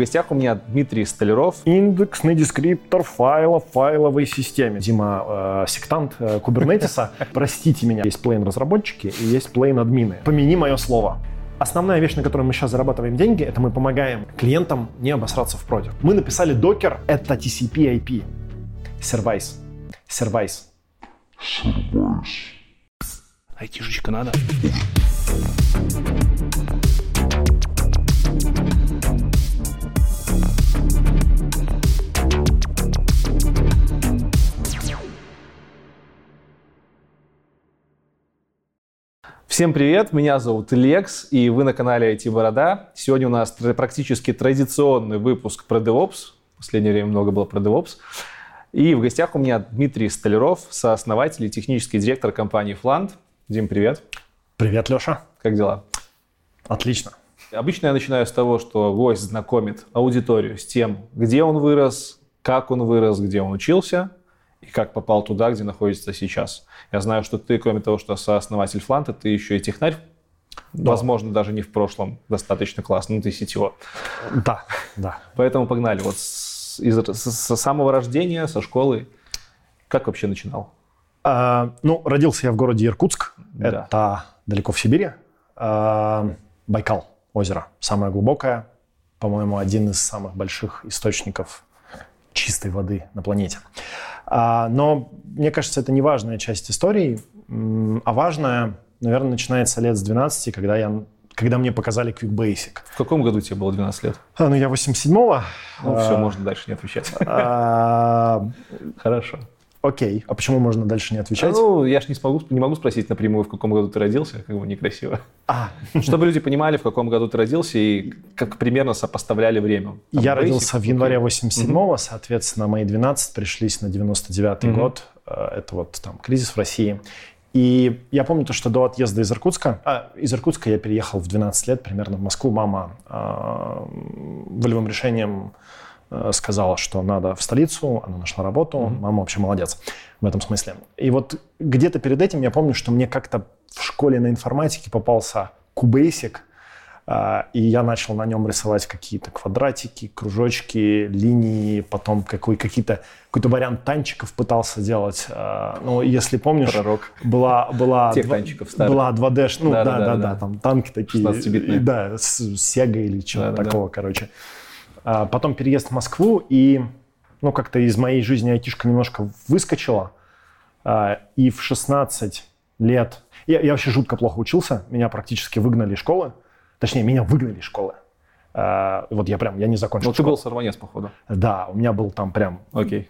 гостях у меня Дмитрий Столяров. Индексный дескриптор файла в файловой системе. Дима, сектант Кубернетиса. Простите меня. Есть плейн-разработчики и есть плейн-админы. Помяни мое слово. Основная вещь, на которой мы сейчас зарабатываем деньги, это мы помогаем клиентам не обосраться в проде. Мы написали Docker. Это TCP IP. Сервайс. Айтишечка надо. Всем привет, меня зовут Лекс, и вы на канале IT-Борода. Сегодня у нас практически традиционный выпуск про DevOps. В последнее время много было про DevOps. И в гостях у меня Дмитрий Столяров, сооснователь и технический директор компании «Флант». Дим, привет. Привет, Леша. Как дела? Отлично. Обычно я начинаю с того, что гость знакомит аудиторию с тем, где он вырос, как он вырос, где он учился и как попал туда, где находится сейчас. Я знаю, что ты, кроме того, что сооснователь «Фланта», ты еще и технарь. Да. Возможно, даже не в прошлом достаточно классно, но ты CTO. Да. Поэтому погнали. Вот со самого рождения, со школы. Как вообще начинал? Родился я в городе Иркутск. Да. Это далеко в Сибири. Байкал, озеро. Самое глубокое. По-моему, один из самых больших источников чистой воды на планете. Но, мне кажется, это не важная часть истории. А важная, наверное, начинается лет с 12, когда мне показали Quick Basic. В каком году тебе было 12 лет? Я 87-го. Все, можно дальше не отвечать. Хорошо. Окей. А почему можно дальше не отвечать? Я же не могу спросить напрямую, в каком году ты родился, как бы некрасиво. Чтобы люди понимали, в каком году ты родился и как примерно сопоставляли время. Я родился в январе 87-го, соответственно, мои 12 пришлись на 99-й год. Это кризис в России. И я помню то, что до отъезда из Иркутска... из Иркутска я переехал в 12 лет примерно в Москву. Мама волевым решением сказала, что надо в столицу. Она нашла работу. Mm-hmm. Мама вообще молодец в этом смысле. И вот где-то перед этим я помню, что мне как-то в школе на информатике попался Kubasic. И я начал на нем рисовать какие-то квадратики, кружочки, линии, потом какой-то вариант танчиков пытался делать. Если помнишь, пророк. Была 2D, там танки такие, 16-битные. Да, Sega или чего-то такого, короче. Потом переезд в Москву, и как-то из моей жизни айтишка немножко выскочила, и в 16 лет... Я вообще жутко плохо учился, меня практически выгнали из школы. Точнее, меня выгнали из школы. Я не закончил школу. Ты был сорванец, походу. Да, у меня был там прям... Окей.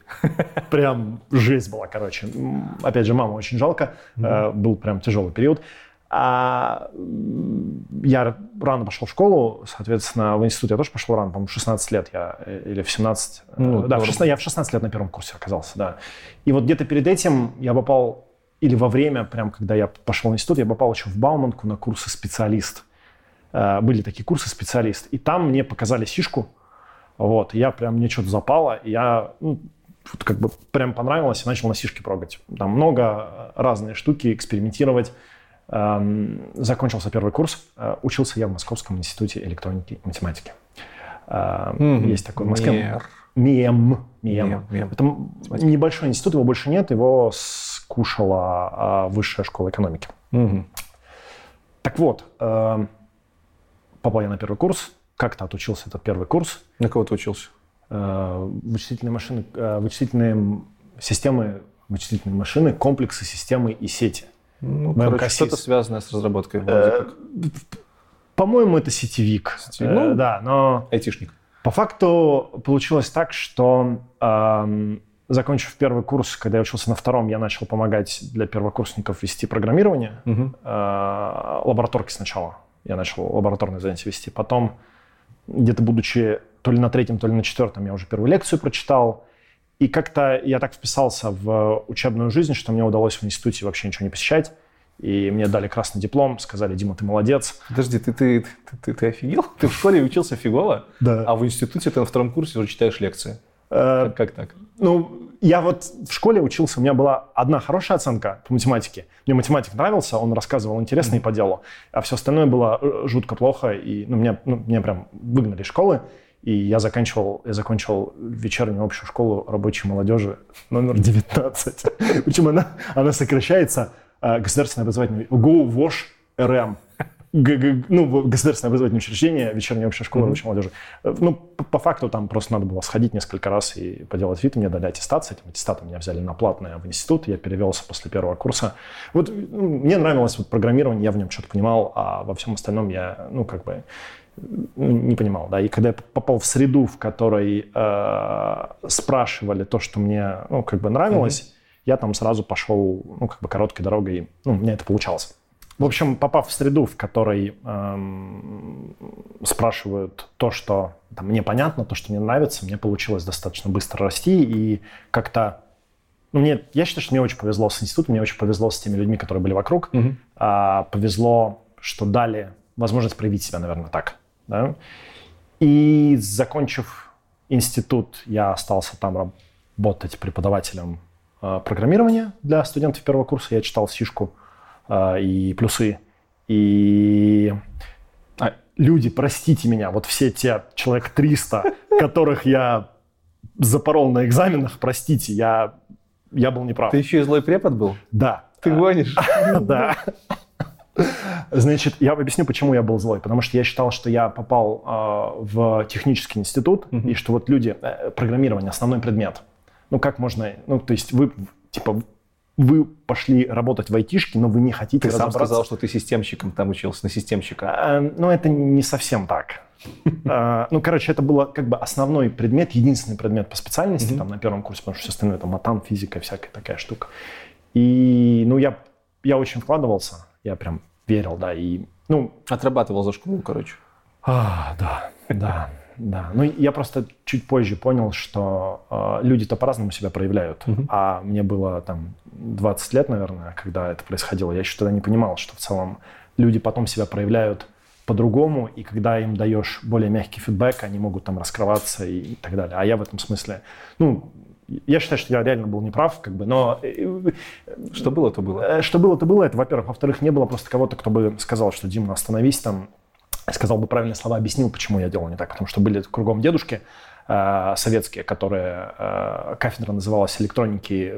Прям жесть была, короче. Опять же, мама очень жалко. Mm-hmm. Был прям тяжелый период. Я рано пошел в школу. Соответственно, в институт я тоже пошел рано. По-моему, в 16 лет я... Или в 17... я в 16 лет на первом курсе оказался, да. И вот где-то перед этим я попал... Или во время, прям когда я пошел в институт, я попал еще в Бауманку на курсы «Специалист». Были такие курсы «Специалист», и там мне показали сишку, я прям, мне что-то запало, и я прям понравилось и начал на сишке прогать. Там много разные штуки, экспериментировать. Закончился первый курс, учился я в Московском институте электроники и математики. Есть такой в Москве. МИЭМ. Это небольшой институт, его больше нет, его скушала Высшая школа экономики. Mm-hmm. Так вот... Попал я на первый курс, как-то отучился этот первый курс. На кого ты учился? Вычислительные машины, комплексы, системы и сети. Что-то связанное с разработкой. По-моему, это сетевик. Да, но... Айтишник. По факту получилось так, что закончив первый курс, когда я учился на втором, я начал помогать для первокурсников вести программирование. Лабораторки сначала. Я начал лабораторные занятия вести. Потом, где-то будучи то ли на третьем, то ли на четвертом, я уже первую лекцию прочитал. И как-то я так вписался в учебную жизнь, что мне удалось в институте вообще ничего не посещать. И мне дали красный диплом, сказали: Дима, ты молодец. Подожди, ты офигел? Ты в школе учился фигово, а в институте ты на втором курсе уже читаешь лекции. Как так? Я в школе учился, у меня была одна хорошая оценка по математике. Мне математик нравился, он рассказывал интересно и по делу. А все остальное было жутко плохо, и меня прям выгнали из школы. И я закончил вечернюю общую школу рабочей молодежи номер 19. Причем она сокращается государственное образовательное ГОВОШ РМ. Ну, государственное образовательное учреждение, вечерняя общая школа рабочей молодежи. Ну, по факту там просто надо было сходить несколько раз и поделать вид, и мне дали аттестат. С этим аттестатом меня взяли на платное в институт, я перевелся после первого курса. Вот мне нравилось программирование, я в нем что-то понимал, а во всем остальном я, не понимал, да, и когда я попал в среду, в которой спрашивали то, что мне, нравилось, я там сразу пошел, короткой дорогой, у меня это получалось. В общем, попав в среду, в которой спрашивают то, что там, мне понятно, то, что мне нравится, мне получилось достаточно быстро расти, и как-то, я считаю, что мне очень повезло с институтом, мне очень повезло с теми людьми, которые были вокруг, повезло, что дали возможность проявить себя, наверное, так. Да? И закончив институт, я остался там работать преподавателем программирования для студентов первого курса. Я читал сишку и плюсы. И люди, простите меня, вот все те человек 300, которых я запорол на экзаменах, простите, я был неправ. Ты еще и злой препод был? Да. Ты гонишь? Да. Значит, я объясню, почему я был злой. Потому что я считал, что я попал в технический институт, и что вот люди... программирование — основной предмет. Как можно... то есть вы пошли работать в айтишке, но вы не хотите разобраться. Ты сам сказал, что ты системщиком там учился, на системщика. Это не совсем так. Это было основной предмет, единственный предмет по специальности там на первом курсе, потому что все остальное — это матан, физика, всякая такая штука. И, я очень вкладывался. Я прям верил, да, и... Отрабатывал за школу, Да. Я просто чуть позже понял, что люди-то по-разному себя проявляют. А мне было там 20 лет, наверное, когда это происходило. Я еще тогда не понимал, что в целом люди потом себя проявляют по-другому, и когда им даешь более мягкий фидбэк, они могут там раскрываться и так далее. А я в этом смысле... Я считаю, что я реально был неправ, но... Что было, то было. Что было, то было. Это, во-первых. Во-вторых, не было просто кого-то, кто бы сказал, что, Дима, остановись там, сказал бы правильные слова, объяснил, почему я делал не так. Потому что были кругом дедушки советские, которые... кафедра называлась электроники.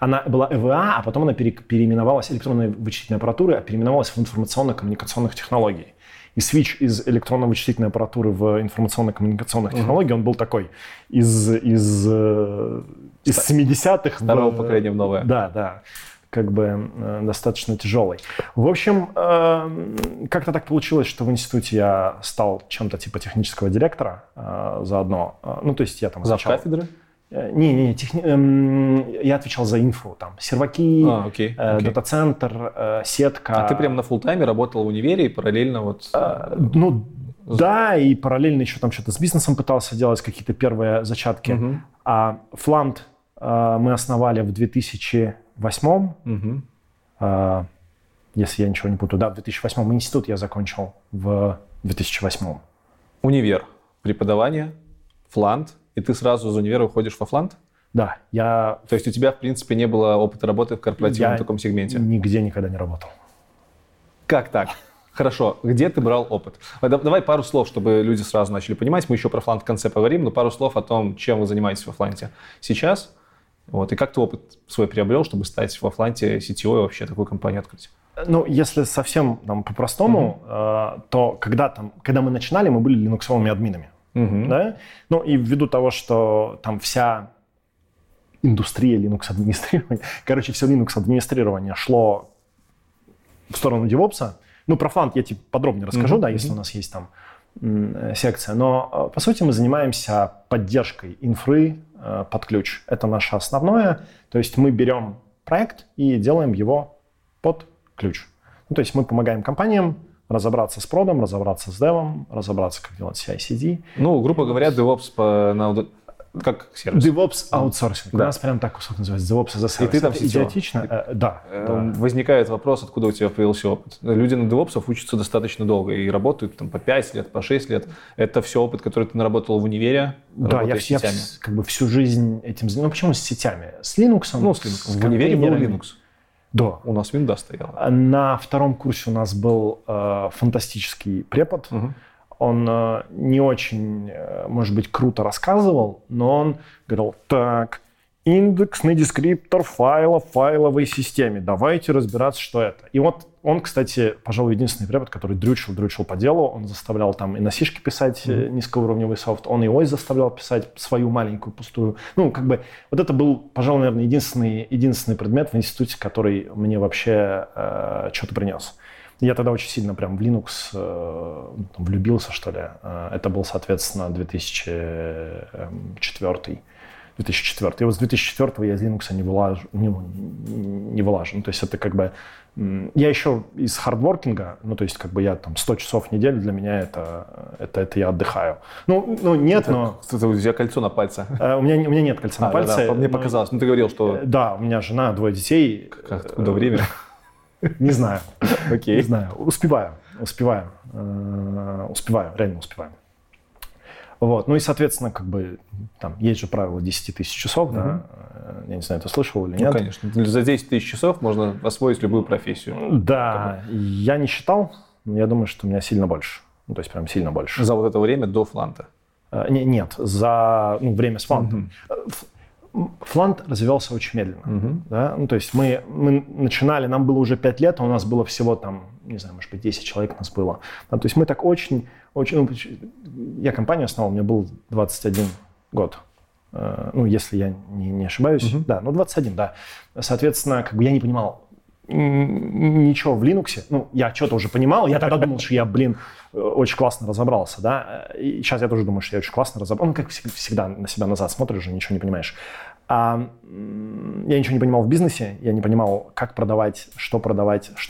Она была ЭВА, а потом она переименовалась, электронной вычислительной аппаратуры, а переименовалась в информационно-коммуникационных технологий. И свитч из электронно-вычислительной аппаратуры в информационно-коммуникационных технологий, он был такой из 70-х. Старого поколения в новое. Да. Достаточно тяжелый. В общем, как-то так получилось, что в институте я стал чем-то типа технического директора заодно. Я там... За кафедры? Я отвечал за инфру, там, серваки, дата-центр, сетка. А ты прям на фуллтайме работал в универе и параллельно вот... да, и параллельно еще там что-то с бизнесом пытался делать, какие-то первые зачатки. А Флант мы основали в 2008, если я ничего не путаю. Да, в 2008 институт я закончил в 2008. Универ, преподавание, Флант. И ты сразу из универа уходишь во Флант? Да. То есть у тебя, в принципе, не было опыта работы в корпоративном таком сегменте? Я нигде никогда не работал. Как так? Хорошо. Где ты брал опыт? Давай пару слов, чтобы люди сразу начали понимать. Мы еще про Флант в конце поговорим, но пару слов о том, чем вы занимаетесь во Фланте сейчас. И как ты опыт свой приобрел, чтобы стать во Фланте CTO и вообще такую компанию открыть? Если совсем по-простому, то когда мы начинали, мы были линуксовыми админами. Да? И ввиду того, что там вся индустрия Linux-администрирования, все Linux-администрирование шло в сторону девопса. Про Флант я тебе подробнее расскажу, да, если у нас есть там секция. Но, по сути, мы занимаемся поддержкой инфры под ключ. Это наше основное. То есть мы берем проект и делаем его под ключ. То есть мы помогаем компаниям разобраться с продом, разобраться с девом, разобраться, как делать CI/CD. Грубо говоря, DevOps как сервис. DevOps аутсорсинг. Да. У нас прям так кусок называется. DevOps as a service. И ты там идиотично. Да. Возникает вопрос, откуда у тебя появился опыт. Люди на DevOps учатся достаточно долго и работают там по 5 лет, по 6 лет. Это все опыт, который ты наработал в универе, работая с сетями. Я всю жизнь этим занимаюсь. Почему с сетями? С Linux? С Linux. В универе был Linux. Да. У нас Windows стояла. На втором курсе у нас был фантастический препод. Он не очень, может быть, круто рассказывал, но он говорил: так, индексный дескриптор файла в файловой системе, давайте разбираться, что это. И вот он, кстати, пожалуй, единственный препод, который дрючил по делу. Он заставлял там и на сишки писать низкоуровневый софт, он и ось заставлял писать свою маленькую пустую. Ну, как бы, вот это был, пожалуй, наверное, единственный предмет в институте, который мне вообще что-то принес. Я тогда очень сильно прям в Linux влюбился, что ли. Это был, соответственно, 2004. И вот с 2004 я из Linux не вылажен. То есть это как бы... Я еще из хардворкинга, ну, то есть как бы я там 100 часов в неделю, для меня это я отдыхаю. Ну нет, это, но... У тебя кольцо на пальце. У меня нет кольца на пальце. Да, мне показалось. Ну, ты говорил, что... Да, у меня жена, 2 детей. Как, откуда время? Не знаю. Окей. Не знаю. Успеваю, реально успеваю. Вот. Ну и, соответственно, как бы там есть же правило 10 тысяч часов, да? Я не знаю, ты слышал или нет. Ну, конечно. За 10 тысяч часов можно освоить любую профессию. Да, я не считал, но я думаю, что у меня сильно больше. Ну, то есть прям сильно больше. За вот это время до Фланта? Нет, за время с Флантом. Флант развивался очень медленно. Да? Ну, то есть мы начинали, нам было уже 5 лет, а у нас было всего там, не знаю, может быть, 10 человек нас было. Да? То есть мы так очень... Я компанию основал, мне был 21 год. Ну, если я не ошибаюсь. Да, 21, да. Соответственно, как бы я не понимал ничего в Linux. Ну, я что-то уже понимал. Я тогда думал, что я, очень классно разобрался, да. И сейчас я тоже думаю, что я очень классно разобрался. Ну, как всегда, на себя назад смотришь и ничего не понимаешь. Я ничего не понимал в бизнесе. Я не понимал, как продавать, что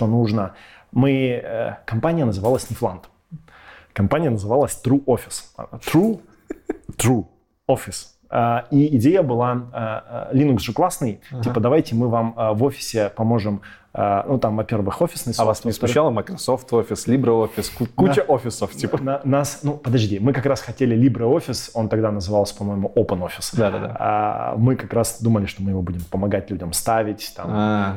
нужно. Компания называлась не Флант. Компания называлась True Office. True Office. И идея была: Linux же классный, типа давайте мы вам в офисе поможем. Ну, там, во-первых, офисный софт. А вас не смущало Microsoft Office, LibreOffice, куча офисов, типа? Мы как раз хотели LibreOffice, он тогда назывался, по-моему, OpenOffice. Да-да-да. Мы как раз думали, что мы его будем помогать людям ставить, там,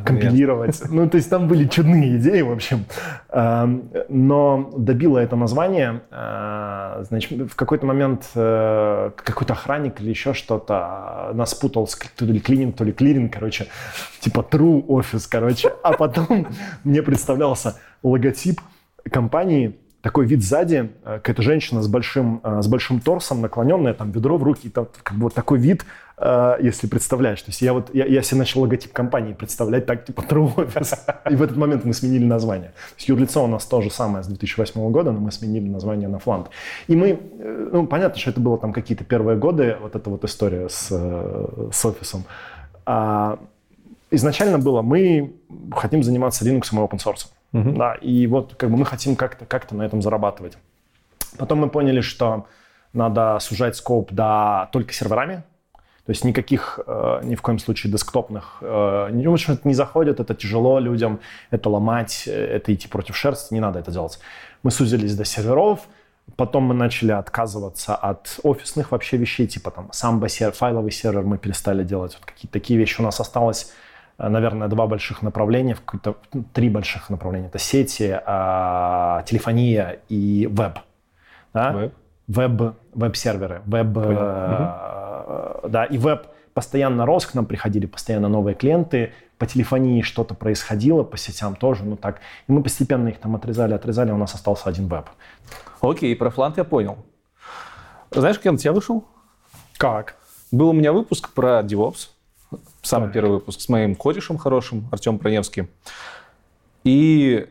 компилировать. Нет. Ну, то есть там были чудные идеи, в общем. Но добило это название. Значит, в какой-то момент какой-то охранник или еще что-то нас путал, то ли клиринг, короче, типа True Office, короче. А потом мне представлялся логотип компании, такой вид сзади, какая-то женщина с большим торсом, наклоненная, там ведро в руки, там, как бы вот такой вид, если представляешь. То есть я себе начал логотип компании представлять так, типа True Office. И в этот момент мы сменили название. То есть юрлицо у нас то же самое с 2008 года, но мы сменили название на Флант. И мы, понятно, что это было там какие-то первые годы, вот эта вот история с офисом. Изначально было, мы хотим заниматься Linux и open source. Да, и вот как бы мы хотим как-то на этом зарабатывать. Потом мы поняли, что надо сужать скоп только серверами. То есть никаких, ни в коем случае, десктопных. В общем, это не заходит, это тяжело людям, это ломать, это идти против шерсти, не надо это делать. Мы сузились до серверов. Потом мы начали отказываться от офисных вообще вещей, типа там самбо-сервер, файловый сервер мы перестали делать. Вот какие-то такие вещи у нас осталось. Наверное, 2 больших направления, 3 больших направления. Это сети, телефония и веб. Да? Веб-серверы. Да, и веб постоянно рос, к нам приходили постоянно новые клиенты. По телефонии что-то происходило, по сетям тоже, так. И мы постепенно их там отрезали, у нас остался один веб. Окей, про Флант я понял. Знаешь, как я на тебя вышел? Как? Был у меня выпуск про DevOps. Самый первый выпуск с моим корешем хорошим, Артём Проневским. И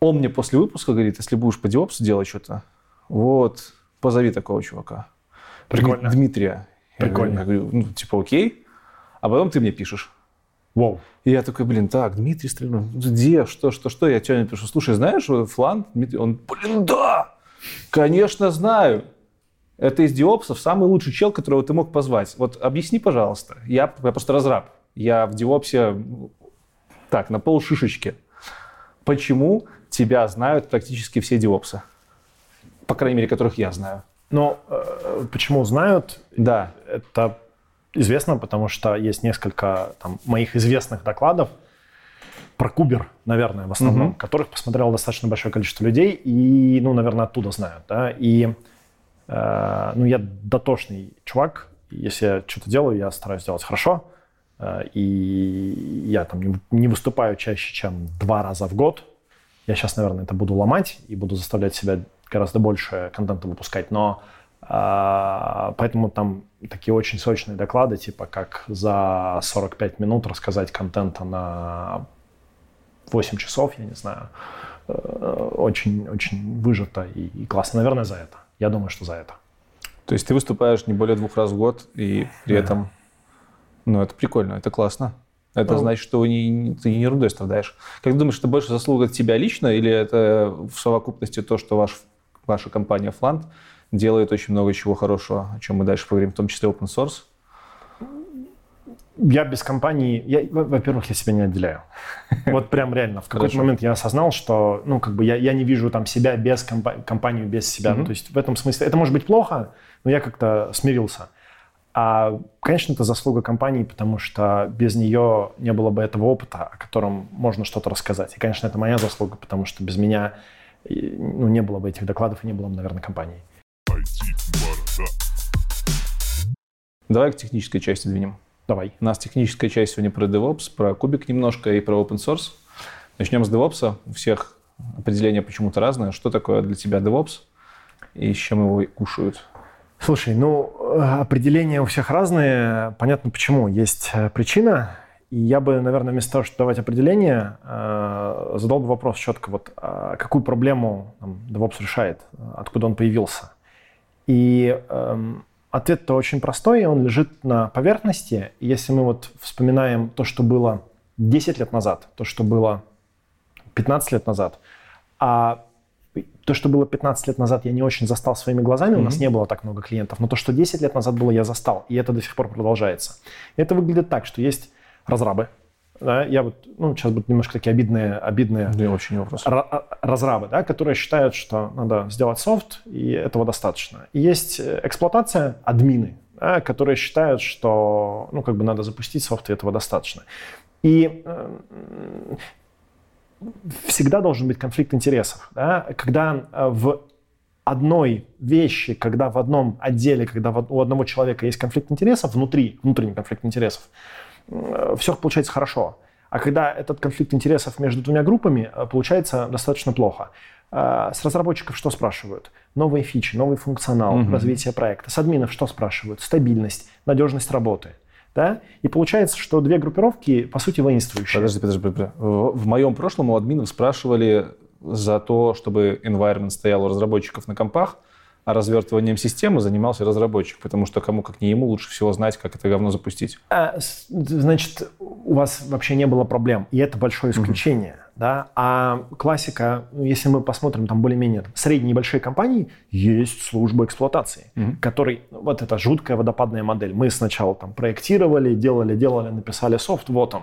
он мне после выпуска говорит: если будешь по DevOps делать что-то, вот, позови такого чувака. Прикольно. Дмитрия. Прикольно. Я говорю, окей. А потом ты мне пишешь. Вау. И я такой, Дмитрий Столяров, где, что? Я тебе пишу, слушай, знаешь, Флант, Дмитрий, он, да, конечно, знаю. Это из DevOps'ов самый лучший чел, которого ты мог позвать. Вот объясни, пожалуйста. Я просто разраб. Я в DevOps'е на полшишечки. Почему тебя знают практически все DevOps'ы? По крайней мере, которых я знаю. Но почему знают? Да. Это известно, потому что есть несколько моих известных докладов, про Кубер, наверное, в основном, которых посмотрело достаточно большое количество людей и, ну, наверное, оттуда знают. Да? И, ну, я дотошный чувак. Если я что-то делаю, я стараюсь делать хорошо. И я там не выступаю чаще, чем 2 раза в год. Я сейчас, наверное, это буду ломать и буду заставлять себя гораздо больше контента выпускать. Но поэтому там такие очень сочные доклады, типа как за 45 минут рассказать контента на 8 часов, я не знаю. Очень-очень выжато и классно. Наверное, за это. Я думаю, что за это. То есть ты выступаешь не более 2 раз в год, и при этом... Ну, это прикольно, это классно. Это значит, что ты не ерундой страдаешь. Как ты думаешь, это больше заслуга тебя лично, или это в совокупности то, что ваша компания «Флант» делает очень много чего хорошего, о чем мы дальше поговорим, в том числе open source? Я без компании... Во-первых, я себя не отделяю. Вот прям реально. В какой-то момент я осознал, что ну, как бы я не вижу там себя без компанию, без себя. То есть в этом смысле... Это может быть плохо, но я как-то смирился. А, конечно, это заслуга компании, потому что без нее не было бы этого опыта, о котором можно что-то рассказать. И, конечно, это моя заслуга, потому что без меня ну, не было бы этих докладов и не было бы, наверное, компании. Давай к технической части двинем. Давай. У нас техническая часть сегодня про DevOps, про Кубик немножко и про Open Source. Начнем с DevOps. У всех определение почему-то разное. Что такое для тебя DevOps и с чем его кушают? Слушай, ну, определения у всех разные. Понятно, почему. Есть причина. И я бы, наверное, вместо того, чтобы давать определение, задал бы вопрос четко, вот, какую проблему там, DevOps решает, откуда он появился. И ответ-то очень простой, он лежит на поверхности. И если мы вот вспоминаем то, что было 10 лет назад, то, что было 15 лет назад, то, что было 15 лет назад, я не очень застал своими глазами, у нас не было так много клиентов, но то, что 10 лет назад было, я застал, и это до сих пор продолжается. Это выглядит так, что есть разрабы, да, я вот, ну, сейчас будут немножко такие обидные разрабы, да, которые считают, что надо сделать софт, и этого достаточно. И есть эксплуатация, админы, да, которые считают, что, ну, как бы надо запустить софт, и этого достаточно. И... всегда должен быть конфликт интересов. Да? Когда в одной вещи, когда в одном отделе, когда у одного человека есть конфликт интересов, внутренний конфликт интересов, все получается хорошо. А когда этот конфликт интересов между двумя группами, получается достаточно плохо. С разработчиков что спрашивают? Новые фичи, новый функционал, развитие проекта. С админов что спрашивают? Стабильность, надежность работы. Да? И получается, что две группировки, по сути, воинствующие. Подожди. В моем прошлом у админов спрашивали за то, чтобы environment стоял у разработчиков на компах, а развертыванием системы занимался разработчик, потому что кому, как не ему, лучше всего знать, как это говно запустить. Значит, у вас вообще не было проблем, и это большое исключение. Да? А классика, если мы посмотрим, там более-менее там, средние и большие компании, есть служба эксплуатации, которой вот эта жуткая водопадная модель. Мы сначала там проектировали, делали, написали софт, вот он.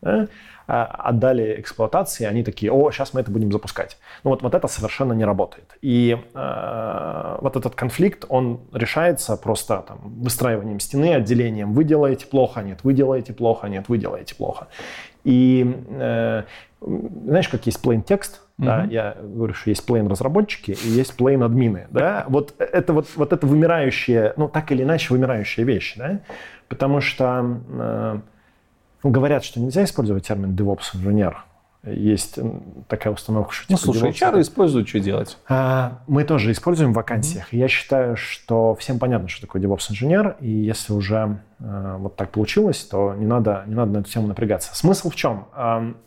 Да? Отдали эксплуатации, они такие, сейчас мы это будем запускать. Ну вот это совершенно не работает. И вот этот конфликт, он решается просто там, выстраиванием стены, отделением. Вы делаете плохо, нет, вы делаете плохо, нет, вы делаете плохо. И знаешь, как есть plain текст, да? Я говорю, что есть plain разработчики и есть plain админы. Да? Вот это вымирающие, ну так или иначе вымирающие вещи. Да? Потому что... говорят, что нельзя использовать термин DevOps-инженер. Есть такая установка, что... Ну, слушай, HR используют, что делать? Мы тоже используем в вакансиях. Я считаю, что всем понятно, что такое DevOps-инженер. И если уже вот так получилось, то не надо на эту тему напрягаться. Смысл в чем?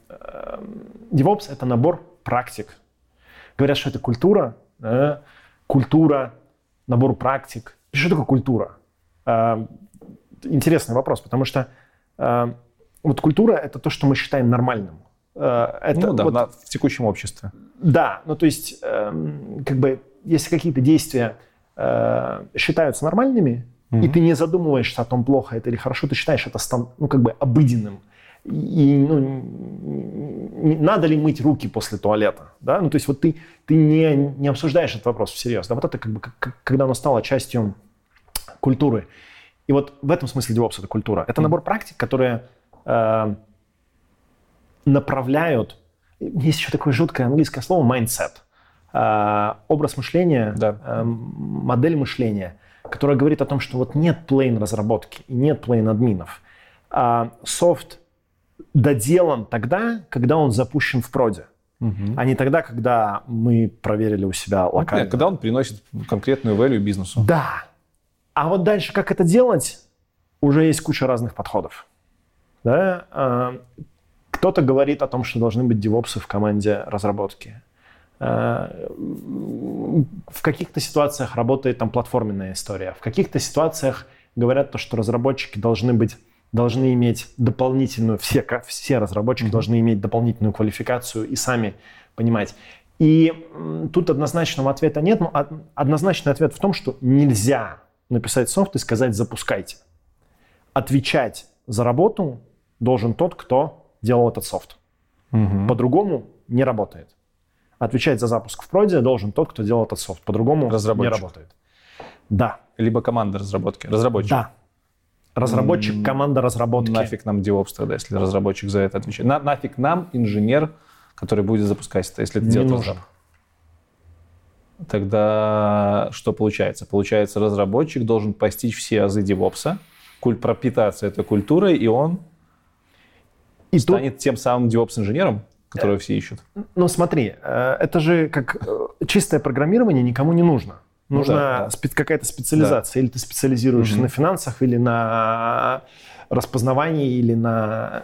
DevOps — это набор практик. Говорят, что это культура. Культура, набор практик. Что такое культура? Интересный вопрос, потому что... Вот культура — это то, что мы считаем нормальным. Это в текущем обществе. Да, ну то есть, как бы, если какие-то действия считаются нормальными, и ты не задумываешься о том, плохо это или хорошо, ты считаешь это обыденным. И надо ли мыть руки после туалета? Да? Ну то есть вот ты не обсуждаешь этот вопрос всерьез. Да? Вот это как бы, когда оно стало частью культуры. И вот в этом смысле DevOps — это культура. Это набор практик, которые направляют... Есть еще такое жуткое английское слово mindset. Образ мышления, да. Модель мышления, которая говорит о том, что вот нет плейн разработки, нет плейн админов. Софт доделан тогда, когда он запущен в проде, а не тогда, когда мы проверили у себя локально. Когда он приносит конкретную value бизнесу. Да. А вот дальше, как это делать, уже есть куча разных подходов. Да? Кто-то говорит о том, что должны быть девопсы в команде разработки. В каких-то ситуациях работает там платформенная история. В каких-то ситуациях говорят то, что разработчики должны иметь дополнительную, все разработчики должны иметь дополнительную квалификацию и сами понимать. И тут однозначного ответа нет, но однозначный ответ в том, что нельзя написать софт и сказать «запускайте». Отвечать за работу должен тот, кто делал этот софт. По-другому не работает. Отвечать за запуск в проде должен тот, кто делал этот софт. По-другому не работает. Да. Либо команда разработки. Разработчик. Да. Разработчик, команда разработки. Нафиг нам DevOps тогда, если разработчик за это отвечает. Нафиг нам инженер, который будет запускать это, если это делает разработчик. Тогда что получается? Получается, разработчик должен постичь все азы DevOps, пропитаться этой культурой, и он станет тем самым DevOps-инженером, которого все ищут. Ну смотри, это же как чистое программирование никому не нужно. Нужна какая-то специализация. Или ты специализируешься на финансах, или на распознавании, или на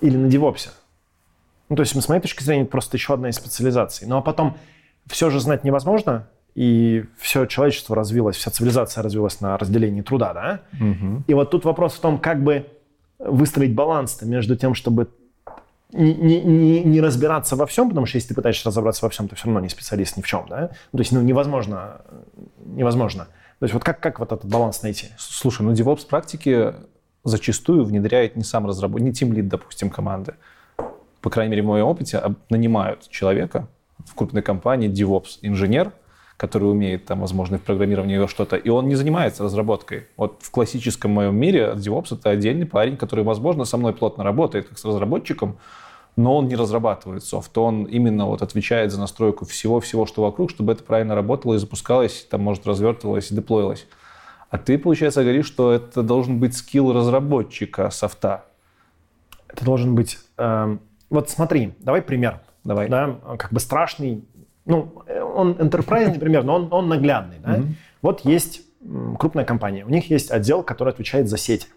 девопсе. Ну, то есть, с моей точки зрения, это просто еще одна из специализаций. Ну, а потом все же знать невозможно, и все человечество развилось, вся цивилизация развилась на разделении труда, да? И вот тут вопрос в том, как бы выстроить баланс-то между тем, чтобы не разбираться во всем, потому что если ты пытаешься разобраться во всем, ты все равно не специалист ни в чем, да? Ну, то есть, невозможно. То есть, вот как вот этот баланс найти? Слушай, DevOps практики зачастую внедряет не сам разработчик, не тимлид, допустим, команды. По крайней мере, в моем опыте нанимают человека в крупной компании, DevOps-инженер, который умеет, там, возможно, в программировании или что-то, и он не занимается разработкой. Вот в классическом моем мире DevOps — это отдельный парень, который, возможно, со мной плотно работает, как с разработчиком, но он не разрабатывает софт, он именно вот отвечает за настройку всего-всего, что вокруг, чтобы это правильно работало и запускалось, там, может, развертывалось и деплоилось. А ты, получается, говоришь, что это должен быть скилл разработчика софта. Это должен быть... Вот смотри, давай пример. Давай. Да, как бы страшный... Ну, он enterprise, например, но он наглядный. Да? Вот есть крупная компания, у них есть отдел, который отвечает за сети.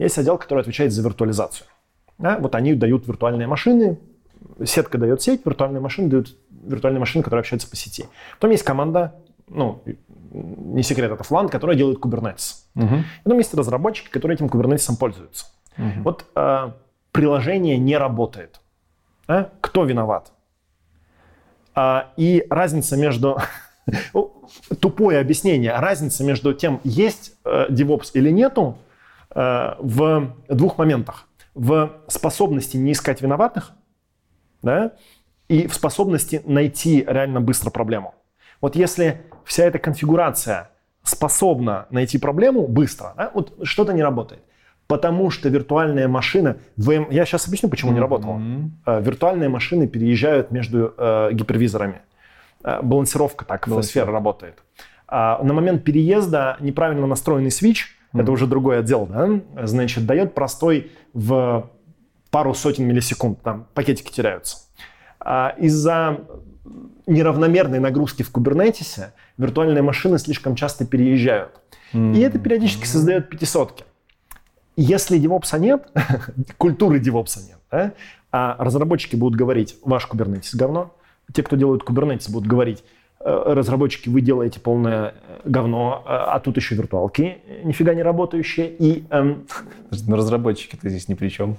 Есть отдел, который отвечает за виртуализацию. Да? Вот они дают виртуальные машины, сетка дает сеть, виртуальные машины дают виртуальные машины, которые общаются по сети. Потом есть команда, ну, не секрет, это Флант, которая делает Kubernetes. Потом есть разработчики, которые этим Kubernetes пользуются. Вот приложение не работает. Да? Кто виноват? И разница между... Тупое объяснение. Разница между тем, есть DevOps или нету, в двух моментах. В способности не искать виноватых, да, и в способности найти реально быстро проблему. Вот если вся эта конфигурация способна найти проблему быстро, да, вот что-то не работает. Потому что виртуальная машина... Я сейчас объясню, почему не работала. Виртуальные машины переезжают между гипервизорами. Балансировка так, сфера работает. На момент переезда неправильно настроенный свитч, это уже другой отдел, да, значит, дает простой в пару сотен миллисекунд. Там пакетики теряются. Из-за неравномерной нагрузки в Кубернетисе виртуальные машины слишком часто переезжают. И это периодически создает пятисотки. Если девопса нет, культуры девопса нет, да? А разработчики будут говорить, ваш Kubernetes говно. Те, кто делают Kubernetes, будут говорить, разработчики, вы делаете полное говно, а тут еще виртуалки нифига не работающие. И, но разработчики-то здесь ни при чем.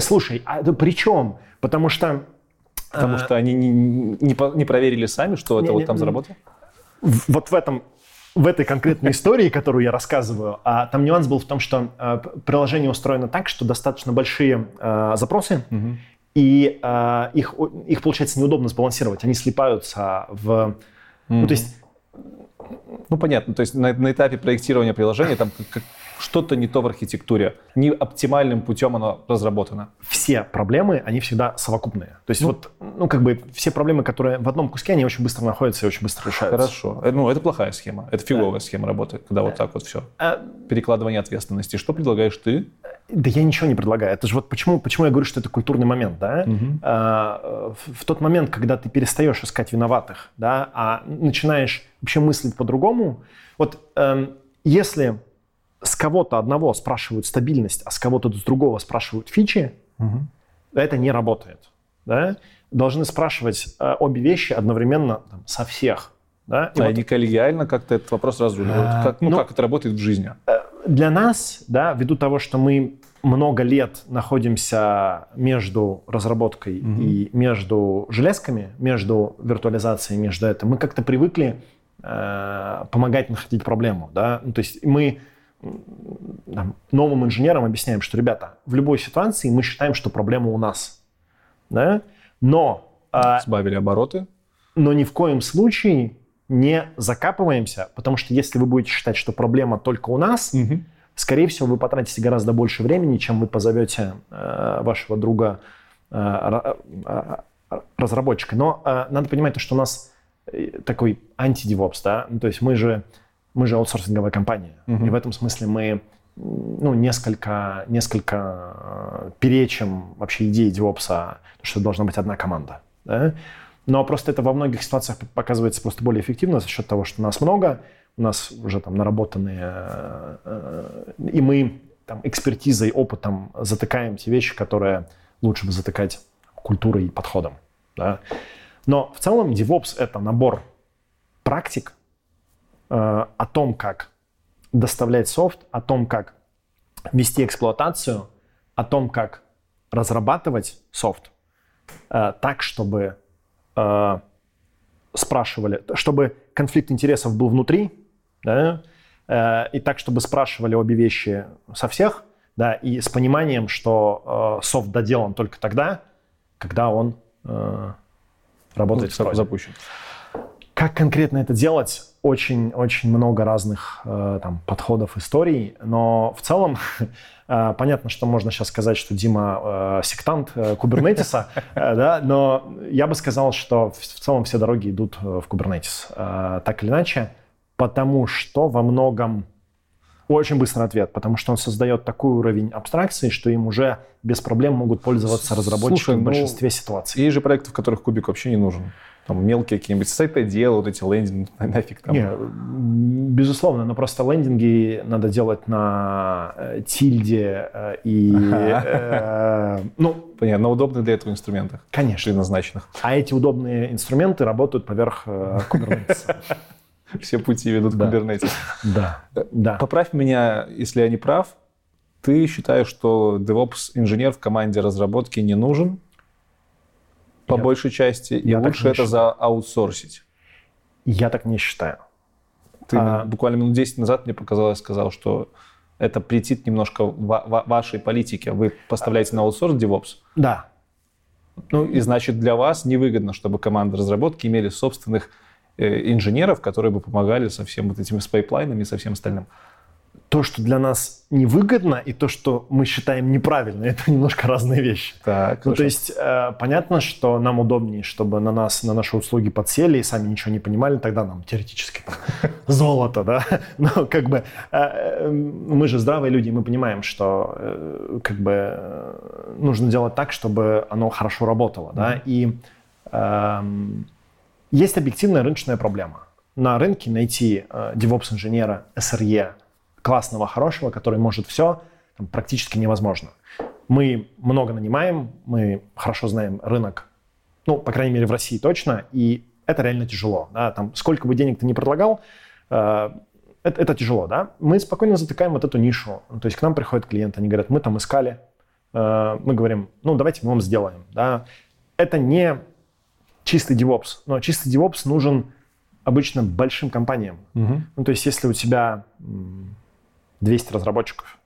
Слушай, при чем? Потому что они не проверили сами, что это вот там заработало? Вот в этой конкретной истории, которую я рассказываю, там нюанс был в том, что приложение устроено так, что достаточно большие запросы, и их, получается, неудобно сбалансировать. Они слипаются в... Ну, то есть Ну, понятно, то есть на этапе проектирования приложения там что-то не то в архитектуре, не оптимальным путем оно разработано. Все проблемы, они всегда совокупные. То есть все проблемы, которые в одном куске, они очень быстро находятся и очень быстро решаются. Хорошо. Ну, это плохая схема, это фиговая схема работы, когда вот так вот все. Перекладывание ответственности. Что предлагаешь ты? Да я ничего не предлагаю. Это же вот почему я говорю, что это культурный момент, да? В тот момент, когда ты перестаешь искать виноватых, да, а начинаешь вообще мыслить по-другому. Вот если с кого-то одного спрашивают стабильность, а с кого-то с другого спрашивают фичи, это не работает, да? Должны спрашивать обе вещи одновременно там, со всех. Да, и не коллегиально как-то этот вопрос разруливают. Как это работает в жизни? Для нас, да, ввиду того, что мы много лет находимся между разработкой и между железками, между виртуализацией, между этим, мы как-то привыкли помогать находить проблему. Да? Ну, то есть мы там, новым инженерам объясняем, что, ребята, в любой ситуации мы считаем, что проблема у нас. Да? Но... Сбавили обороты. Но ни в коем случае не закапываемся, потому что если вы будете считать, что проблема только у нас, скорее всего, вы потратите гораздо больше времени, чем вы позовете вашего друга разработчика. Но надо понимать, что у нас такой анти-девопс, да? Ну, то есть мы же аутсорсинговая компания, и в этом смысле мы несколько перечим вообще идеи девопса, что должна быть одна команда, да? Но просто это во многих ситуациях показывается просто более эффективно за счет того, что нас много, у нас уже там наработанные, и мы там экспертизой, опытом затыкаем те вещи, которые лучше бы затыкать культурой и подходом. Да? Но в целом DevOps — это набор практик о том, как доставлять софт, о том, как вести эксплуатацию, о том, как разрабатывать софт так, чтобы спрашивали, чтобы конфликт интересов был внутри, да, и так, чтобы спрашивали обе вещи со всех, да, и с пониманием, что софт доделан только тогда, когда он работает в строй. Запущен. Как конкретно это делать? Очень-очень много разных там, подходов, историй, но в целом понятно, что можно сейчас сказать, что Дима сектант Кубернетиса, да, но я бы сказал, что в целом все дороги идут в Кубернетис, так или иначе, потому что во многом очень быстрый ответ, потому что он создает такой уровень абстракции, что им уже без проблем могут пользоваться разработчики в большинстве ситуаций. Есть же проекты, в которых кубик вообще не нужен. Там мелкие какие-нибудь сайты делают, эти лендинги, нафиг там. Не, безусловно, но просто лендинги надо делать на тильде и... понятно, на удобных для этого инструментах. Конечно. Предназначенных. А эти удобные инструменты работают поверх Kubernetes. Все пути ведут к Kubernetes. Да. Поправь меня, если я не прав. Ты считаешь, что DevOps-инженер в команде разработки не нужен? По большей части, и лучше это зааутсорсить. Я так не считаю. Ты буквально минут 10 назад мне показалось, сказал, что это претит немножко вашей политике. Вы поставляете на аутсорс DevOps. Да. Ну, и значит, для вас невыгодно, чтобы команды разработки имели собственных инженеров, которые бы помогали со всем вот этими пайплайнами и со всем остальным. То, что для нас невыгодно, и то, что мы считаем неправильно, это немножко разные вещи. Так, то есть понятно, что нам удобнее, чтобы на наши услуги подсели и сами ничего не понимали, тогда нам теоретически золото, да. Но как бы мы же здравые люди, мы понимаем, что как бы нужно делать так, чтобы оно хорошо работало, да. И есть объективная рыночная проблема. На рынке найти DevOps-инженера, SRE, классного, хорошего, который может все, там, практически невозможно. Мы много нанимаем, мы хорошо знаем рынок, ну, по крайней мере, в России точно, и это реально тяжело. Да? Там, сколько бы денег ты ни предлагал, это тяжело, да. Мы спокойно затыкаем вот эту нишу. То есть к нам приходят клиенты, они говорят, мы там искали. Мы говорим, ну, давайте мы вам сделаем. Да? Это не чистый DevOps, но чистый DevOps нужен обычно большим компаниям. Ну, то есть если у тебя 200 разработчиков,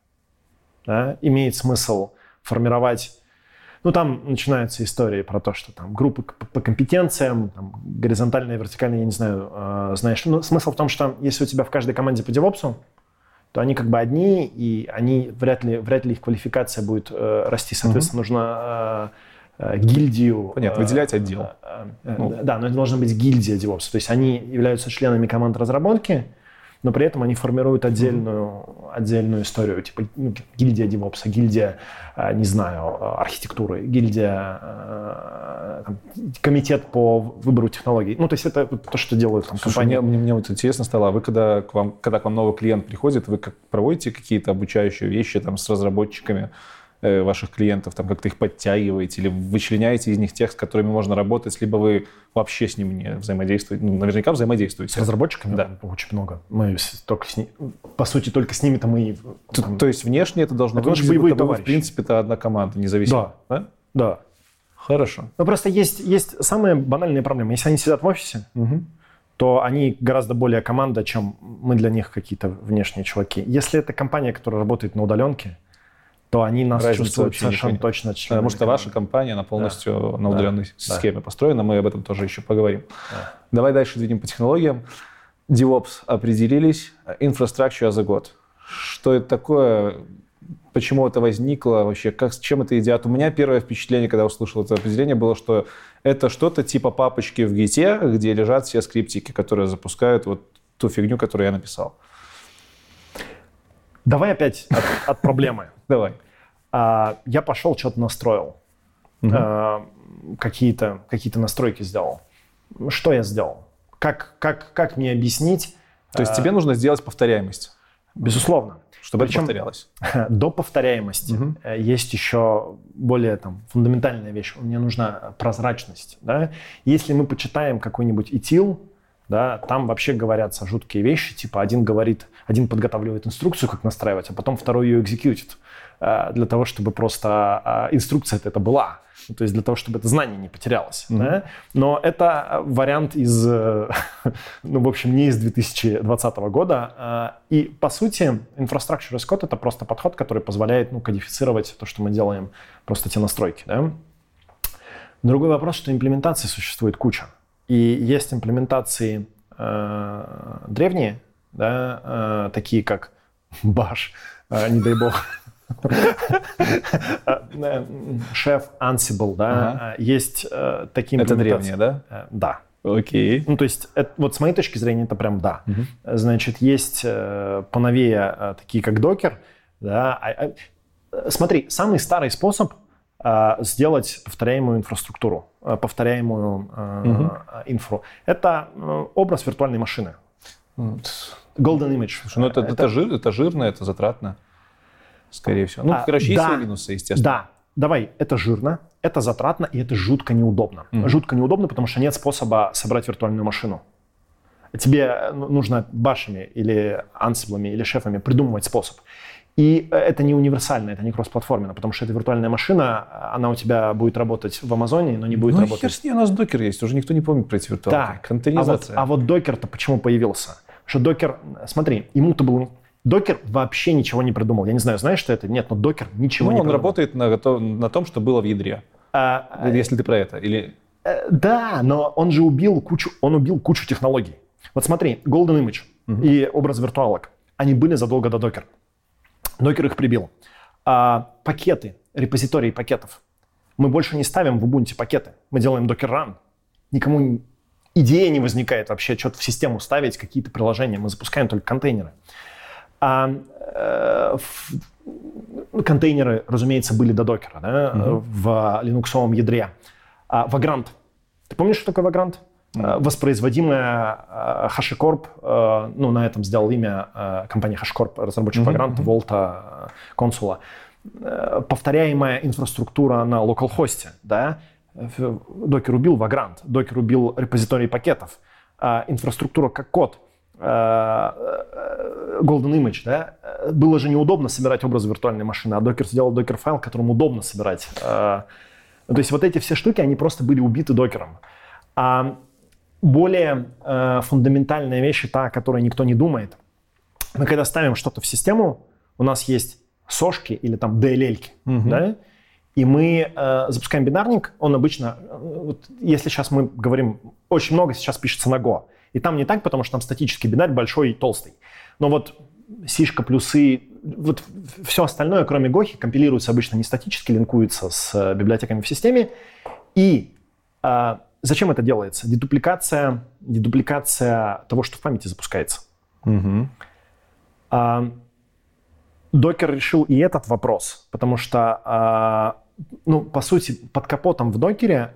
да, имеет смысл формировать... Ну, там начинаются истории про то, что там группы по компетенциям, там, горизонтальные, вертикальные, я не знаю, знаешь. Но смысл в том, что если у тебя в каждой команде по девопсу, то они как бы одни, и они вряд ли их квалификация будет расти. Соответственно, нужно гильдию... Понятно, выделять отдел. Да, но это должна быть гильдия девопса. То есть они являются членами команд разработки, но при этом они формируют отдельную историю, типа гильдия девопса, гильдия, не знаю, архитектуры, гильдия, там, комитет по выбору технологий. Ну, то есть это то, что делают там компании. Слушай, мне вот интересно стало, вы когда к вам новый клиент приходит, вы проводите какие-то обучающие вещи там с разработчиками ваших клиентов, там как-то их подтягиваете или вычленяете из них тех, с которыми можно работать, либо вы вообще с ними не взаимодействуете, ну, наверняка взаимодействуете. С разработчиками? Да. Очень много. Мы только с ними-то мы... То есть внешне это должно быть, в принципе, это одна команда, независимо. Да. Хорошо. Но просто есть самые банальные проблемы. Если они сидят в офисе, то они гораздо более команда, чем мы для них какие-то внешние чуваки. Если это компания, которая работает на удаленке, то они нас чувствуют совершенно точно. Потому что ваша компания, она полностью на удаленной схеме построена. Мы об этом тоже еще поговорим. Да. Давай дальше двинем по технологиям. DevOps определились. Infrastructure as a God. Что это такое? Почему это возникло вообще? С чем это едят? У меня первое впечатление, когда услышал это определение, было, что это что-то типа папочки в гите, где лежат все скриптики, которые запускают вот ту фигню, которую я написал. Давай опять от проблемы. Давай. Я пошел, что-то настроил. Какие-то настройки сделал. Что я сделал? Как мне объяснить? То есть тебе нужно сделать повторяемость? Безусловно. Чтобы это повторялось. До повторяемости есть еще более фундаментальная вещь. Мне нужна прозрачность. Да? Если мы почитаем какой-нибудь ITIL, да, там вообще говорятся жуткие вещи, типа один подготавливает инструкцию, как настраивать, а потом второй ее экзекьютит, для того, чтобы просто инструкция-то это была, то есть для того, чтобы это знание не потерялось. Да? Но это вариант из, не из 2020 года. И, по сути, Infrastructure as Code — это просто подход, который позволяет кодифицировать то, что мы делаем, просто те настройки. Да? Другой вопрос, что имплементаций существует куча. И есть имплементации древние, да, такие как Bash, не дай бог, Chef, Ansible, да, есть такие имплементации. Это древние, да? Да. Окей. Ну, то есть, вот с моей точки зрения, это прям да. Значит, есть поновее такие как Docker, да. Смотри, самый старый способ сделать повторяемую инфраструктуру, повторяемую инфру. Это образ виртуальной машины. Golden image. Слушай, ну это жирно, это затратно, скорее всего. Ну, есть свои минусы, естественно. Да, давай, это жирно, это затратно и это жутко неудобно. Жутко неудобно, потому что нет способа собрать виртуальную машину. Тебе нужно башами или ансиблами или шефами придумывать способ. И это не универсально, это не кроссплатформенно, потому что эта виртуальная машина, она у тебя будет работать в Амазоне, но не будет работать. Ну, хер с ней, у нас Docker есть, уже никто не помнит про эти виртуалки. Так, контейнеризация. А вот Docker-то почему появился? Что Docker, смотри, ему-то был... Docker вообще ничего не придумал. Я не знаю, знаешь ты это? Нет, но Docker ничего не придумал. Он работает на том, что было в ядре, если ты про это. Или... Да, но он же убил кучу технологий. Вот смотри, Golden Image и образ виртуалок, они были задолго до Docker. Docker их прибил. Пакеты, репозитории пакетов. Мы больше не ставим в Ubuntu пакеты. Мы делаем Docker Run. Никому идея не возникает вообще что-то в систему ставить, какие-то приложения. Мы запускаем только контейнеры. Контейнеры, разумеется, были до Docker, да? В линуксовом ядре. Vagrant. Ты помнишь, что такое Vagrant? Воспроизводимая HashiCorp, на этом сделал имя компания HashiCorp, разработчик Vagrant, Волта, консула. Повторяемая инфраструктура на локалхосте, да? Docker убил Vagrant, Docker убил репозитории пакетов, инфраструктура как код, Golden Image, да? Было же неудобно собирать образ виртуальной машины, а Docker сделал Docker-файл, которым удобно собирать. То есть вот эти все штуки, они просто были убиты Докером. А более фундаментальная вещь, та, о которой никто не думает. Мы когда ставим что-то в систему, у нас есть сошки или там DLL-ки, да? И мы запускаем бинарник, он обычно, вот если сейчас мы говорим, очень много сейчас пишется на Go, и там не так, потому что там статический бинарь большой и толстый. Но вот сишка, плюсы, вот все остальное, кроме Go, компилируется обычно не статически, линкуется с библиотеками в системе. И зачем это делается? Дедупликация того, что в памяти запускается. Угу. Docker решил и этот вопрос, потому что, ну, по сути, под капотом в Докере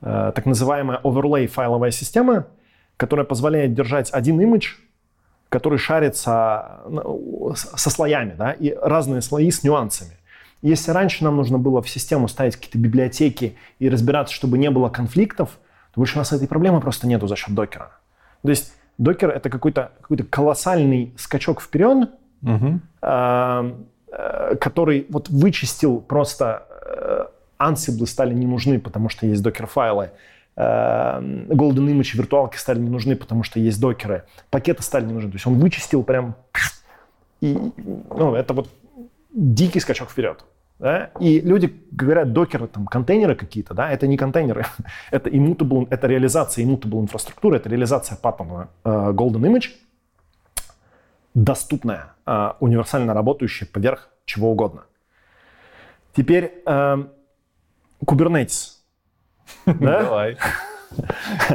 так называемая overlay файловая система, которая позволяет держать один имидж, который шарится со слоями, да, и разные слои с нюансами. Если раньше нам нужно было в систему ставить какие-то библиотеки и разбираться, чтобы не было конфликтов, то больше у нас этой проблемы просто нету за счет Докера. То есть Докер — это какой-то колоссальный скачок вперед, который вот вычистил просто... Ansible стали не нужны, потому что есть докер-файлы. Golden Image виртуалки стали не нужны, потому что есть докеры. Пакеты стали не нужны. То есть он вычистил прям... И, ну, это вот дикий скачок вперед. Да? И люди говорят, докеры, там, контейнеры какие-то, да? Это не контейнеры. Это immutable, это реализация immutable инфраструктуры, это реализация паттерна Golden Image. Доступная, универсально работающая поверх чего угодно. Теперь Kubernetes. Давай.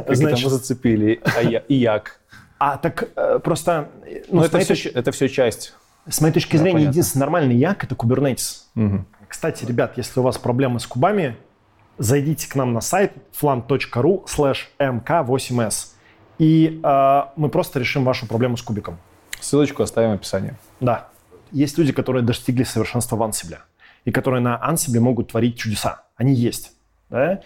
Значит, мы зацепили ИЯК. Так просто... Но это все часть. С моей точки зрения, единственный нормальный ИЯК — это Kubernetes. Кстати, ребят, если у вас проблемы с кубами, зайдите к нам на сайт flant.ru/mk8s, и мы просто решим вашу проблему с кубиком. Ссылочку оставим в описании. Да. Есть люди, которые достигли совершенства в Ansible, и которые на Ansible могут творить чудеса. Они есть. Да?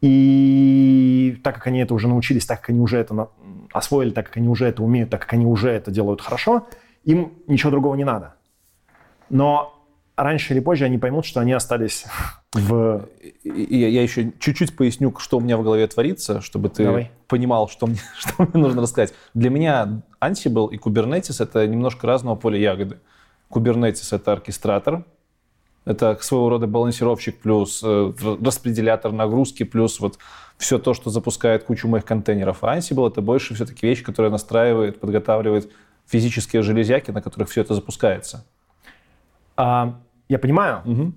И так как они это уже научились, так как они уже это освоили, так как они уже это умеют, так как они уже это делают хорошо, им ничего другого не надо. Но раньше или позже они поймут, что они остались в... Я еще чуть-чуть поясню, что у меня в голове творится, чтобы ты понимал, что мне нужно рассказать. Для меня Ansible и Kubernetes — это немножко разного поля ягоды. Kubernetes — это оркестратор, это своего рода балансировщик плюс распределятор нагрузки плюс вот все то, что запускает кучу моих контейнеров. А Ansible — это больше все-таки вещь, которая настраивает, подготавливает физические железяки, на которых все это запускается. Я понимаю. Угу.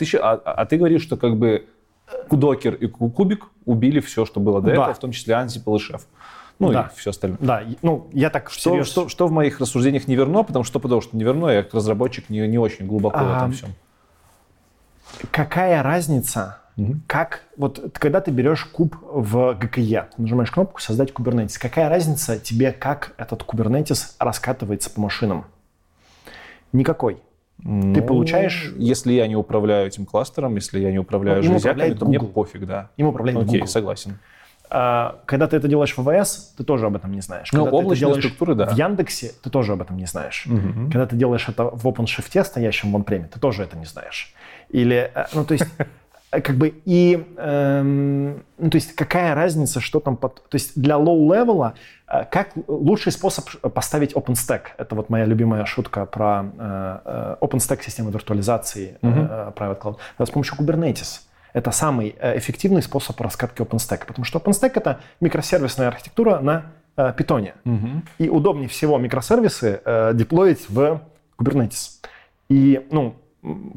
Ты говоришь, что как бы Докер и Кубик убили все, что было до этого, в том числе Ansible и Chef. И все остальное. Да, я так серьезно. Что в моих рассуждениях не верно, потому что не верно, я как разработчик не очень глубоко в этом всем. Какая разница, как... Вот когда ты берешь куб в ГКЕ, нажимаешь кнопку «Создать Kubernetes», какая разница тебе, как этот Kubernetes раскатывается по машинам? Никакой. Ты получаешь... Если я не управляю этим кластером, если я не управляю железяками, то мне пофиг, да. Им управляет Google. Окей, согласен. Когда ты это делаешь в АВС, ты тоже об этом не знаешь. Когда ты это делаешь в Яндексе, ты тоже об этом не знаешь. Угу. Когда ты делаешь это в OpenShift, стоящем в онпреме, ты тоже это не знаешь. Или, какая разница, что там под... То есть для low-level, как лучший способ поставить OpenStack? Это вот моя любимая шутка про OpenStack, систему виртуализации, Private Cloud. С помощью Kubernetes. Это самый эффективный способ раскатки OpenStack, потому что OpenStack — это микросервисная архитектура на Python. И удобнее всего микросервисы деплоить в Kubernetes. И,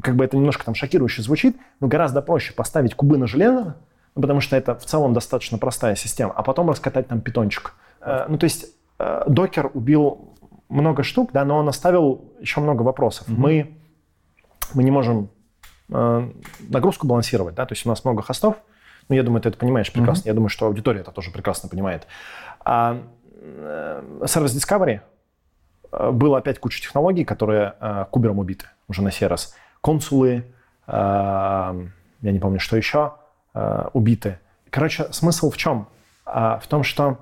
это немножко там шокирующе звучит, но гораздо проще поставить кубы на железо, потому что это в целом достаточно простая система, а потом раскатать там питончик. Докер убил много штук, да, но он оставил еще много вопросов. Мы не можем нагрузку балансировать, да, то есть у нас много хостов, но я думаю, ты это понимаешь прекрасно, я думаю, что аудитория это тоже прекрасно понимает. Service Discovery, было опять куча технологий, которые кубером убиты уже на сей раз. Консулы, я не помню, что еще, убиты. Короче, смысл в чем? В том, что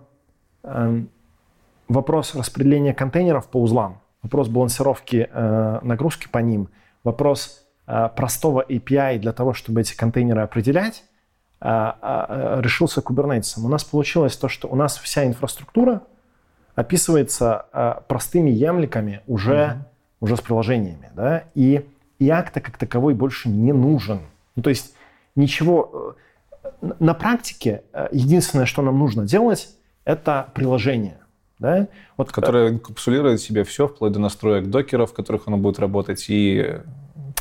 вопрос распределения контейнеров по узлам, вопрос балансировки нагрузки по ним, вопрос простого API для того, чтобы эти контейнеры определять, решился Kubernetes. У нас получилось то, что у нас вся инфраструктура описывается простыми ямликами уже с приложениями. Да? И и акта как таковой больше не нужен. Ну, то есть ничего... На практике единственное, что нам нужно делать, это приложение. Да? Вот, которое инкапсулирует в себе все, вплоть до настроек докера, в которых оно будет работать, и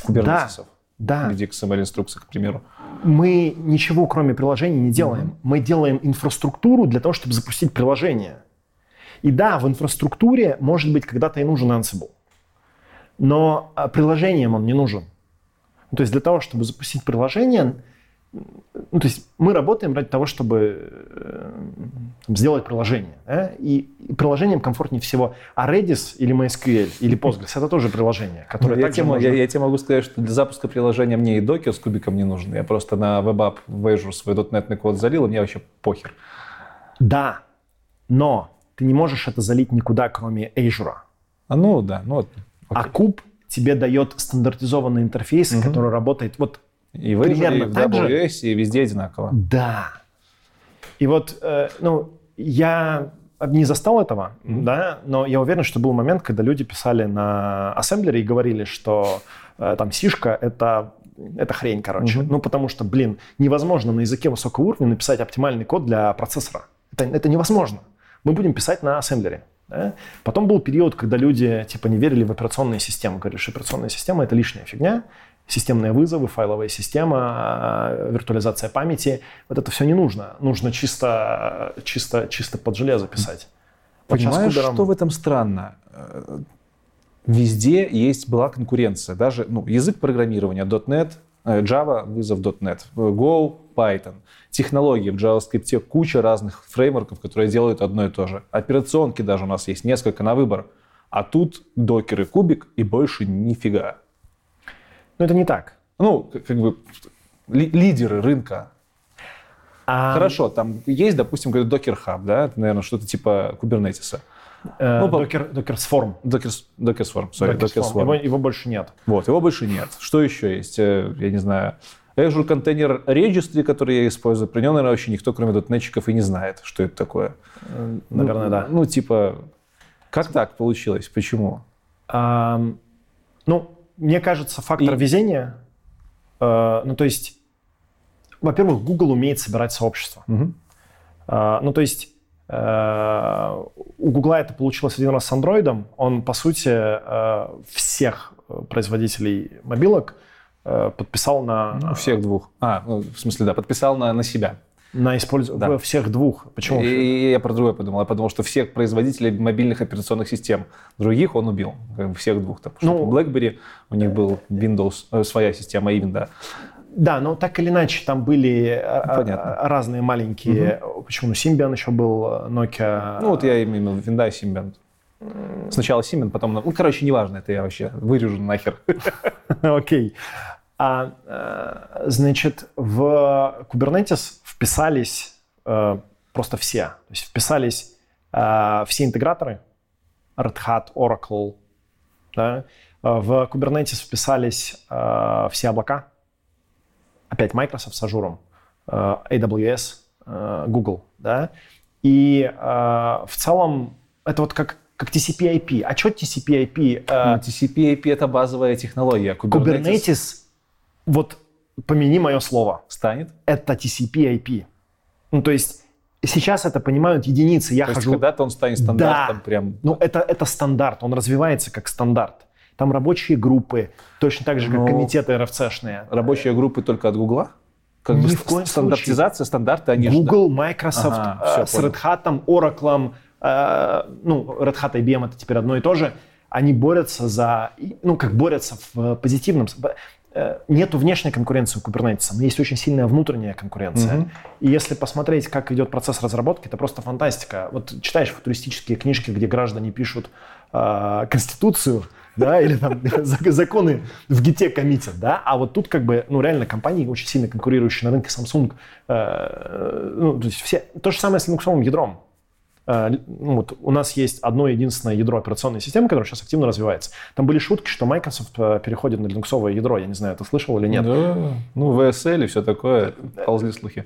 кубернетесов. Да. В виде XML-инструкций, к примеру. Мы ничего, кроме приложения, не делаем. Mm-hmm. Мы делаем инфраструктуру для того, чтобы запустить приложение. И да, в инфраструктуре, может быть, когда-то и нужен Ansible. Но приложением он не нужен. То есть для того, чтобы запустить приложение... Ну, то есть мы работаем ради того, чтобы сделать приложение. Да? И приложением комфортнее всего. А Redis или MySQL или Postgres — это тоже приложение, которое также можно... Я тебе могу сказать, что для запуска приложения мне и докер с кубиком не нужны. Я просто на WebApp в Azure свой .NET код залил, и мне вообще похер. Да, но ты не можешь это залить никуда, кроме Azure. А ну да. Ну, окей. А куб тебе дает стандартизованный интерфейс, угу. который работает... Вот, и в Azure, и в AWS, и везде одинаково. Да. И вот, я не застал этого, mm-hmm. да, но я уверен, что был момент, когда люди писали на ассемблере и говорили, что там сишка — это хрень, короче. Mm-hmm. Ну, потому что, невозможно на языке высокого уровня написать оптимальный код для процессора. Это невозможно. Мы будем писать на ассемблере. Да? Потом был период, когда люди не верили в операционные системы. Говорили, что операционная система — это лишняя фигня. Системные вызовы, файловая система, виртуализация памяти. Вот это все не нужно. Нужно чисто под железо писать. Понимаешь, что в этом странно? Везде была конкуренция. Даже язык программирования .NET, Java, вызов .NET, Go, Python. Технологии в JavaScript, куча разных фреймворков, которые делают одно и то же. Операционки даже у нас есть несколько на выбор. А тут докер и кубик, и больше нифига. Но это не так. Лидеры рынка. Хорошо, там есть, допустим, какой-то докер-хаб, да? Это, наверное, что-то типа кубернетиса. Докер-сформ. Докер-сформ. Его больше нет. Вот, его больше нет. Что еще есть? Я не знаю. Azure Container Registry, который я использую, про него, наверное, вообще никто, кроме дотнетчиков, и не знает, что это такое. Наверное, да. Как так получилось? Почему? Мне кажется, фактор везения, во-первых, Google умеет собирать сообщество. Угу. У Google это получилось один раз с Android, он, по сути, всех производителей мобилок подписал на... всех двух. Подписал на себя. На использование всех двух. Почему? И я про другое подумал. Я подумал, что всех производителей мобильных операционных систем. Других он убил. Всех двух. Там, у BlackBerry у них был Windows, своя система и Windows. Да, но так или иначе там были разные маленькие... Угу. Почему? Symbian еще был, Nokia... я имел в Windows Symbian. Сначала Symbian, потом... неважно, это я вообще вырежу нахер. Окей. В Kubernetes вписались просто все. То есть вписались все интеграторы, Red Hat, Oracle. Да? В Kubernetes вписались все облака. Опять Microsoft с Azure, AWS, Google. Да? И в целом это как TCP IP. А что TCP IP? TCP IP — это базовая технология. Kubernetes... помяни мое слово. Станет? Это TCP IP. Сейчас это понимают единицы. Когда-то он станет стандартом, да. Прям. Это стандарт. Он развивается как стандарт. Там рабочие группы, точно так же, как комитеты РФЦшные. Рабочие группы только от Гугла? Стандартизация, стандарты, они же... Google, Microsoft, Red Hat, Oracle, Red Hat, IBM — это теперь одно и то же. Они борются за... борются в позитивном... Нету внешней конкуренции у Kubernetes, но есть очень сильная внутренняя конкуренция. Mm-hmm. И если посмотреть, как идет процесс разработки, это просто фантастика. Читаешь футуристические книжки, где граждане пишут конституцию, да, или там законы в гите коммитят, да, а тут реально компании, очень сильно конкурирующие на рынке, Samsung, все. То же самое с линуксовым ядром. У нас есть одно единственное ядро операционной системы, которое сейчас активно развивается. Там были шутки, что Microsoft переходит на линуксовое ядро. Я не знаю, ты слышал или нет. Да, VSL и все такое, ползли слухи.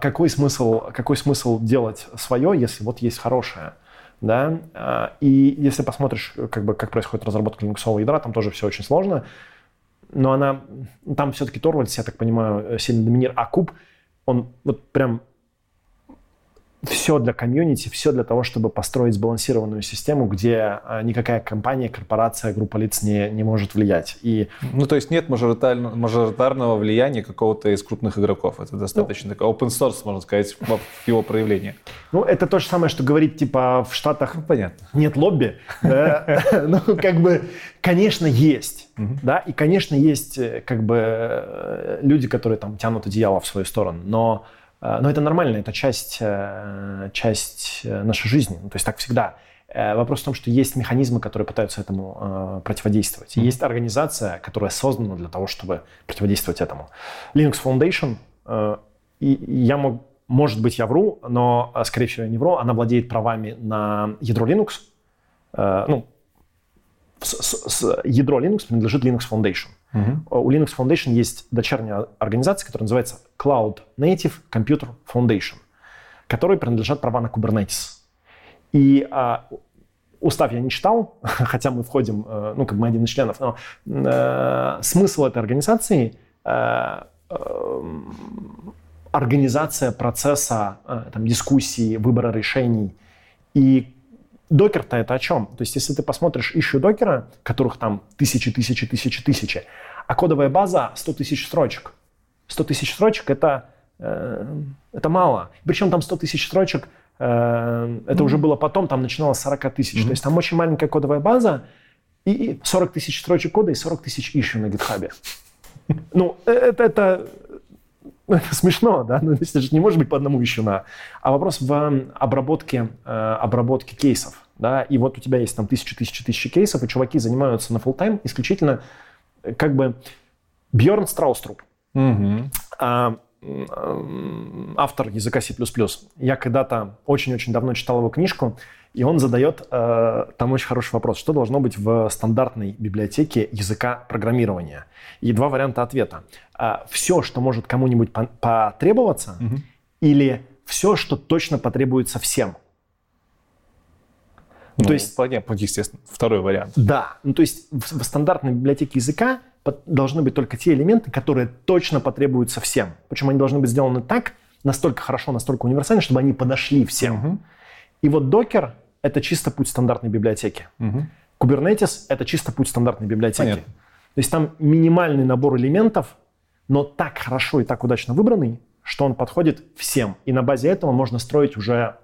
Какой смысл делать свое, если есть хорошее? Да? И если посмотришь, как происходит разработка линуксового ядра, там тоже все очень сложно. но она... Там все-таки Торвальдс, я так понимаю, сильно доминир. А Куб, он вот прям... Все для комьюнити, все для того, чтобы построить сбалансированную систему, где никакая компания, корпорация, группа лиц не может влиять. И... Ну, то есть нет мажоритарного влияния какого-то из крупных игроков. Это достаточно такой open source, можно сказать, в его проявлении. Ну, это то же самое, что говорить, типа, в Штатах понятно. Нет лобби. Ну, как бы, конечно, есть. Да, и, конечно, есть, как бы, люди, которые там тянут одеяло в свою сторону, но... Но это нормально, это часть нашей жизни, то есть так всегда. Вопрос в том, что есть механизмы, которые пытаются этому противодействовать. И есть организация, которая создана для того, чтобы противодействовать этому. Linux Foundation, может быть, я вру, но, скорее всего, я не вру, она владеет правами на ядро Linux. Ядро Linux принадлежит Linux Foundation. У Linux Foundation есть дочерняя организация, которая называется Cloud Native Computer Foundation, которой принадлежат права на Kubernetes. И устав я не читал, хотя мы входим, как бы мы один из членов, но смысл этой организации организация процесса дискуссии, выбора решений. И Докер-то это о чем? То есть, если ты посмотришь ищу докера, которых там тысячи, а кодовая база 100 тысяч строчек. 100 тысяч строчек – это мало. Причем там 100 тысяч строчек, это уже было потом, там начиналось 40 тысяч. То есть, там очень маленькая кодовая база, и 40 тысяч строчек кода, и 40 тысяч ищу на GitHub. Ну, это смешно, да? Ну, это же не может быть по одному еще на. А вопрос в обработке кейсов, да? И вот у тебя есть там тысячи кейсов, и чуваки занимаются на фулл-тайм исключительно как бы Бьорн Страуструп, автор языка C++. Я когда-то очень-очень давно читал его книжку, и он задает там очень хороший вопрос. Что должно быть в стандартной библиотеке языка программирования? И два варианта ответа. Все, что может кому-нибудь потребоваться, или все, что точно потребуется всем? Ну, то есть, понятно, естественно, второй вариант. Да. Ну, то есть в стандартной библиотеке языка должны быть только те элементы, которые точно потребуются всем. Причем они должны быть сделаны так, настолько хорошо, настолько универсально, чтобы они подошли всем. И вот Docker — это чисто путь стандартной библиотеки. Kubernetes — это чисто путь стандартной библиотеки. Понятно. То есть там минимальный набор элементов, но так хорошо и так удачно выбранный, что он подходит всем. И на базе этого можно строить уже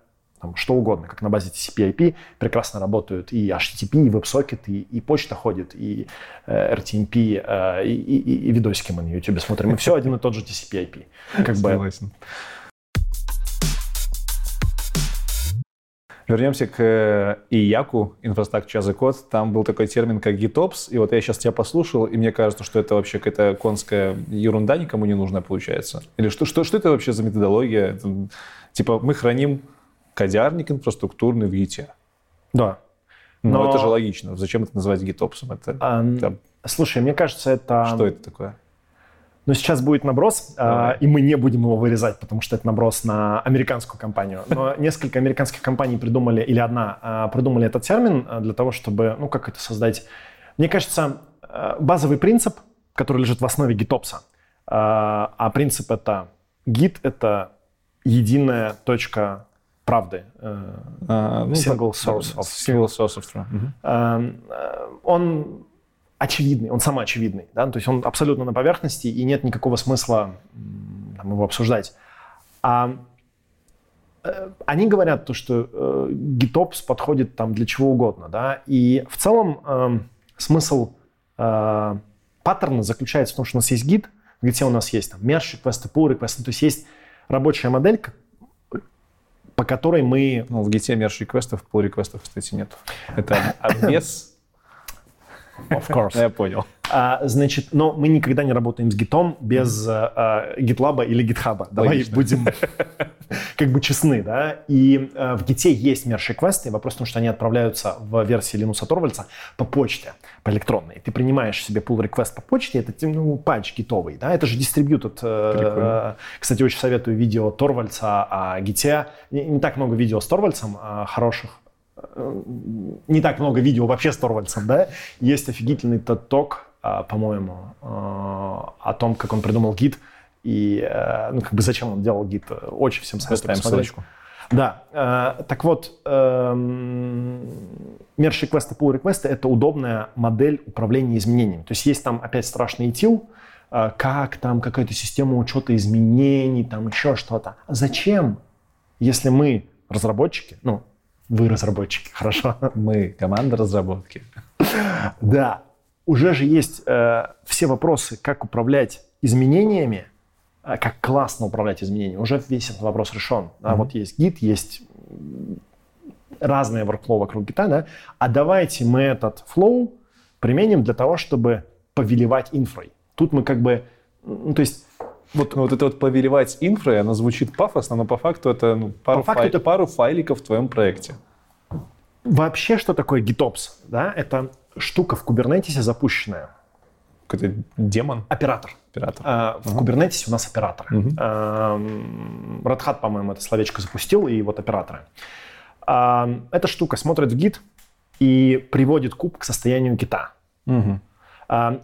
там что угодно. Как на базе TCP IP прекрасно работают и HTTP, и WebSocket, и почта ходит, и RTMP, и видосики мы на YouTube смотрим. И все один и тот же TCP IP. Как бы... Согласен. Вернемся к ИЯКу, инфраструктура as code. Там был такой термин, как GitOps. И вот я сейчас тебя послушал, и мне кажется, что это вообще какая-то конская ерунда, никому не нужна получается. Или что это вообще за методология? Типа мы храним кодярник инфраструктурный в Git. Да. Но это же логично. Зачем это называть GitOps? Слушай, мне кажется, это... Что это такое? Но сейчас будет наброс, и мы не будем его вырезать, потому что это наброс на американскую компанию. Но несколько американских компаний придумали, или одна, придумали этот термин для того, чтобы, как это создать. Мне кажется, базовый принцип, который лежит в основе GitOps, а принцип это Git — это единая точка правды, single source of truth. Он... очевидный, он самоочевидный, да, то есть он абсолютно на поверхности, и нет никакого смысла его обсуждать. Они говорят то, что GitOps подходит там для чего угодно, да, и в целом смысл паттерна заключается в том, что у нас есть Git, где у нас есть там merge-реквесты, pull-реквесты, то есть есть рабочая моделька, по которой мы... Ну, в Git merge-реквестов, pull-реквестов, кстати, нет. Это без... Of course. Я понял. Значит, но мы никогда не работаем с гитом без GitLab или GitHub. Давай будем как бы честны, да. И в гите есть мерж-реквесты. Вопрос в том, что они отправляются в версии Линуса Торвальдса по почте, по электронной. Ты принимаешь себе pull-реквест по почте, это патч гитовый, да. Это же дистрибьютед. Кстати, очень советую видео Торвальдса о гите. Не так много видео с Торвальдсом хороших. Не так много видео вообще с Торвальдсом, да? Есть офигительный TED-ток по-моему, о том, как он придумал Git и, ну, как бы зачем он делал Git. Очень всем советую посмотреть. Да, так вот, merge request и pull request — это удобная модель управления изменениями. То есть есть там опять страшный ITIL, как там какая-то система учета изменений, там еще что-то. Зачем, если мы разработчики, ну, вы разработчики, хорошо? Мы команда разработки. Да, уже же есть все вопросы, как управлять изменениями, как классно управлять изменениями. Уже весь этот вопрос решен. Да? Mm-hmm. Вот есть Git, есть разные workflow вокруг Git'а, да? А давайте мы этот flow применим для того, чтобы повелевать инфрой. Тут мы как бы, ну, то есть... Вот, ну, вот это вот повелевать инфрой, оно звучит пафосно, но по факту это, ну, пару файликов в твоем проекте. Вообще, что такое GitOps? Да? Это штука в Кубернетисе запущенная. Какой-то демон? Оператор. В Кубернетисе у нас оператор. Red Hat, по-моему, это словечко запустил, и вот операторы. Эта штука смотрит в Git и приводит куб к состоянию гита.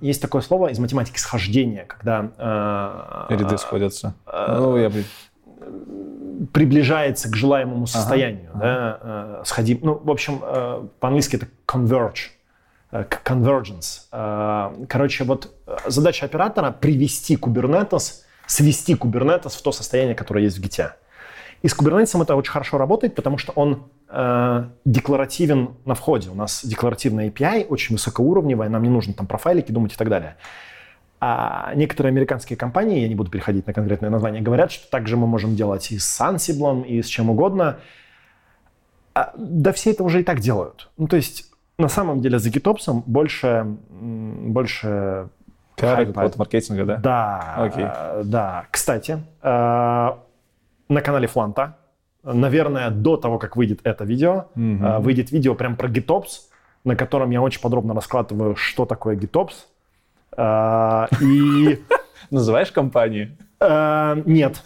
Есть такое слово из математики — схождение, когда... Ряды сходятся. Приближается к желаемому состоянию. Да? Сходим. Ну, в общем, по-английски это converge. Convergence. Короче, вот задача оператора — привести Kubernetes, свести Kubernetes в то состояние, которое есть в Git. И с Kubernetes это очень хорошо работает, потому что он декларативен на входе. У нас декларативный API, очень высокоуровневый, нам не нужно там про файлики думать и так далее. А некоторые американские компании, я не буду переходить на конкретное название, говорят, что также мы можем делать и с Ansible, и с чем угодно. Да все это уже и так делают. Ну, то есть... На самом деле за GitOps'ом больше пиара, какого-то маркетинга, да? Да. Кстати, на канале Фланта, наверное, до того, как выйдет это видео, выйдет видео прям про GitOps, на котором я очень подробно раскладываю, что такое GitOps. И... Называешь компанию? Нет,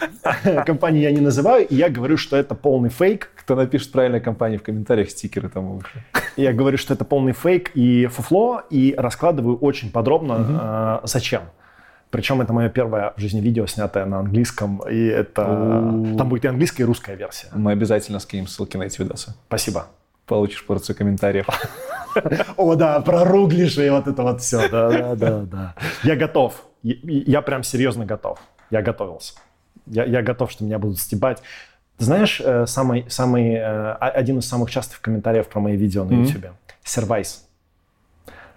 компанию я не называю, и я говорю, что это полный фейк. Кто напишет правильно компанию в комментариях, стикеры там лучше. Я говорю, что это полный фейк и фуфло, и раскладываю очень подробно, зачем. Причем это мое первое в жизни видео, снятое на английском, и это там будет и английская, и русская версия. Мы обязательно скинем ссылки на эти видосы. Спасибо. Получишь порцию комментариев. О, да, про руглиши и вот это вот все. Да. Я готов. Я прям серьезно готов. Я готовился. Я готов, что меня будут стебать. Ты знаешь, один из самых частых комментариев про мои видео на YouTube? Сервайс.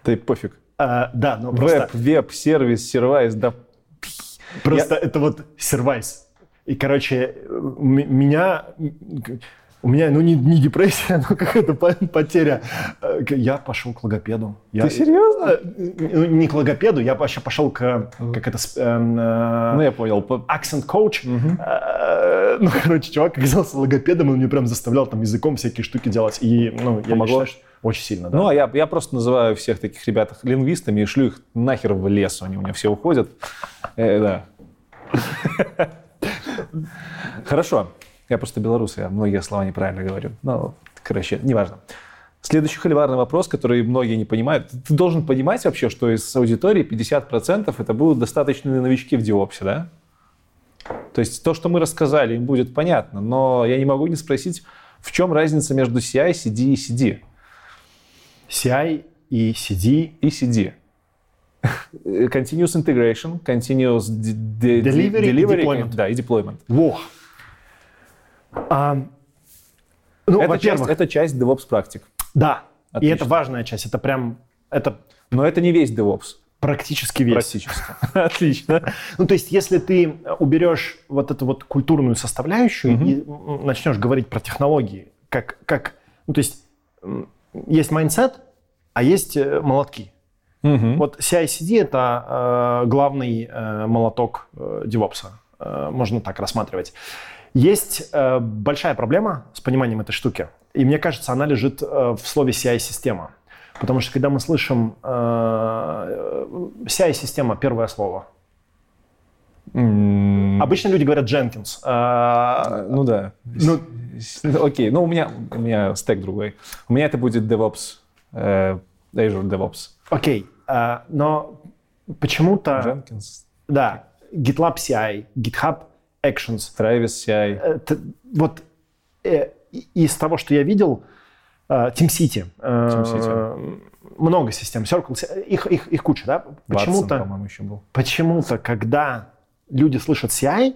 Да и пофиг. Да, но просто... Веб, сервис, сервайс, да. Просто это вот сервайс. И, короче, у меня, ну, не депрессия, но какая-то потеря. Я пошел к логопеду. Ты серьезно? Не к логопеду, я вообще пошел к... Как это... Ну, я понял. Accent coach. Ну, короче, чувак оказался логопедом, он мне прям заставлял там языком всякие штуки делать. И, ну, помогло? Очень сильно, да. Ну, а я просто называю всех таких ребят лингвистами и шлю их нахер в лес. Они у меня все уходят. Да. Хорошо. Я просто белорус, я многие слова неправильно говорю. Ну, короче, неважно. Следующий холиварный вопрос, который многие не понимают. Ты должен понимать вообще, что из аудитории 50% это будут достаточные новички в DevOps, да? То есть то, что мы рассказали, им будет понятно, но я не могу не спросить, в чем разница между CI, CD и CD? CI и CD? И CD. Continuous Integration, Continuous Delivery, Deployment. Да, и Deployment. Во! Ну, это часть DevOps практик. Да. Отлично. И это важная часть. Это прям... Но это не весь DevOps. Практически весь. Практически. Отлично. Ну, то есть, если ты уберешь вот эту вот культурную составляющую и начнешь говорить про технологии, как... Ну, то есть, есть майндсет, а есть молотки. Вот CI/CD — это главный молоток DevOps. Можно так рассматривать. Есть большая проблема с пониманием этой штуки, и мне кажется, она лежит в слове CI-система. Потому что когда мы слышим CI-система, первое слово. Обычно люди говорят Jenkins. Ну да. Окей, ну у меня стек другой. У меня это будет DevOps, Azure DevOps. Окей, Но почему-то... Jenkins. Да. GitLab CI, GitHub Actions. Travis CI. Вот из того, что я видел, TeamCity. Много систем. Circle, их куча, да? Почему-то, Watson, по-моему, еще был. Почему-то, когда люди слышат CI,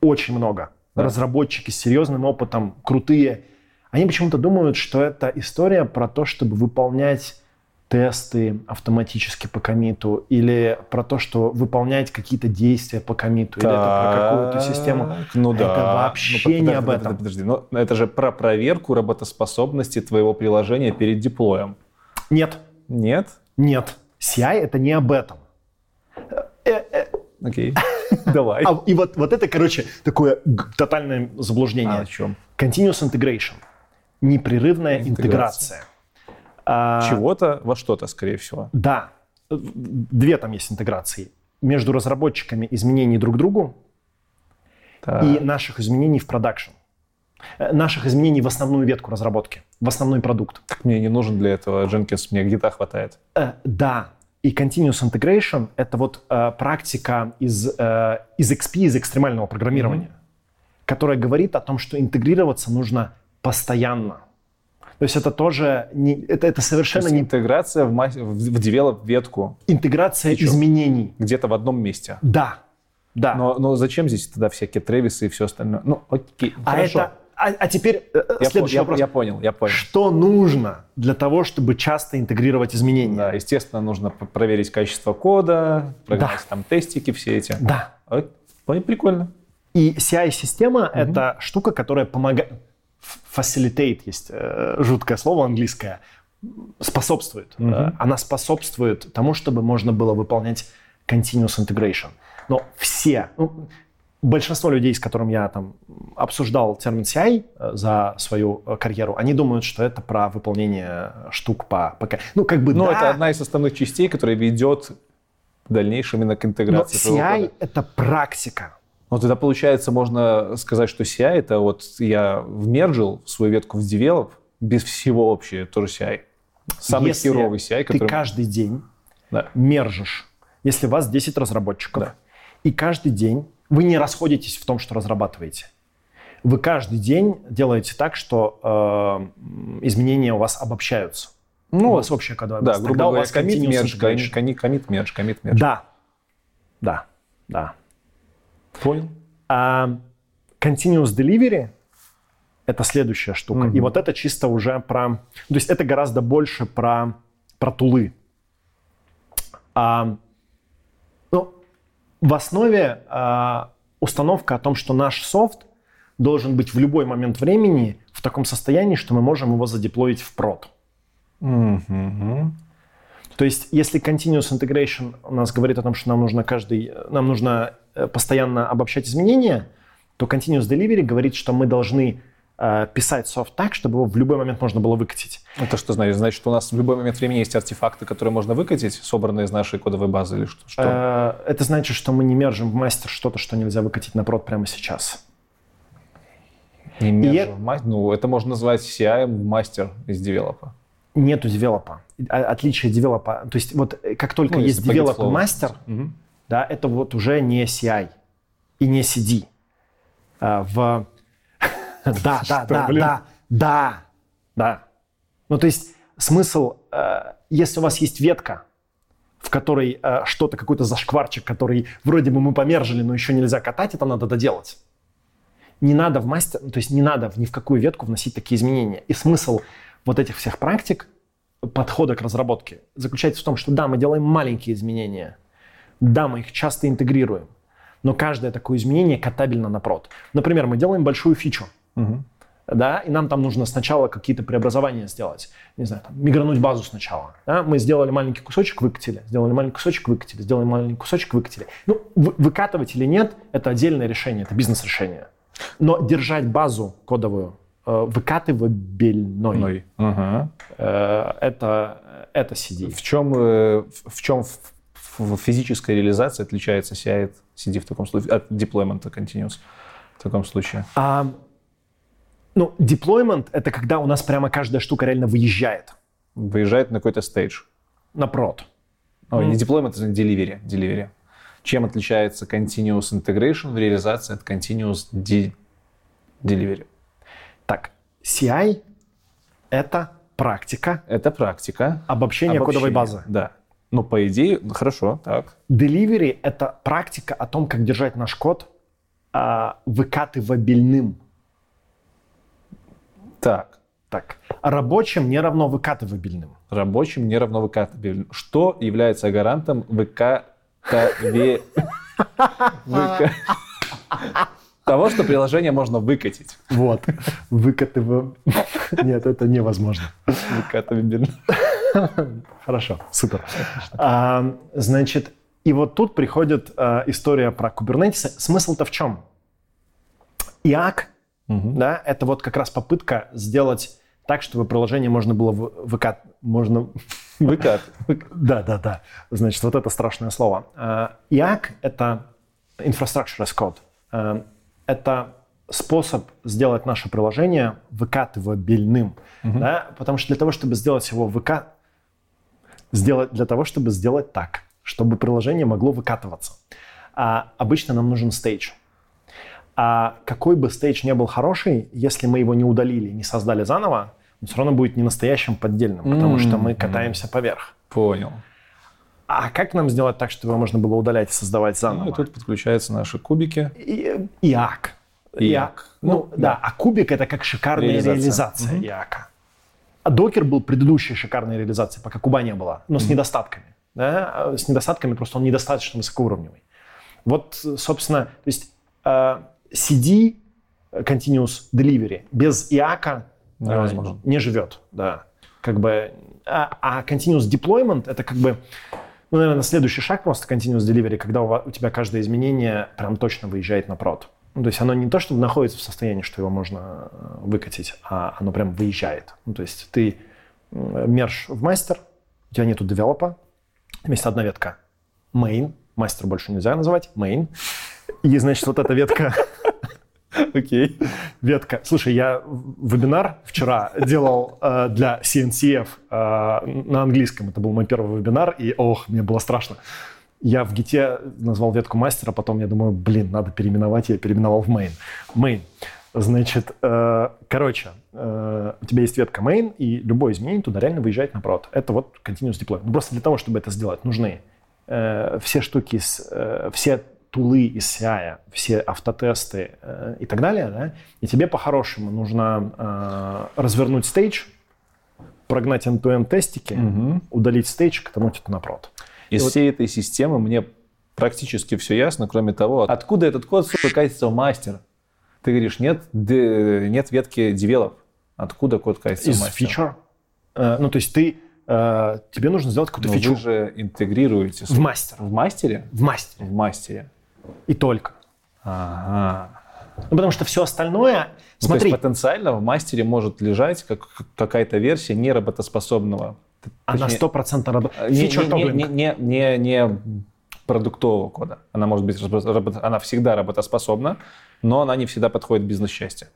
очень много. Да. Разработчики с серьезным опытом, крутые. Они почему-то думают, что это история про то, чтобы выполнять тесты автоматически по коммиту, или про то, что выполнять какие-то действия по коммиту, или это про какую-то систему. Ну да. Это вообще не об этом. Подожди, но это же про проверку работоспособности твоего приложения перед деплоем. Нет. Нет? Нет. CI — это не об этом. Окей. Давай. И вот это, короче, такое тотальное заблуждение. О чем? Continuous integration. Непрерывная интеграция. Чего-то во что-то, скорее всего. Да. Две там есть интеграции. Между разработчиками изменений друг к другу и наших изменений в продакшн. Наших изменений в основную ветку разработки, в основной продукт. Так мне не нужен для этого Jenkins, мне где-то хватает. Да. И continuous integration — это вот практика из XP, из экстремального программирования, которая говорит о том, что интегрироваться нужно постоянно. То есть это тоже не, это совершенно не интеграция в девелоп-ветку. Интеграция изменений. Где-то в одном месте. Да. Да. Но зачем здесь тогда всякие тревисы и все остальное? Ну, окей, хорошо. А теперь следующий вопрос. Я понял. Что нужно для того, чтобы часто интегрировать изменения? Да, естественно, нужно проверить качество кода, проверить там тестики все эти. Да. Прикольно. И CI-система — это штука, которая помогает... Facilitate есть жуткое слово английское. Способствует. Она способствует тому, чтобы можно было выполнять continuous integration. Но большинство людей, с которыми я там обсуждал термин CI за свою карьеру, они думают, что это про выполнение штук по... Ну, как бы, это одна из основных частей, которая ведет в дальнейшем именно к интеграции. Но CI — это практика. Но тогда, получается, можно сказать, что CI — это вот я вмержил свою ветку в девелоп без всего вообще, тоже CI. Самый херовый CI, который... Если ты каждый день мержишь, если у вас 10 разработчиков, и каждый день вы не расходитесь в том, что разрабатываете. Вы каждый день делаете так, что изменения у вас обобщаются. У вас общая кодовая база. Да, грубо говоря, commit, merge. Да. Понял. А continuous delivery — это следующая штука. И вот это чисто уже про... То есть это гораздо больше про тулы. В основе установка о том, что наш софт должен быть в любой момент времени в таком состоянии, что мы можем его задеплоить в прод. То есть, если continuous integration у нас говорит о том, что нам нужно постоянно обобщать изменения, то continuous delivery говорит, что мы должны писать софт так, чтобы его в любой момент можно было выкатить. Это что значит? Значит, что у нас в любой момент времени есть артефакты, которые можно выкатить, собранные из нашей кодовой базы или что? Это значит, что мы не мержим в мастер что-то, что нельзя выкатить на прод прямо сейчас. Не мержим в мастер? Ну, это можно назвать CI в мастер из девелопа. Нету девелопа. Отличие девелопа. То есть вот как только есть девелоп и мастер, да, это вот уже не CI и не CD. Да. Ну, то есть смысл, если у вас есть ветка, в которой что-то, какой-то зашкварчик, который вроде бы мы помержили, но еще нельзя катать, это надо доделать. Не надо в мастер, то есть не надо ни в какую ветку вносить такие изменения. И смысл вот этих всех практик, подхода к разработке, заключается в том, что да, мы делаем маленькие изменения, да, мы их часто интегрируем, но каждое такое изменение катабельно на прод. Например, мы делаем большую фичу, да, и нам там нужно сначала какие-то преобразования сделать, не знаю, там, мигрануть базу сначала. Да? Мы сделали маленький кусочек, выкатили, сделали маленький кусочек, выкатили, сделали маленький кусочек, выкатили. Ну, выкатывать или нет, это отдельное решение, это бизнес-решение. Но держать базу кодовую выкатывабельной. Это CD. В чем физическая реализация отличается CI от CD в таком случае, от deployment continuous в таком случае? Deployment — это когда у нас прямо каждая штука реально выезжает. Выезжает на какой-то стейдж. На прод. Не deployment, а delivery. Чем отличается continuous integration в реализации от continuous delivery? Так, CI — это практика. Обобщение кодовой базы. Да. Но по идее, хорошо, так. Delivery — это практика о том, как держать наш код выкатывабельным. Так. Рабочим не равно выкатывабельным. Что является гарантом того, что приложение можно выкатить. Вот. Нет, это невозможно. Выкатывабельно. Хорошо, супер. Значит, и вот тут приходит история про Kubernetes. Смысл-то в чем? ИАК, да, это вот как раз попытка сделать так, чтобы приложение можно было Да. Значит, вот это страшное слово. IaaC — это Infrastructure as Code. Это способ сделать наше приложение выкатывабельным. Да? Потому что для того, чтобы сделать его для того, чтобы сделать так, чтобы приложение могло выкатываться, обычно нам нужен стейдж. А какой бы стейдж ни был хороший, если мы его не удалили, не создали заново, он все равно будет не настоящим, поддельным, потому что мы катаемся поверх. Понял. А как нам сделать так, чтобы его можно было удалять и создавать заново? Ну, и тут подключаются наши кубики. ИАК. Ну да. А кубик — это как шикарная реализация ИАКа. А Docker был предыдущей шикарной реализацией, пока куба не было, но с недостатками. Да? С недостатками, просто он недостаточно высокоуровневый. Вот, собственно, то есть CD, Continuous Delivery, без ИАКа не живет, да. Как бы, Continuous Deployment — это как бы, ну, наверное, следующий шаг просто Continuous Delivery, когда у тебя каждое изменение прям точно выезжает на прод. Ну, то есть оно не то, что находится в состоянии, что его можно выкатить, а оно прям выезжает. Ну, то есть ты мерж в мастер, у тебя нету девелопа, есть одна ветка main, мастер больше нельзя называть, main. И, значит, вот эта ветка... Окей. Ветка. Слушай, я вебинар вчера делал для CNCF на английском. Это был мой первый вебинар, и, мне было страшно. Я в гите назвал ветку мастера, потом я думаю, надо переименовать. Я переименовал в main. Main. Значит, у тебя есть ветка main, и любое изменение туда реально выезжает на прод. Это вот continuous deploy. Просто для того, чтобы это сделать, нужны все штуки, все тулы из CI, все автотесты и так далее, да? И тебе по-хорошему нужно развернуть стейдж, прогнать end-to-end тестики, удалить стейдж, катануть это на прод. Из всей этой системы мне практически все ясно, кроме того, откуда этот код катится в мастер. Ты говоришь, нет ветки develop. Откуда код катится в мастер? Из фичер. Ну, то есть тебе нужно сделать какую-то фичу. Вы же интегрируете... В мастер. В мастере? В мастере. И только. Ага. Ну, потому что все остальное... Ну, смотри. То есть потенциально в мастере может лежать какая-то версия неработоспособного. Она 100% не продуктового кода. Она может быть... Она всегда работоспособна, но она не всегда подходит бизнес-части.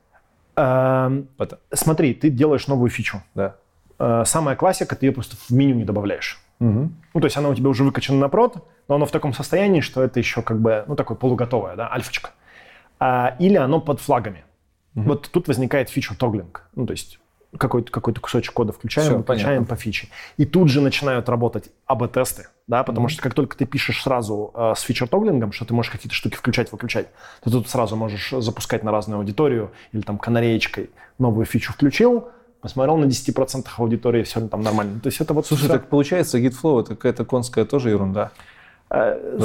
Смотри, ты делаешь новую фичу. Да. Самая классика, ты ее просто в меню не добавляешь. Ну, то есть она у тебя уже выкачана на прод, но она в таком состоянии, что это еще как бы, ну, такое полуготовое, да, альфочка. Или оно под флагами. Вот тут возникает фича тоглинг. Ну, то есть какой-то кусочек кода включаем, все, выключаем по фиче. И тут же начинают работать АБ-тесты, да, потому что как только ты пишешь сразу с фичер-тоглингом, что ты можешь какие-то штуки включать-выключать, то тут сразу можешь запускать на разную аудиторию или там канареечкой новую фичу включил, посмотрел на 10% аудитории, все там нормально. То есть это вот... Слушай, все... так получается, GitFlow — это какая-то конская тоже ерунда.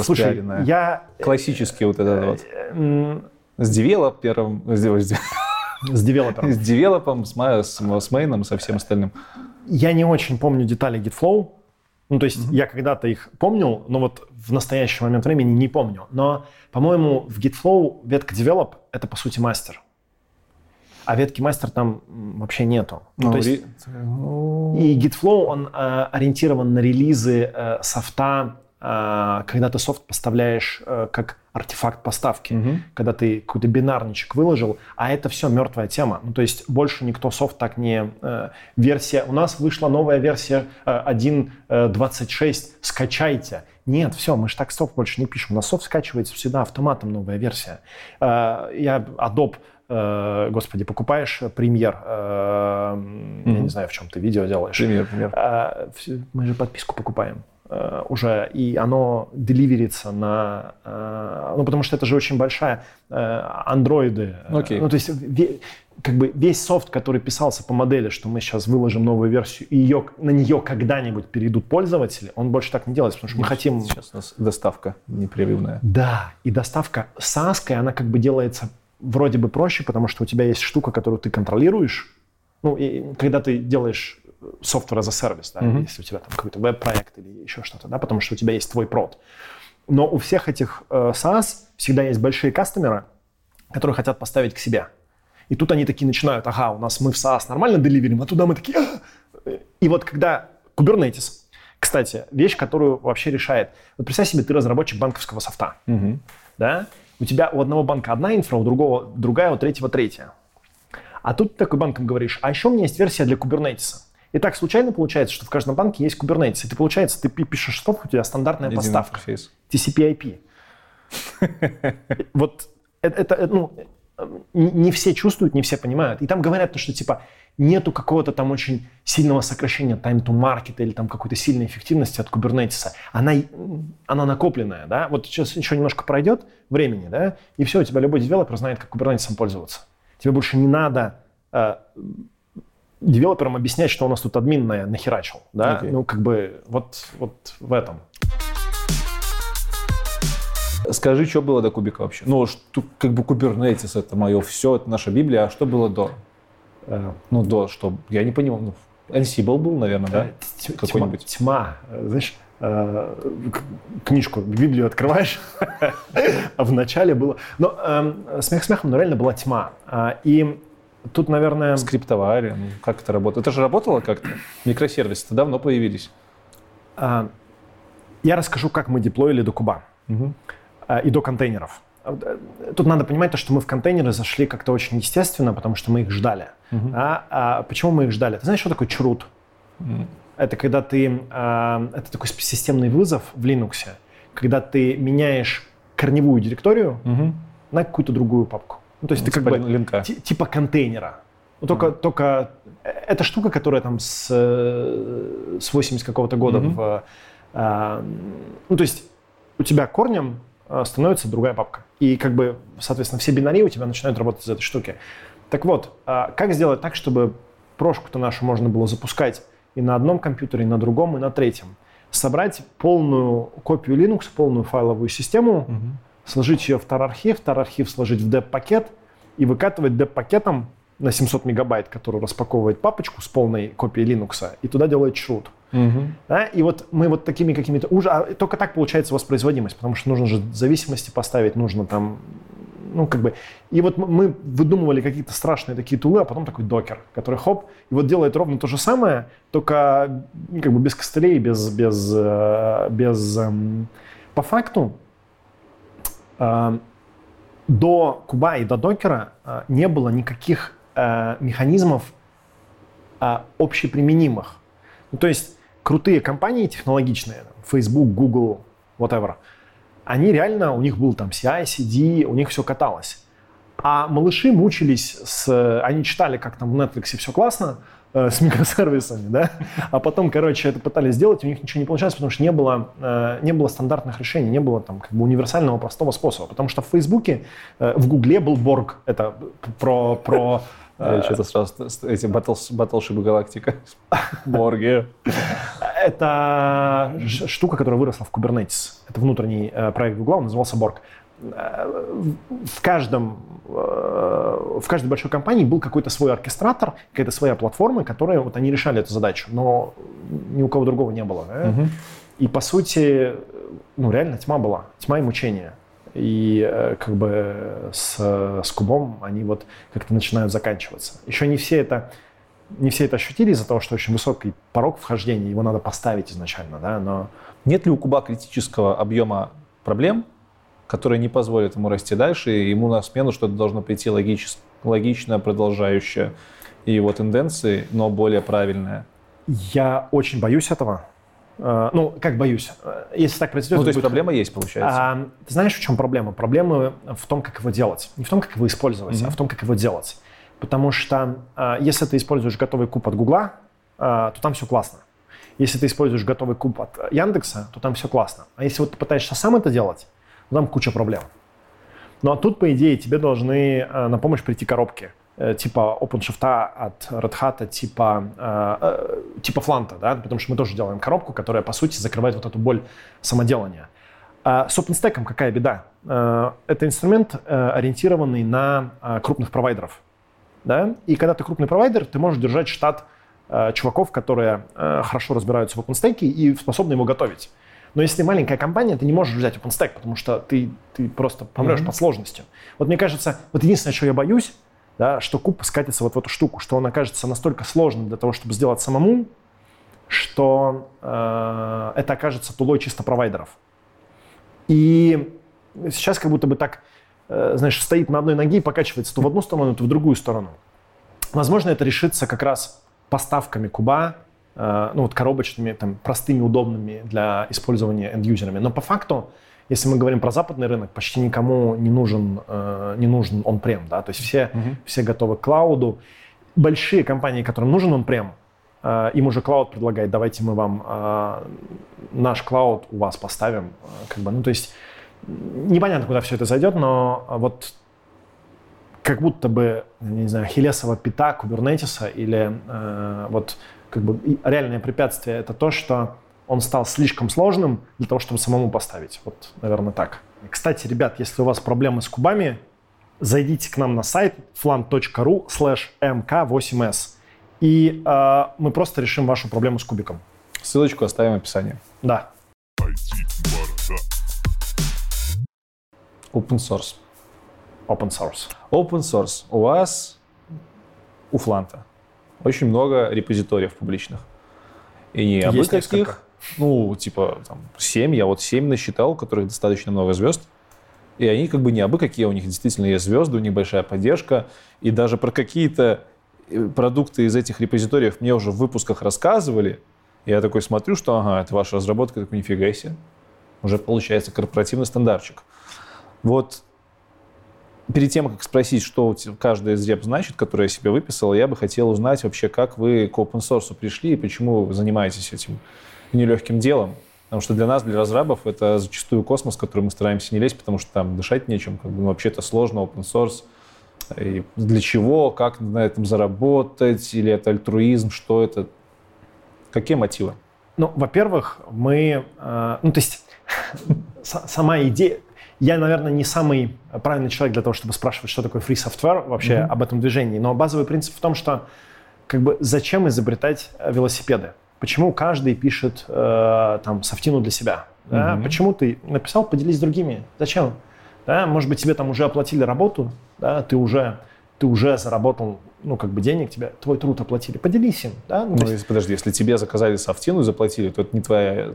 Слушай, я... Классический вот этот вот. С девелопером... С девелопером, с мейном, со всем остальным. Я не очень помню детали GitFlow. Ну, то есть я когда-то их помнил, но вот в настоящий момент времени не помню. Но, по-моему, в GitFlow ветка develop — это, по сути, мастер. А ветки мастер там вообще нету. Ну, то есть, и GitFlow, он ориентирован на релизы софта когда ты софт поставляешь как артефакт поставки, когда ты какой-то бинарничек выложил, а это все мертвая тема. Ну, то есть больше никто софт так не... версия... У нас вышла новая версия 1.26, скачайте. Нет, все, мы же так софт больше не пишем. У нас софт скачивается всегда автоматом, новая версия. Я Adobe... Господи, покупаешь премьер, я не знаю, в чем ты видео делаешь. Премьер. Мы же подписку покупаем уже, и оно деливерится на... Ну, потому что это же очень большая... Андроиды. Okay. Ну, то есть, как бы весь софт, который писался по модели, что мы сейчас выложим новую версию, и ее, на нее когда-нибудь перейдут пользователи, он больше так не делается, потому что мы хотим... Сейчас у нас доставка непрерывная. Да, и доставка с Аской, она как бы делается... Вроде бы проще, потому что у тебя есть штука, которую ты контролируешь. Ну, и когда ты делаешь software as a service, да, если у тебя там какой-то веб-проект или еще что-то, да, потому что у тебя есть твой прод. Но у всех этих SaaS всегда есть большие кастомеры, которые хотят поставить к себе. И тут они такие начинают, ага, у нас мы в SaaS нормально деливерим, а туда мы такие... И вот когда Kubernetes, кстати, вещь, которую вообще решает... Вот представь себе, ты разработчик банковского софта, да? У тебя у одного банка одна инфра, у другого другая, у третьего третья. А тут ты такой банком говоришь, а еще у меня есть версия для Kubernetes. И так случайно получается, что в каждом банке есть Kubernetes. И ты, получается, ты пишешь что, у тебя стандартная единый поставка. Интерфейс. TCP IP. Вот это, ну, не все чувствуют, не все понимают. И там говорят, что типа нету какого-то там очень сильного сокращения time to market или там какой-то сильной эффективности от Kubernetes. Она накопленная, да? Вот сейчас еще немножко пройдет времени, да? И все, у тебя любой девелопер знает, как Kubernetes пользоваться. Тебе больше не надо девелоперам объяснять, что у нас тут админ нахерачил, да? Okay. Ну, как бы вот в этом. Скажи, что было до кубика вообще? Ну, что, как бы Kubernetes — это мое все, это наша Библия, а что было до? Ну, до, что, я не понимал. Ну, Ansible был, наверное, да? Какой-нибудь. Тьма. Знаешь, книжку, Библию открываешь, а вначале было... Но смех смехом, но реально была тьма. И тут, наверное... Скриптовали, ну, как это работает? Это же работало как-то? Микросервисы-то давно появились. Я расскажу, как мы деплоили до куба и до контейнеров. Тут надо понимать то, что мы в контейнеры зашли как-то очень естественно, потому что мы их ждали. Почему мы их ждали? Ты знаешь, что такое чрут? Это когда ты... это такой системный вызов в Linux, когда ты меняешь корневую директорию на какую-то другую папку. Ну, то есть ты как бы линка. Типа контейнера. Но только это штука, которая там с 80 какого-то года в... ну, то есть у тебя корнем становится другая папка. И как бы, соответственно, все бинарии у тебя начинают работать из этой штуки. Так вот, как сделать так, чтобы прошку-то нашу можно было запускать и на одном компьютере, и на другом, и на третьем? Собрать полную копию Linux, полную файловую систему, сложить ее в tar-архив сложить в dep-пакет и выкатывать dep-пакетом на 700 мегабайт, который распаковывает папочку с полной копией Linux, и туда делает шрут. Да? И вот мы вот такими какими-то... Только так получается воспроизводимость, потому что нужно же зависимости поставить, нужно там... Ну, как бы... И вот мы выдумывали какие-то страшные такие тулы, а потом такой Docker, который хоп, и вот делает ровно то же самое, только как бы без костылей, без по факту... До куба и до докера не было никаких механизмов общеприменимых. Ну, то есть крутые компании технологичные, Facebook, Google, whatever, они реально, у них был там CI, CD, у них все каталось. А малыши мучились, они читали, как там в Netflix все классно, с микросервисами, да, а потом, короче, это пытались сделать, у них ничего не получалось, потому что не было стандартных решений, не было там как бы универсального простого способа, потому что в Фейсбуке, в Гугле был Борг, это про... Я что-то сразу, эти Battleship Galactica, Борги. Это штука, которая выросла в Kubernetes, это внутренний проект Гугла, он назывался Борг. В каждой большой компании был какой-то свой оркестратор, какая-то своя платформа, которые вот они решали эту задачу, но ни у кого другого не было. Да? И по сути, ну реально тьма была, тьма и мучения. И как бы с кубом они вот как-то начинают заканчиваться. Еще не все это не все это ощутили из-за того, что очень высокий порог вхождения, его надо поставить изначально, да, но... Нет ли у Куба критического объема проблем, которые не позволят ему расти дальше, и ему на смену что-то должно прийти логично продолжающее его тенденции, но более правильное? Я очень боюсь этого. Ну, как боюсь, если так произойдет... Ну, то есть проблема есть, получается? Ты знаешь, в чем проблема? Проблема в том, как его делать. Не в том, как его использовать, а в том, как его делать. Потому что если ты используешь готовый куб от Google, то там все классно. Если ты используешь готовый куб от Яндекса, то там все классно. А если вот ты пытаешься сам это делать, то там куча проблем. Ну, а тут, по идее, тебе должны на помощь прийти коробки. Типа OpenShift от Red Hat, типа Фланта, да? Потому что мы тоже делаем коробку, которая, по сути, закрывает вот эту боль самоделания. С OpenStack какая беда? Это инструмент, ориентированный на крупных провайдеров. Да? И когда ты крупный провайдер, ты можешь держать штат чуваков, которые хорошо разбираются в OpenStack и способны его готовить. Но если маленькая компания, ты не можешь взять OpenStack, потому что ты просто помрешь под сложностью. Вот мне кажется, вот единственное, чего я боюсь, да, что куб скатится вот в эту штуку, что он окажется настолько сложным для того, чтобы сделать самому, что это окажется тулой чисто провайдеров. И сейчас как будто бы так, знаешь, стоит на одной ноге и покачивается то в одну сторону, то в другую сторону. Возможно, это решится как раз поставками куба, ну вот коробочными, там, простыми, удобными для использования энд-юзерами. Но по факту, если мы говорим про западный рынок, почти никому не нужен он-прем, да, то есть все готовы к клауду. Большие компании, которым нужен он-прем, им уже клауд предлагает, давайте мы вам наш клауд у вас поставим, как бы, ну, то есть непонятно, куда все это зайдет, но вот как будто бы, не знаю, ахиллесова пята Кубернетиса или вот как бы реальное препятствие — это то, что он стал слишком сложным для того, чтобы самому поставить. Вот, наверное, так. Кстати, ребят, если у вас проблемы с кубами, зайдите к нам на сайт flant.ru/mk8s, и мы просто решим вашу проблему с кубиком. Ссылочку оставим в описании. Да. Open source. У вас, у Фланта, очень много репозиториев публичных. И не обычных. Ну, типа, там, 7, я вот 7 насчитал, у которых достаточно много звезд, и они как бы не абы какие, у них действительно есть звезды, у них большая поддержка, и даже про какие-то продукты из этих репозиториев мне уже в выпусках рассказывали, я такой смотрю, что, ага, это ваша разработка, такой, нифига себе, уже получается корпоративный стандартчик. Вот перед тем, как спросить, что каждый из реп значит, который я себе выписал, я бы хотел узнать вообще, как вы к open-source пришли и почему вы занимаетесь этим нелегким делом, потому что для нас, для разрабов, это зачастую космос, в который мы стараемся не лезть, потому что там дышать нечем, как бы, ну, вообще-то сложно, open source, и для чего, как на этом заработать, или это альтруизм, что это, какие мотивы? Ну, во-первых, мы, ну, то есть, сама идея, я, наверное, не самый правильный человек для того, чтобы спрашивать, что такое free software вообще об этом движении, но базовый принцип в том, что, как бы, зачем изобретать велосипеды? Почему каждый пишет там софтину для себя? Да? Почему ты написал, поделись с другими? Зачем? Да? Может быть, тебе там уже оплатили работу, да? ты уже заработал, ну, как бы, денег, тебе твой труд оплатили. Поделись им. Да? Ну, есть... Подожди, если тебе заказали софтину и заплатили, то это не твоя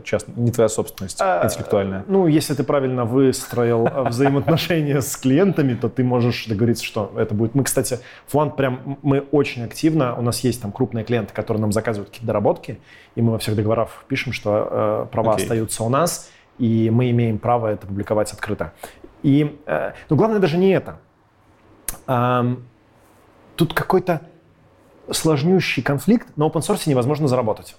собственность интеллектуальная. Ну, если ты правильно выстроил взаимоотношения с клиентами, то ты можешь договориться, что это будет. Мы, кстати, Флант прям, мы очень активно, у нас есть там крупные клиенты, которые нам заказывают какие-то доработки, и мы во всех договорах пишем, что права остаются у нас, и мы имеем право это публиковать открыто. И, но главное даже не это. Тут какой-то сложнющий конфликт. На open-source невозможно заработать.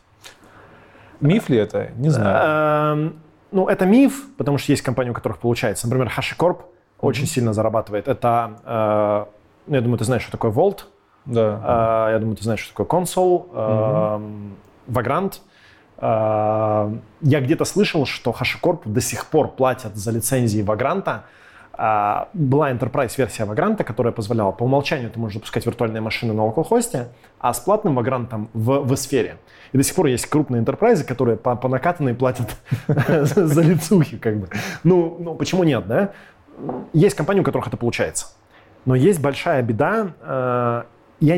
Миф ли это? Не знаю. Ну, это миф, потому что есть компании, у которых получается. Например, HashiCorp очень сильно зарабатывает. Это, я думаю, ты знаешь, что такое Vault. Да. Я думаю, ты знаешь, что такое Console, Vagrant. Я где-то слышал, что HashiCorp до сих пор платят за лицензии Vagrant. Была Enterprise-версия Vagrant, которая позволяла по умолчанию ты можешь запускать виртуальные машины на локал-хосте, а с платным Vagrant в сфере. И до сих пор есть крупные энтерпрайзы, которые по накатанной платят за лицухи, как бы. Ну, почему нет, да? Есть компании, у которых это получается. Но есть большая беда, Я,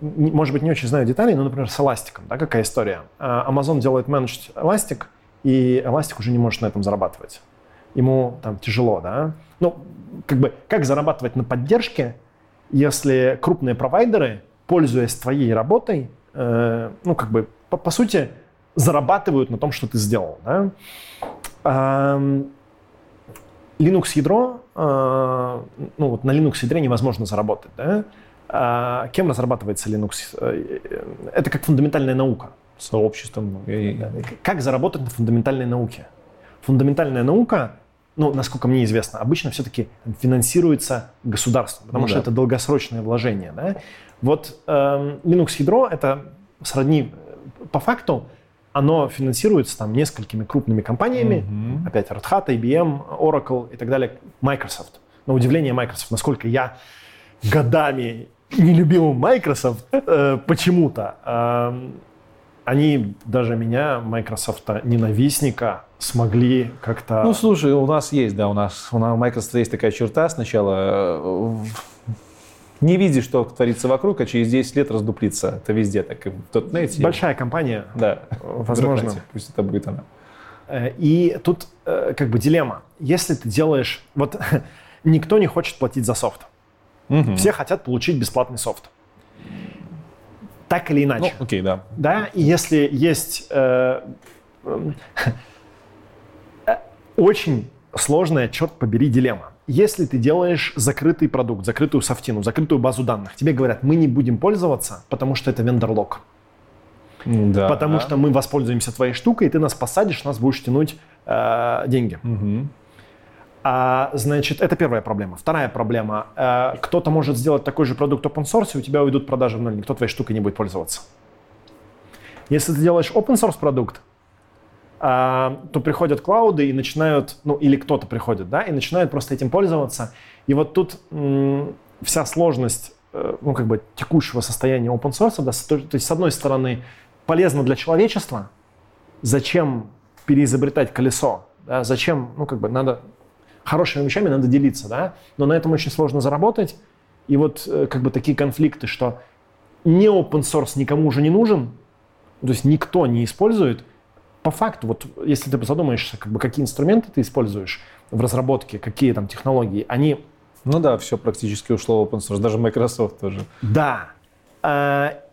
может быть, не очень знаю деталей, но, например, с Elastic, да, какая история. Amazon делает managed Elastic, и Elastic уже не может на этом зарабатывать. Ему там тяжело, да. Ну, как бы, как зарабатывать на поддержке, если крупные провайдеры, пользуясь твоей работой, ну, как бы, по сути, зарабатывают на том, что ты сделал, да. Linux-ядро, ну, вот на Linux-ядре невозможно заработать, да. Кем разрабатывается Linux? Это как фундаментальная наука. Сообществом. Как заработать на фундаментальной науке? Фундаментальная наука, ну, насколько мне известно, обычно все-таки финансируется государством, потому что это долгосрочное вложение. Да? Вот Linux-ядро, это сродни, по факту, оно финансируется там несколькими крупными компаниями, опять Red Hat, IBM, Oracle и так далее, Microsoft. На удивление Microsoft, насколько я годами не любил Microsoft почему-то. Они даже меня, Microsoft-то ненавистника, смогли как-то... Ну, слушай, у нас есть, да, у нас Microsoft есть такая черта. Сначала не видишь, что творится вокруг, а через 10 лет раздуплится. Это везде так. И в .NET. Большая компания. Да. Возможно. Пусть это будет она. И тут как бы дилемма. Если ты делаешь... Вот никто не хочет платить за софт. Все хотят получить бесплатный софт. Так или иначе. Ну, окей, да. Да, и если есть очень сложная, черт побери, дилемма. Если ты делаешь закрытый продукт, закрытую софтину, закрытую базу данных, тебе говорят, мы не будем пользоваться, потому что это вендор-лог. Да. Потому что мы воспользуемся твоей штукой, и ты нас посадишь, нас будешь тянуть деньги. Угу. Значит, это первая проблема. Вторая проблема. Кто-то может сделать такой же продукт open source, и у тебя уйдут продажи в ноль. Никто твоей штукой не будет пользоваться. Если ты делаешь open source продукт, то приходят клауды и начинают, ну, или кто-то приходит, да, и начинают просто этим пользоваться. И вот тут вся сложность, ну, как бы, текущего состояния open source, да, то есть, с одной стороны, полезно для человечества. Зачем переизобретать колесо? Да? Зачем, ну, как бы, надо... Хорошими вещами надо делиться, да, но на этом очень сложно заработать. И вот как бы такие конфликты, что не open source никому уже не нужен, то есть никто не использует. По факту, вот если ты задумаешься, как бы, какие инструменты ты используешь в разработке, какие там технологии, они... Ну да, все практически ушло в open source, даже Microsoft тоже. Да.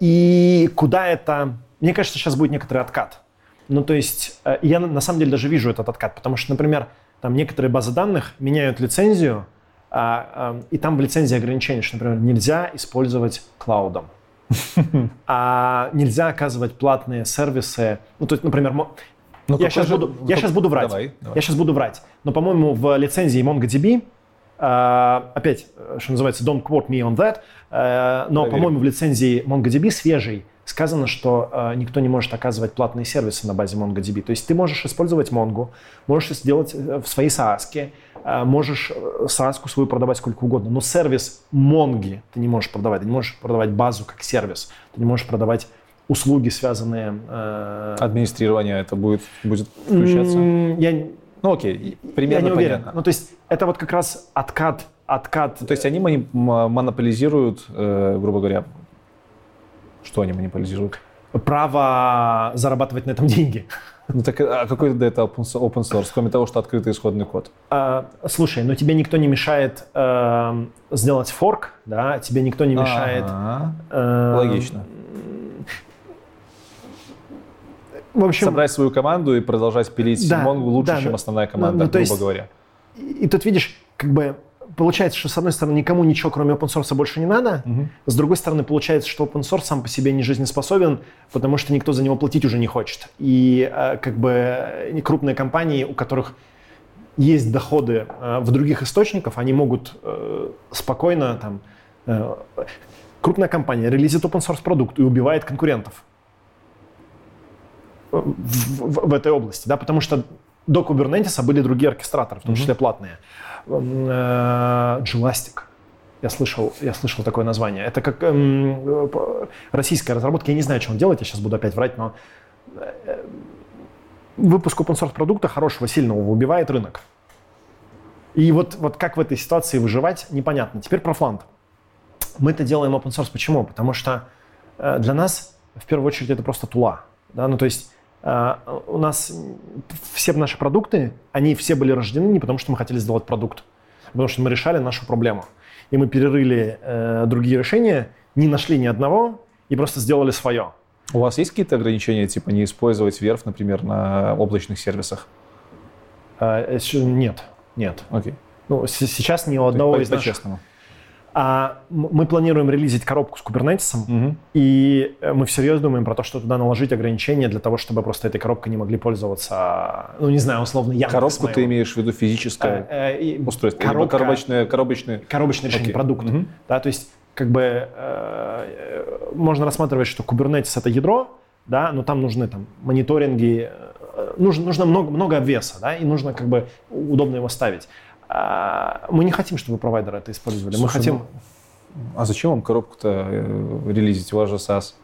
И куда это... Мне кажется, сейчас будет некоторый откат. Ну то есть я на самом деле даже вижу этот откат, потому что, например, там некоторые базы данных меняют лицензию, и там в лицензии ограничения, что, например, нельзя использовать клаудом, нельзя оказывать платные сервисы. Ну, то есть, например, я сейчас буду врать. Я сейчас буду врать. Но, по-моему, в лицензии MongoDB, опять, что называется, don't quote me on that, но, по-моему, в лицензии MongoDB свежей сказано, что никто не может оказывать платные сервисы на базе MongoDB. То есть ты можешь использовать Mongo, можешь сделать в своей SaaS-ке, можешь SaaS-ку свою продавать сколько угодно, но сервис Mongo ты не можешь продавать. Ты не можешь продавать базу как сервис, ты не можешь продавать услуги, связанные... Администрирование это будет включаться? Ну окей, примерно я не уверен. Ну то есть это вот как раз откат. То есть они монополизируют, грубо говоря... Что они монополизируют? Право зарабатывать на этом деньги. Ну так а какой до этого open source, кроме того, что открытый исходный код? Слушай, но тебе никто не мешает сделать форк, да? Тебе никто не мешает... Логично. В общем, собрать свою команду и продолжать пилить Mongo лучше, чем основная команда, грубо говоря. И тут видишь, как бы... Получается, что, с одной стороны, никому ничего, кроме open source, больше не надо. С другой стороны, получается, что open source сам по себе не жизнеспособен, потому что никто за него платить уже не хочет. И как бы крупные компании, у которых есть доходы в других источниках, они могут спокойно... там крупная компания релизит open source продукт и убивает конкурентов в этой области, да, потому что до Kubernetes были другие оркестраторы, в том числе платные. Elastic. Я слышал такое название. Это как российская разработка. Я не знаю, что он делает, я сейчас буду опять врать, но выпуск open-source продукта хорошего, сильного убивает рынок. И вот как в этой ситуации выживать, непонятно. Теперь про Флант. мы это делаем open source. Почему? Потому что для нас, в первую очередь, это просто тула. Да? Ну, то есть у нас все наши продукты, они все были рождены не потому, что мы хотели сделать продукт, а потому что мы решали нашу проблему. И мы перерыли другие решения, не нашли ни одного и просто сделали свое. У вас есть какие-то ограничения, типа не использовать Werf, например, на облачных сервисах? Нет. Нет. Окей. Ну, сейчас ни у одного из наших... мы планируем релизить коробку с Kubernetes, и мы всерьез думаем про то, что туда наложить ограничения для того, чтобы просто этой коробкой не могли пользоваться, ну, не знаю, условно, Яндекс. Коробку ты имеешь в виду физическое устройство? Коробка, коробочное решение, продукта. Да, то есть, как бы, можно рассматривать, что Kubernetes — это ядро, да, но там нужны там, мониторинги, нужно много обвеса, да, и нужно, как бы, удобно его ставить. Мы не хотим, чтобы провайдеры это использовали. Слушай, мы хотим... А зачем вам коробку-то релизить? У вас же SaaS.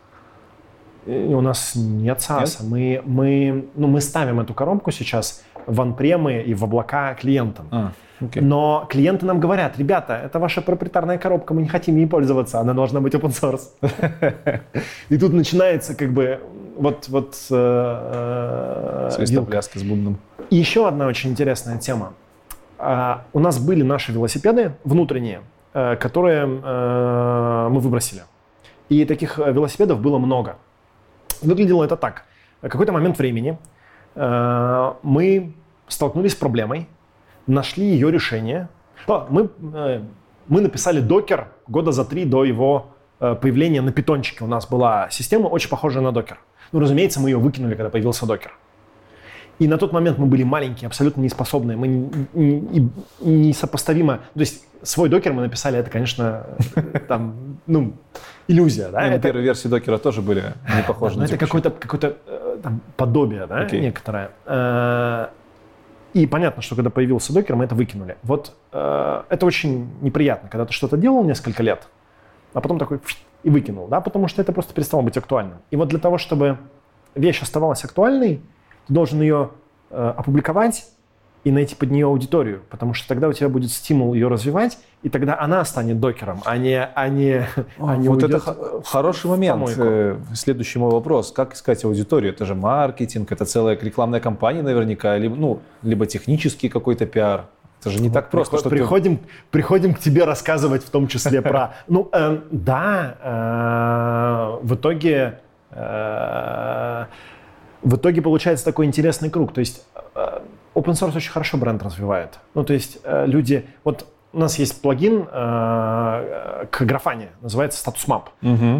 У нас нет SaaS. Нет? Мы ставим эту коробку сейчас в анпремы и в облака клиентам. Но клиенты нам говорят: ребята, это ваша проприетарная коробка, мы не хотим ей пользоваться, она должна быть open source. И тут начинается как бы вот... свистопляски с бубном. И еще одна очень интересная тема. У нас были наши велосипеды внутренние, которые мы выбросили. И таких велосипедов было много. Выглядело это так. В какой-то момент времени мы столкнулись с проблемой, нашли ее решение. Мы написали Docker года за 3 до его появления на питончике. У нас была система, очень похожая на Docker. Ну, разумеется, мы ее выкинули, когда появился Docker. И на тот момент мы были маленькие, абсолютно неспособные, мы несопоставимо... То есть свой докер мы написали, это, конечно, там, ну, иллюзия, да? Это... Первые версии докера тоже были не похожи на текущие. Это какое-то там подобие, да, некоторое. И понятно, что когда появился докер, мы это выкинули. Вот это очень неприятно, когда ты что-то делал несколько лет, а потом такой и выкинул, да, потому что это просто перестало быть актуальным. И вот для того, чтобы вещь оставалась актуальной, ты должен ее опубликовать и найти под нее аудиторию, потому что тогда у тебя будет стимул ее развивать, и тогда она станет докером, а не вот уйдет. Это хороший момент. Следующий мой вопрос. Как искать аудиторию? Это же маркетинг, это целая рекламная кампания наверняка, либо технический какой-то пиар. Это же не так просто. Приходим к тебе рассказывать в том числе про... Ну, да, в итоге... В итоге получается такой интересный круг. То есть open source очень хорошо бренд развивает. Ну, то есть люди... Вот у нас есть плагин к графане, называется Status Map.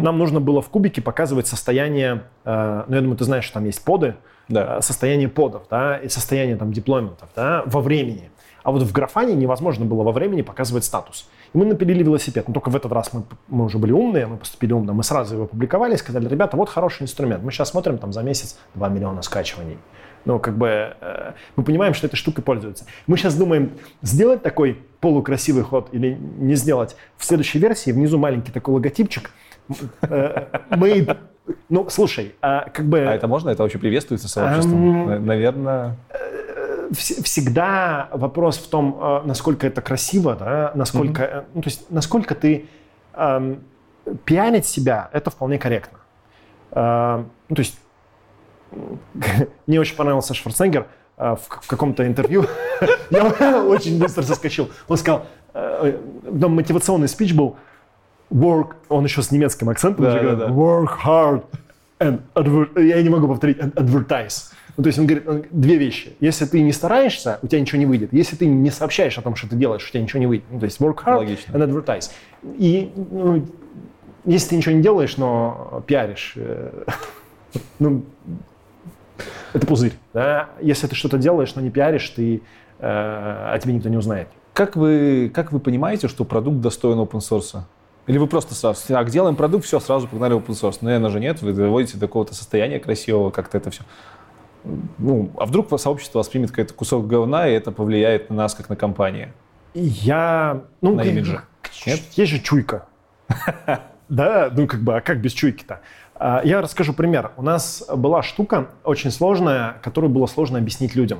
Нам нужно было в кубике показывать состояние... я думаю, ты знаешь, что там есть поды. Да. Состояние подов, да, и состояние там деплойментов, да, во времени. А вот в графане невозможно было во времени показывать статус. И мы напилили велосипед. Но только в этот раз мы уже были умные, мы поступили умно. Мы сразу его опубликовали и сказали: ребята, вот хороший инструмент. Мы сейчас смотрим, там за месяц 2 миллиона скачиваний. Ну, как бы мы понимаем, что этой штукой пользуются. Мы сейчас думаем, сделать такой полукрасивый ход или не сделать. В следующей версии внизу маленький такой логотипчик. Мы... Ну, слушай, как бы... А это можно? Это вообще приветствуется сообществом? Наверное... Всегда вопрос в том, насколько это красиво, да? Насколько, ну, то есть, насколько ты пиарить себя, это вполне корректно. Ну, то есть, мне очень понравился Шварценеггер в каком-то интервью. Я очень быстро соскочил. Он сказал, там мотивационный спич был, work, он еще с немецким акцентом, work hard and advertise, я не могу повторить, and advertise. Ну, то есть он говорит две вещи. Если ты не стараешься, у тебя ничего не выйдет. Если ты не сообщаешь о том, что ты делаешь, у тебя ничего не выйдет. Ну, то есть work hard Логично. And advertise. И если ты ничего не делаешь, но пиаришь, это пузырь. Да? Если ты что-то делаешь, но не пиаришь, о тебе никто не узнает. Как вы понимаете, что продукт достоин open source? Или вы просто сразу, так, делаем продукт, все, сразу погнали open source. Но, наверное же, нет, вы доводите до какого-то состояния красивого, как-то это все... Ну, а вдруг сообщество воспримет какой-то кусок говна, и это повлияет на нас, как на компанию? На имидже. Нет? Есть же чуйка. Да, ну как бы, а как без чуйки-то? Я расскажу пример. У нас была штука очень сложная, которую было сложно объяснить людям.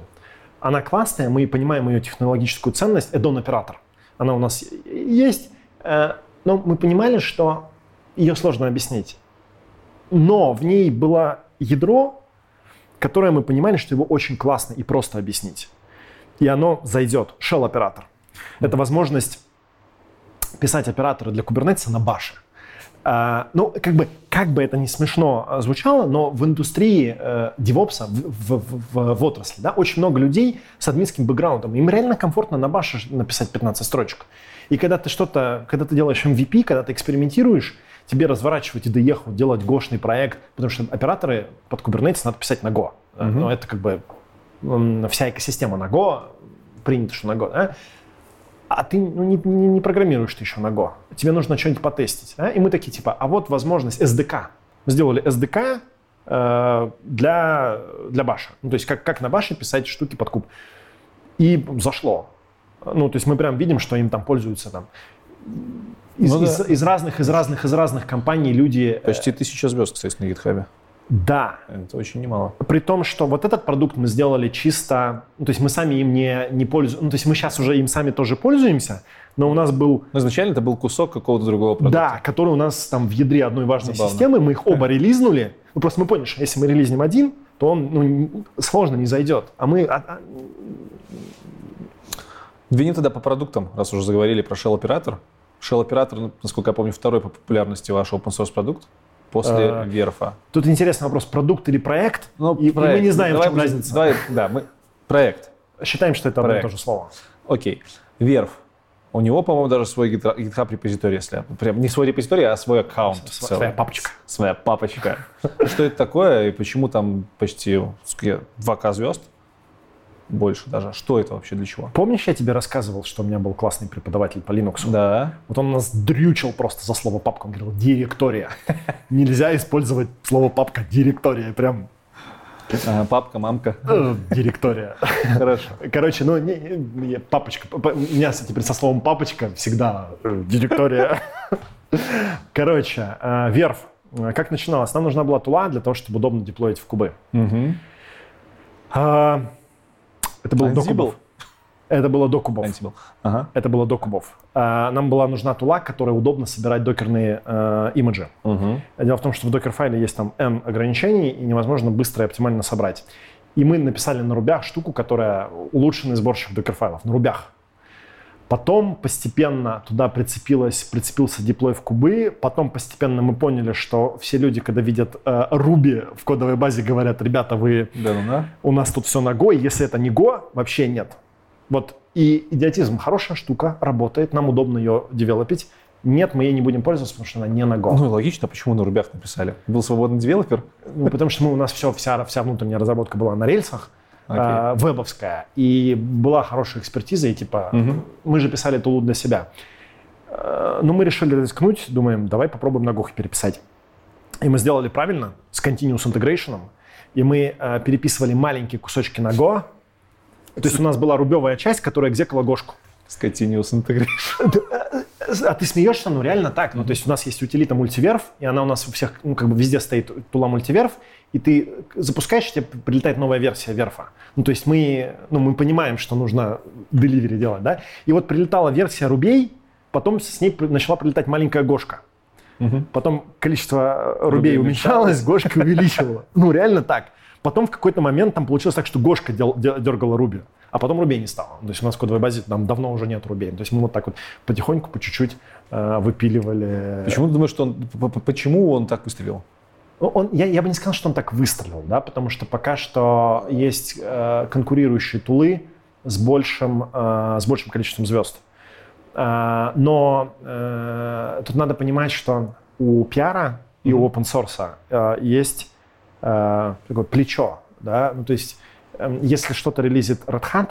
Она классная, мы понимаем ее технологическую ценность, add-on оператор. Она у нас есть, Но мы понимали, что ее сложно объяснить. Но в ней было ядро, которое мы понимали, что его очень классно и просто объяснить. И оно зайдет. Shell-оператор. Это возможность писать операторы для Kubernetes на баше. Ну, как бы это не смешно звучало, но в индустрии девопса, в отрасли, да, очень много людей с админским бэкграундом. Им реально комфортно на баше написать 15 строчек. И когда ты делаешь MVP, когда ты экспериментируешь, тебе разворачивать IDE, делать гошный проект, потому что операторы под Kubernetes надо писать на Go. Mm-hmm. Но это вся экосистема на Go, принято, что на Go, да? А ты не программируешь ты еще на Go. Тебе нужно что-нибудь потестить. Да? И мы такие, вот возможность SDK. Мы сделали SDK для баша. Ну, то есть как на баше писать штуки под куб. И зашло. Ну, то есть мы прям видим, что им там пользуются там. Из разных компаний люди... Почти 1000 звезд, кстати, на GitHub. Да. Это очень немало. При том, что вот этот продукт мы сделали чисто... Ну, то есть мы сами им не пользуемся. Ну, то есть мы сейчас уже им сами тоже пользуемся, но у нас был... Но изначально это был кусок какого-то другого продукта. Да, который у нас там в ядре одной важной системы. Мы их оба релизнули. Ну, просто мы поняли, что если мы релизнем один, то он сложно не зайдет. А мы... Двинем тогда по продуктам, раз уже заговорили про Shell-оператор. Shell-оператор, насколько я помню, второй по популярности ваш open-source продукт после Werf'а. Тут интересный вопрос, продукт или проект? Проект. И мы не знаем, в чем разница. Проект. Считаем, что это одно и то же слово. Окей. Werf. У него, по-моему, даже свой GitHub репозиторий, если прям не свой репозиторий, а свой аккаунт. Своя папочка. Что это такое и почему там почти 2К звезд? Больше даже. Что это вообще, для чего? Помнишь, я тебе рассказывал, что у меня был классный преподаватель по Linux? Да. Вот он нас дрючил просто за слово папка. Он говорил, директория. Нельзя использовать слово папка, директория. Прям... Папка, мамка. Директория. Хорошо. Короче, папочка. У меня, теперь со словом папочка всегда директория. Короче, Werf. Как начиналось? Нам нужна была тула для того, чтобы удобно деплоить в кубы. Это было Ansible. До кубов. Это было до кубов. Нам была нужна тула, которая удобно собирать докерные имиджи. Uh-huh. Дело в том, что в докер-файле есть там N ограничений, и невозможно быстро и оптимально собрать. И мы написали на рубях штуку, которая улучшенный сборщик докер-файлов. На рубях. Потом постепенно туда прицепился деплой в кубы. Потом постепенно мы поняли, что все люди, когда видят Руби в кодовой базе, говорят, ребята, вы у нас тут все на Go, и если это не Go, вообще нет. Вот. И идиотизм. Хорошая штука, работает, нам удобно ее девелопить. Нет, мы ей не будем пользоваться, потому что она не на Go. Ну и логично, почему на рубях написали? Был свободный девелопер? Ну, потому что у нас вся внутренняя разработка была на рельсах. Вебовская. И была хорошая экспертиза, и мы же писали тулу для себя. Но мы решили рискнуть, думаем, давай попробуем на Go переписать. И мы сделали правильно, с continuous integration, и мы переписывали маленькие кусочки на Go. То есть у нас была рубевая часть, которая экзекала Гошку. С continuous integration. А ты смеешься? Ну реально так. Ну, то есть у нас есть утилита мультиверф, и она у нас у всех, везде стоит тула мультиверф, и ты запускаешь, и тебе прилетает новая версия верфа. Ну, то есть мы понимаем, что нужно delivery делать, да? И вот прилетала версия рубей, потом с ней начала прилетать маленькая Гошка. Угу. Потом количество рубей уменьшалось, Гошка увеличивала. Ну, реально так. Потом в какой-то момент там получилось так, что Гошка дергала руби, а потом рубей не стало. То есть у нас в кодовой базе там давно уже нет рубей. То есть мы вот так вот потихоньку, по чуть-чуть выпиливали. Почему ты думаешь, что почему он так выстрелил? Я бы не сказал, что он так выстрелил, да, потому что пока что есть конкурирующие тулы с большим количеством звезд. Но тут надо понимать, что у пиара и у open-source есть такое плечо. Да? Ну, то есть если что-то релизит Red Hat,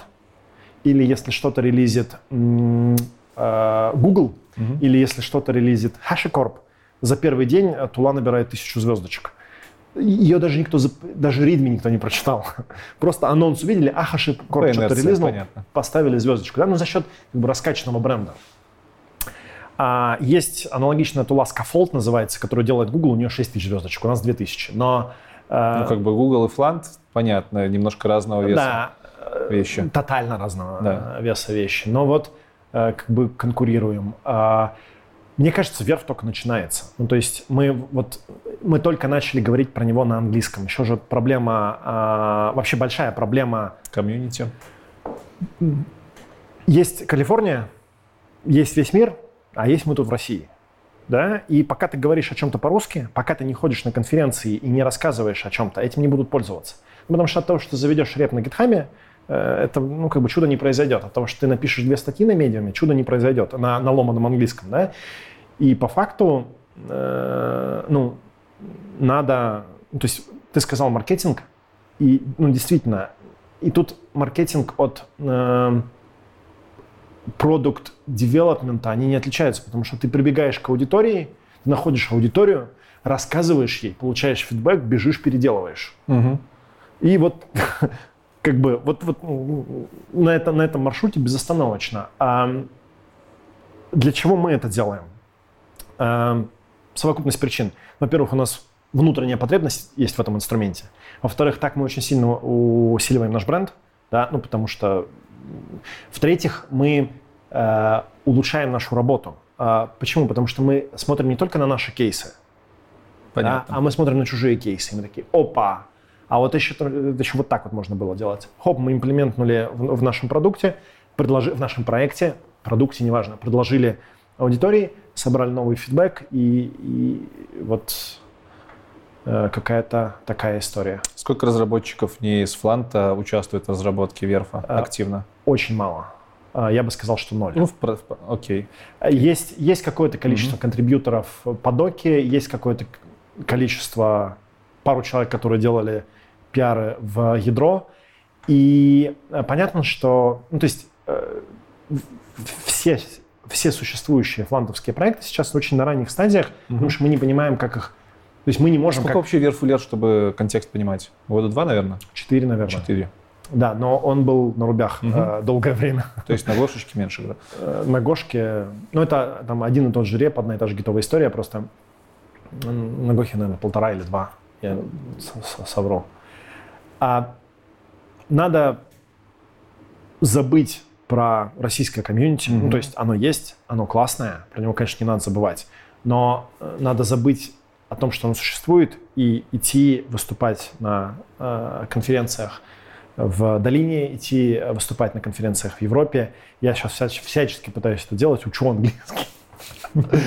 или если что-то релизит Google, или если что-то релизит HashiCorp, за первый день тула набирает 1000 звездочек. Ее даже даже ридми никто не прочитал. Просто анонс увидели, HashiCorp что-то релизнул, поставили звездочку. Да? Ну, за счет раскачанного бренда. Есть аналогичная тула Scaffold, называется, которую делает Google, у нее 6000 звездочек, у нас 2000. Но, Google и Флант, понятно, немножко разного веса вещи. Тотально разного веса вещи. Но вот конкурируем. Мне кажется, Werf только начинается. Ну, то есть мы только начали говорить про него на английском. Еще же проблема, вообще большая проблема... Комьюнити. Есть Калифорния, есть весь мир, а есть мы тут в России. Да? И пока ты говоришь о чем-то по-русски, пока ты не ходишь на конференции и не рассказываешь о чем-то, этим не будут пользоваться. Потому что от того, что ты заведешь реп на гитхабе, это, ну, как бы чудо не произойдет. От того, что ты напишешь 2 статьи на медиуме, чудо не произойдет на ломаном английском, да? И по факту, надо... Ну, то есть ты сказал маркетинг, и, ну, действительно, и тут маркетинг от продукт-девелопмента, они не отличаются, потому что ты прибегаешь к аудитории, ты находишь аудиторию, рассказываешь ей, получаешь фидбэк, бежишь, переделываешь. Угу. И вот... Как бы на этом маршруте безостановочно. А для чего мы это делаем? Совокупность причин. Во-первых, у нас внутренняя потребность есть в этом инструменте. Во-вторых, так мы очень сильно усиливаем наш бренд. Да? Ну, потому что... В-третьих, мы улучшаем нашу работу. Почему? Потому что мы смотрим не только на наши кейсы, да? А мы смотрим на чужие кейсы. И мы такие, опа! А вот еще вот так вот можно было делать. Хоп, мы имплементнули в нашем продукте, в нашем продукте, неважно, предложили аудитории, собрали новый фидбэк, и вот какая-то такая история. Сколько разработчиков не из Фланта участвует в разработке Верфа активно? Очень мало. Я бы сказал, что 0. Ну, окей. Есть какое-то количество контрибьюторов по доке, есть какое-то количество... Пару человек, которые делали пиары в ядро. И понятно, что... Ну, то есть все существующие флантовские проекты сейчас очень на ранних стадиях, потому что мы не понимаем, как их... То есть мы не можем... Сколько вообще Верфу лет, чтобы контекст понимать? Года 2, наверное? 4, наверное. 4. Да, но он был на рубях долгое время. То есть на Гошечке меньше, да? На Гошке... Ну, это там один и тот же реп, одна и та же гитовая история, просто на Гохе, наверное, 1,5 или 2. Я совру. А надо забыть про российское комьюнити. Ну, то есть, оно классное. Про него, конечно, не надо забывать. Но надо забыть о том, что оно существует, и идти выступать на конференциях в долине, идти выступать на конференциях в Европе. Я сейчас всячески пытаюсь это делать, учу английский.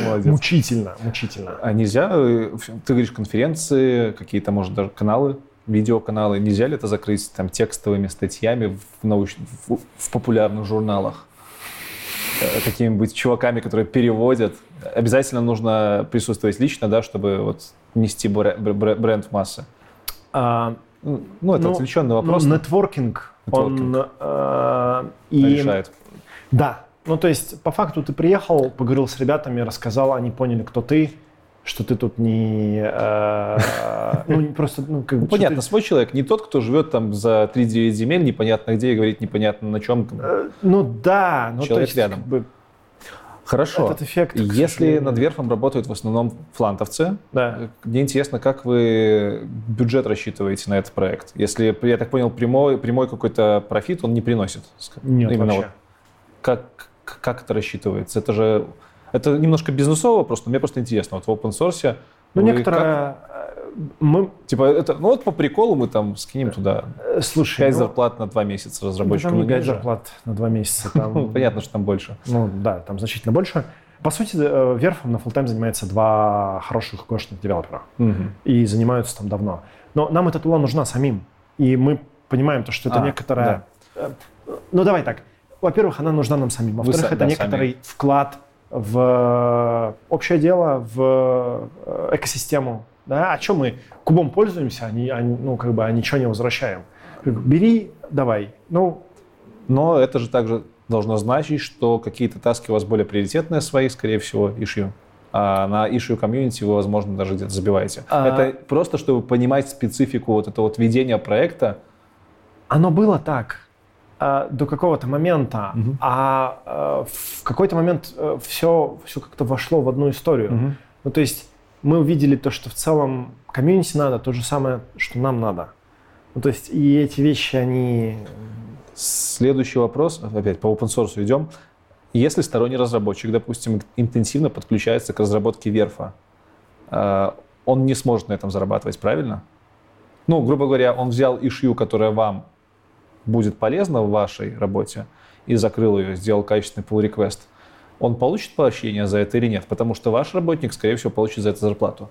Молодец. Мучительно. А нельзя, ты говоришь, конференции, какие-то, может, даже каналы, видеоканалы, нельзя ли это закрыть там текстовыми статьями в популярных журналах? Какими-нибудь чуваками, которые переводят? Обязательно нужно присутствовать лично, да, чтобы вот нести бренд в массы? Это отвлеченный вопрос. Нетворкинг. Решает. Да. Ну, то есть, по факту ты приехал, поговорил с ребятами, рассказал, они поняли, кто ты, что ты тут не... Понятно, свой человек, не тот, кто живет там за 3-9 земель, непонятно где, и говорит непонятно на чем. Ну да, ну человек рядом. Хорошо. Этот эффект, если над Верфом работают в основном флантовцы, да. Мне интересно, как вы бюджет рассчитываете на этот проект? Если, я так понял, прямой какой-то профит он не приносит? Нет, именно вообще. Как это рассчитывается? Это же немножко бизнесово просто, но мне просто интересно. Вот в open source... Ну, некоторые... Мы... Типа, это, ну вот по приколу мы там скинем туда. Слушай, 5 зарплат на 2 месяца разработчикам. Ну, там 5 зарплат на 2 месяца. Там... Понятно, что там больше. Ну да, там значительно больше. По сути, Верфом на фуллтайм занимается 2 хороших гошных девелопера. И занимаются там давно. Но нам эта тула нужна самим. И мы понимаем, то, что это некоторая... Да. Ну давай так. Во-первых, она нужна нам самим. Во-вторых, некоторый вклад в общее дело, в экосистему. Да? А что мы кубом пользуемся, а ничего не возвращаем? Бери, давай. Но это же также должно значить, что какие-то таски у вас более приоритетные свои, скорее всего, issue. А на issue комьюнити вы, возможно, даже где-то забиваете. Это просто, чтобы понимать специфику вот этого вот ведения проекта. Оно было так. До какого-то момента, а в какой-то момент все как-то вошло в одну историю. Ну, то есть мы увидели то, что в целом комьюнити надо, то же самое, что нам надо. Ну, то есть и эти вещи, они... Следующий вопрос, опять по open source идем. Если сторонний разработчик, допустим, интенсивно подключается к разработке верфа, он не сможет на этом зарабатывать, правильно? Ну, грубо говоря, он взял ишью, которая вам будет полезна в вашей работе, и закрыл ее, сделал качественный pull-request. Он получит поощрение за это или нет? Потому что ваш работник, скорее всего, получит за это зарплату.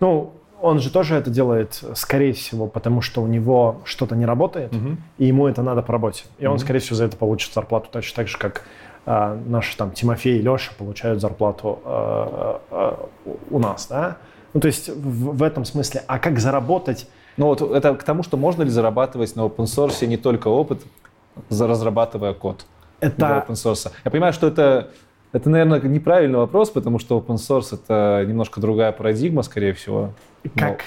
Ну, он же тоже это делает, скорее всего, потому что у него что-то не работает, и ему это надо по работе. И он, скорее всего, за это получит зарплату точно так же, как наши там Тимофей и Леша получают зарплату у нас, да? Ну, то есть в этом смысле. А как заработать? Ну, вот это к тому, что можно ли зарабатывать на open-source не только опыт, разрабатывая код для open-source. Я понимаю, что это, наверное, неправильный вопрос, потому что open source — это немножко другая парадигма, скорее всего. Как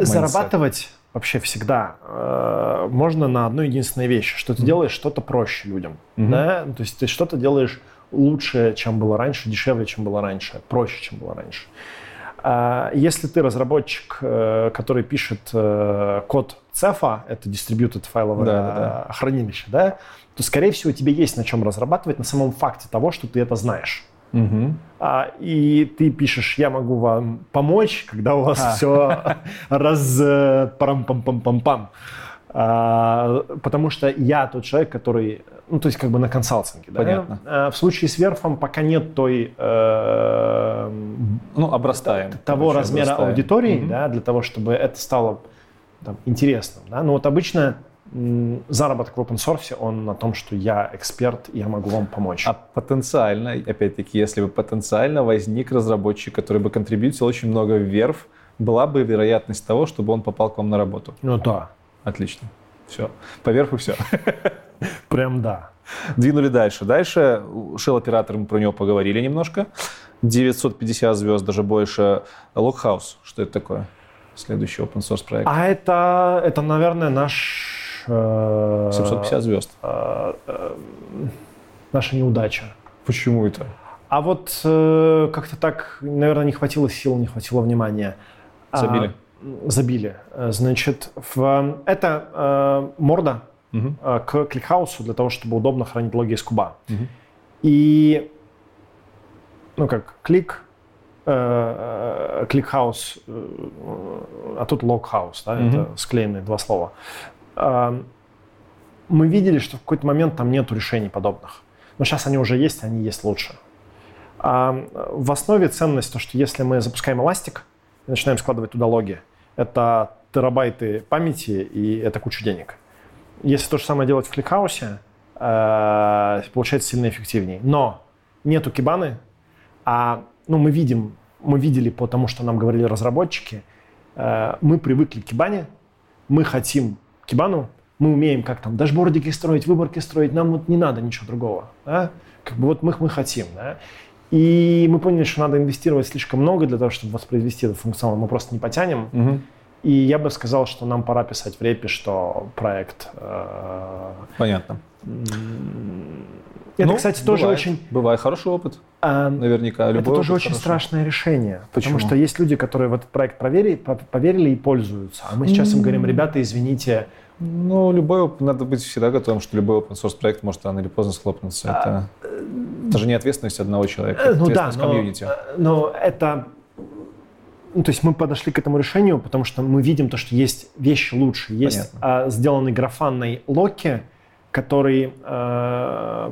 зарабатывать вообще всегда можно на одну единственную вещь, что ты делаешь что-то проще людям. Да? То есть ты что-то делаешь лучше, чем было раньше, дешевле, чем было раньше, проще, чем было раньше. Если ты разработчик, который пишет код цефа, это distributed файловое хранилище, да, то, скорее всего, тебе есть на чем разрабатывать на самом факте того, что ты это знаешь. И ты пишешь, я могу вам помочь, когда у вас все парам-пам-пам-пам-пам. Потому что я тот человек, который, ну, то есть как бы на консалтинге. Понятно. Да? В случае с верфом пока нет той... того размера аудитории, да, для того, чтобы это стало там интересным. Да? Но вот обычно заработок в open-source, он на том, что я эксперт, я могу вам помочь. А потенциально, опять-таки, если бы потенциально возник разработчик, который бы контрибьютил очень много в верф, была бы вероятность того, чтобы он попал к вам на работу. Ну да. Отлично. Все. Поверху все. Прям да. Двинули дальше. Дальше шелл-оператор, мы про него поговорили немножко. 950 звезд, даже больше. Loghouse. Что это такое? Следующий open-source проект. А это наверное, наш... 750 звезд. Наша неудача. Почему это? А вот как-то так, наверное, не хватило сил, не хватило внимания. Забили. Забили. Значит, это морда к ClickHouse для того, чтобы удобно хранить логи из куба. И, ну как, ClickHouse, а тут Loghouse, да, это склеенные два слова. Мы видели, что в какой-то момент там нету решений подобных. Но сейчас они уже есть, они есть лучше. В основе ценность то, что если мы запускаем Elastic, и начинаем складывать туда логи. Это терабайты памяти, и это куча денег. Если то же самое делать в ClickHouse, получается сильно эффективнее. Но нету кибаны, а ну, мы видели по тому, что нам говорили разработчики, мы привыкли к кибане, мы хотим кибану, мы умеем как там дашбордики строить, выборки строить, нам вот не надо ничего другого. Да? Как бы вот мы хотим. Да? И мы поняли, что надо инвестировать слишком много для того, чтобы воспроизвести этот функционал. Мы просто не потянем. И я бы сказал, что нам пора писать в репе, что проект... Понятно. Это, ну, кстати, тоже бывает, очень... Бывает хороший опыт. Наверняка. Это тоже очень страшное решение. Почему? Потому что есть люди, которые в этот проект поверили и пользуются. А мы сейчас им говорим, ребята, извините... Ну, надо быть всегда готовым, что любой open-source проект может рано или поздно схлопнуться. Это же не ответственность одного человека, это ответственность комьюнити. Но это... Ну, то есть мы подошли к этому решению, потому что мы видим то, что есть вещи лучше. Есть сделанный графанный локи, который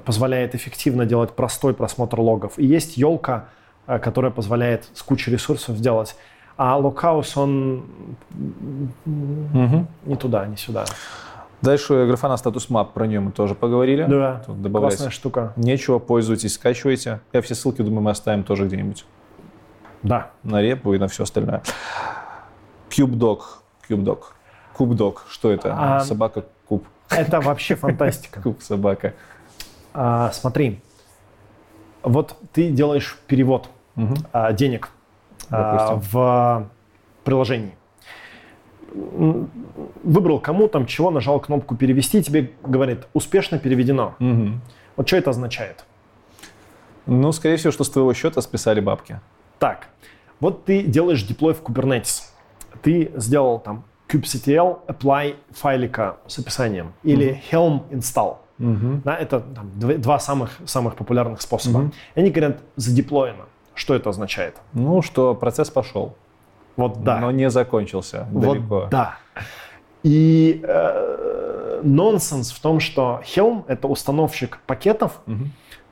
позволяет эффективно делать простой просмотр логов. И есть елка, которая позволяет с кучей ресурсов сделать. А Loghouse, он не туда, не сюда. Дальше графана статус мап, про нее мы тоже поговорили. Да, классная штука. Нечего, пользуйтесь, скачивайте. Я все ссылки, думаю, мы оставим тоже где-нибудь. Да. На репу и на все остальное. Kubedog. Что это? Собака куб. Это вообще фантастика. Куб-собака. Смотри, вот ты делаешь перевод денег. В приложении. Выбрал кому там чего, нажал кнопку «Перевести», тебе говорит «Успешно переведено». Вот что это означает? Ну, скорее всего, что с твоего счета списали бабки. Так, вот ты делаешь деплой в Kubernetes. Ты сделал там kubectl apply файлика с описанием или Helm install. Uh-huh. Да, это там, два самых популярных способа. Uh-huh. И они говорят, задеплоено. Что это означает? Ну, что процесс пошел. Вот да. Но не закончился далеко. Вот да. И нонсенс в том, что Helm — это установщик пакетов. Uh-huh.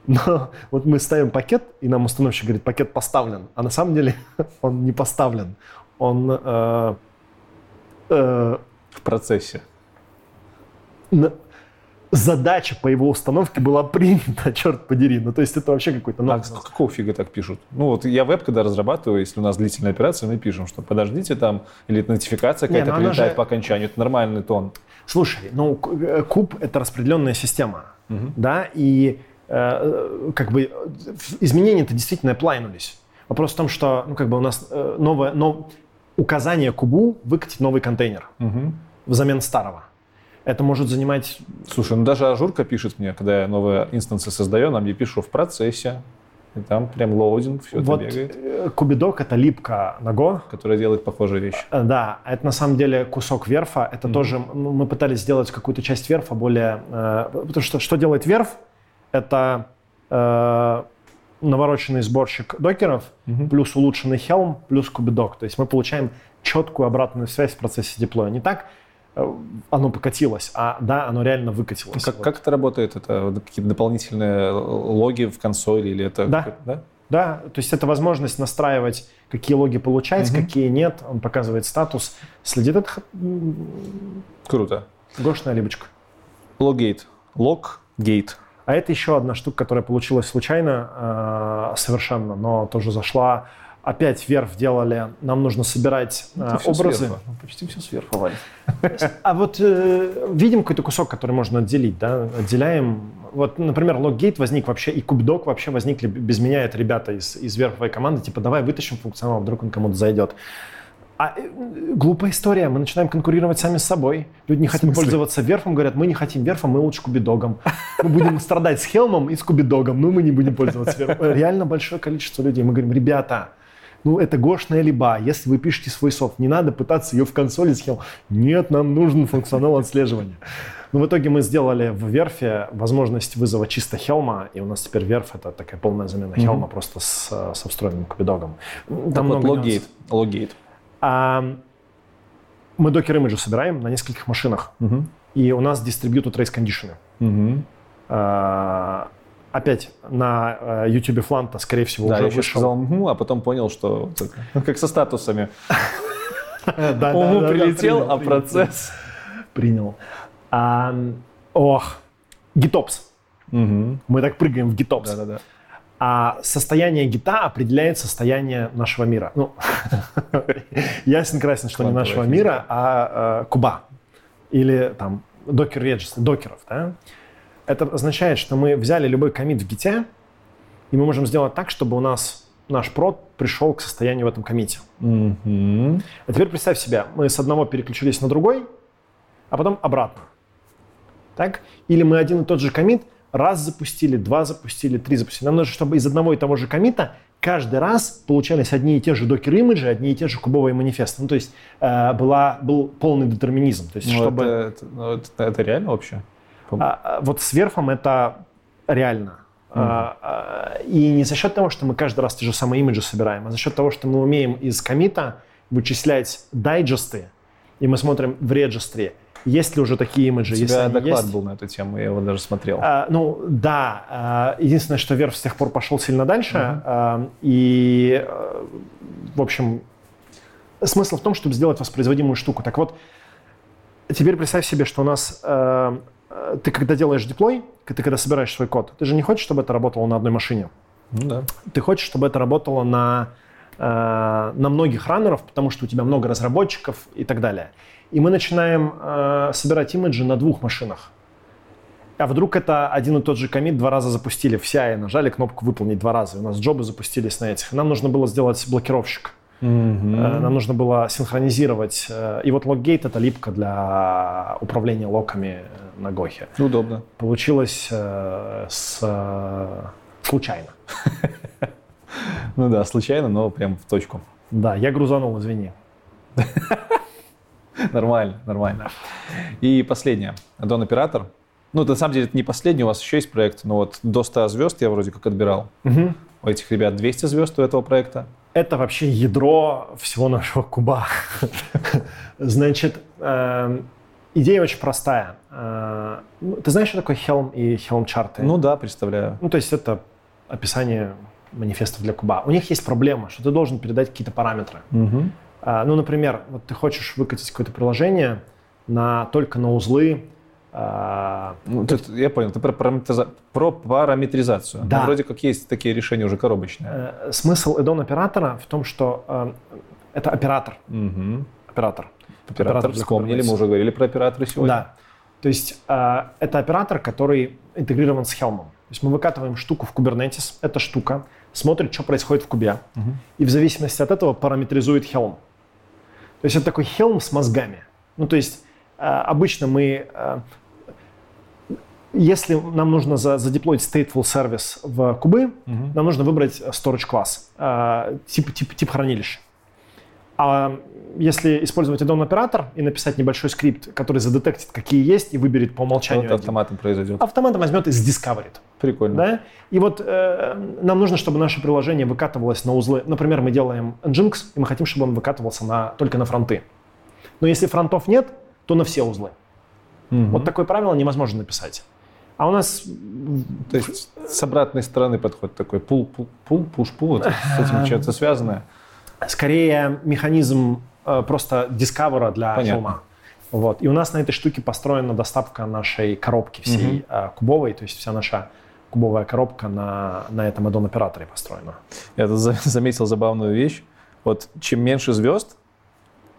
Но вот мы ставим пакет, и нам установщик говорит, пакет поставлен. А на самом деле он не поставлен. Он в процессе. Задача по его установке была принята, черт подери. Ну, то есть это вообще какой-то... А какого фига так пишут? Ну, вот я веб, когда разрабатываю, если у нас длительная операция, мы пишем, что подождите там, или нотификация какая-то прилетает по окончанию. Это нормальный тон. Слушай, ну, куб — это распределенная система, угу. да, и как бы изменения-то действительно плайнулись. Вопрос в том, что, ну, как бы у нас новое... Указание кубу выкатить новый контейнер угу. взамен старого. Это может занимать... Слушай, ну даже ажурка пишет мне, когда я новые инстансы создаю, нам я пишу в процессе, и там прям лоудинг, все вот это бегает. Kubedog — это липка на Go. Которая делает похожие вещи. Да, это на самом деле кусок верфа. Это тоже... Ну, мы пытались сделать какую-то часть верфа более... Потому что что делает верф? Это навороченный сборщик докеров, угу. плюс улучшенный Helm, плюс Kubedog. То есть мы получаем четкую обратную связь в процессе деплоя. Не так... Оно покатилось, а да, оно реально выкатилось. Как, вот. Как это работает? Это какие-то дополнительные логи в консоли или это? Да. Да? Да, то есть это возможность настраивать, какие логи получать, угу. какие нет. Он показывает статус, следит. Это круто. Гошная липочка. Логгейт. Логгейт. А это еще одна штука, которая получилась случайно совершенно, но тоже зашла. Опять верф делали, нам нужно собирать образы. Сверху. Почти все сверху, Вань. А вот видим какой-то кусок, который можно отделить, да, отделяем. Вот, например, Loggate возник вообще, и Kubedog вообще возникли без меня, это ребята из верфовой команды, типа давай вытащим функционал, вдруг он кому-то зайдет. А глупая история, мы начинаем конкурировать сами с собой. Люди не хотят пользоваться верфом, говорят, мы не хотим верфом, мы лучше кубидогом. Мы будем страдать с Хелмом и с кубидогом, но мы не будем пользоваться верфом. Реально большое количество людей. Мы говорим, ребята, ну, это гошная либа. Если вы пишете свой софт, не надо пытаться ее в консоли схел. Нет, нам нужен функционал отслеживания. Но в итоге мы сделали в верфе возможность вызова чисто Helm, и у нас теперь верф — это такая полная замена Helm, mm-hmm. просто с встроенным кубидогом. Там вот Loggate. Мы докер-имиджи собираем на нескольких машинах, mm-hmm. и у нас distributed race condition. Mm-hmm. Опять на YouTube Фланта, скорее всего, да, уже вышел. Да, я сказал, а потом понял, что как со статусами. Уму прилетел, а процесс... Принял. Ох, GitOps. Мы так прыгаем в GitOps. А состояние гита определяет состояние нашего мира. Ну, ясен-красен, что не нашего мира, а куба. Или там докер-реджестры, докеров, да? Это означает, что мы взяли любой коммит в гите, и мы можем сделать так, чтобы у нас наш прод пришел к состоянию в этом коммите. Mm-hmm. А теперь представь себе, мы с одного переключились на другой, а потом обратно. Так? Или мы один и тот же коммит раз запустили, два запустили, три запустили. Нам нужно, чтобы из одного и того же коммита каждый раз получались одни и те же докер-имиджи, одни и те же кубовые манифесты. Ну, то есть был полный детерминизм. То есть, чтобы... это реально вообще? Вот с верфом это реально. Mm-hmm. И не за счет того, что мы каждый раз те же самые имиджи собираем, а за счет того, что мы умеем из коммита вычислять дайджесты, и мы смотрим в реджестре, есть ли уже такие имиджи. У тебя доклад был на эту тему, я его даже смотрел. Ну да, единственное, что верф с тех пор пошел сильно дальше, mm-hmm. и в общем смысл в том, чтобы сделать воспроизводимую штуку. Так вот, теперь представь себе, что у нас... Ты когда делаешь деплой, ты когда собираешь свой код, ты же не хочешь, чтобы это работало на одной машине. Ну, да. Ты хочешь, чтобы это работало на многих раннеров, потому что у тебя много разработчиков и так далее. И мы начинаем собирать имиджи на двух машинах. А вдруг это один и тот же коммит два раза запустили в CI, нажали кнопку «Выполнить» два раза, и у нас джобы запустились на этих. Нам нужно было сделать блокировщик. Mm-hmm. Нам нужно было синхронизировать. И вот Loggate — это липка для управления локами на Гохе. Удобно. Получилось случайно. Ну да, случайно, но прям в точку. Да, я грузанул, извини. Нормально, нормально. И последнее. Аддон-оператор. Ну, это, на самом деле, это не последний, у вас еще есть проект, но вот до 100 звезд я вроде как отбирал. Угу. У этих ребят 200 звезд у этого проекта. Это вообще ядро всего нашего куба. Значит, идея очень простая. Ты знаешь, что такое Helm и Helm-чарты? Ну да, представляю. Ну, то есть это описание манифестов для куба. У них есть проблема, что ты должен передать какие-то параметры. Угу. Ну, например, вот ты хочешь выкатить какое-то приложение только на узлы. Ну, я понял, ты про параметризацию. Да. Ну, вроде как есть такие решения уже коробочные. Смысл add-on оператора в том, что это оператор. Угу. Оператор вспомнили, мы уже говорили про операторы сегодня. Да. То есть это оператор, который интегрирован с Helm. То есть мы выкатываем штуку в Kubernetes, эта штука смотрит, что происходит в кубе, угу. и в зависимости от этого параметризует Helm. То есть это такой Helm с мозгами. Ну, то есть обычно мы, если нам нужно задеплоить stateful сервис в кубы, угу. нам нужно выбрать storage класс, тип хранилища. А если использовать add-on оператор и написать небольшой скрипт, который задетектит, какие есть, и выберет по умолчанию... Это автоматом произойдет. Автоматом возьмет и сдискаверит. Прикольно. Да? И вот нам нужно, чтобы наше приложение выкатывалось на узлы. Например, мы делаем Nginx, и мы хотим, чтобы он выкатывался только на фронты. Но если фронтов нет, то на все узлы. Угу. Вот такое правило невозможно написать. А у нас... То есть с обратной стороны подход такой. Пул, пуш, пул. С этим что-то связанное. Скорее, механизм просто дискавера для Helm. Вот. И у нас на этой штуке построена доставка нашей коробки всей кубовой, то есть вся наша кубовая коробка на этом add-on-операторе построена. Я тут заметил забавную вещь. Вот чем меньше звезд,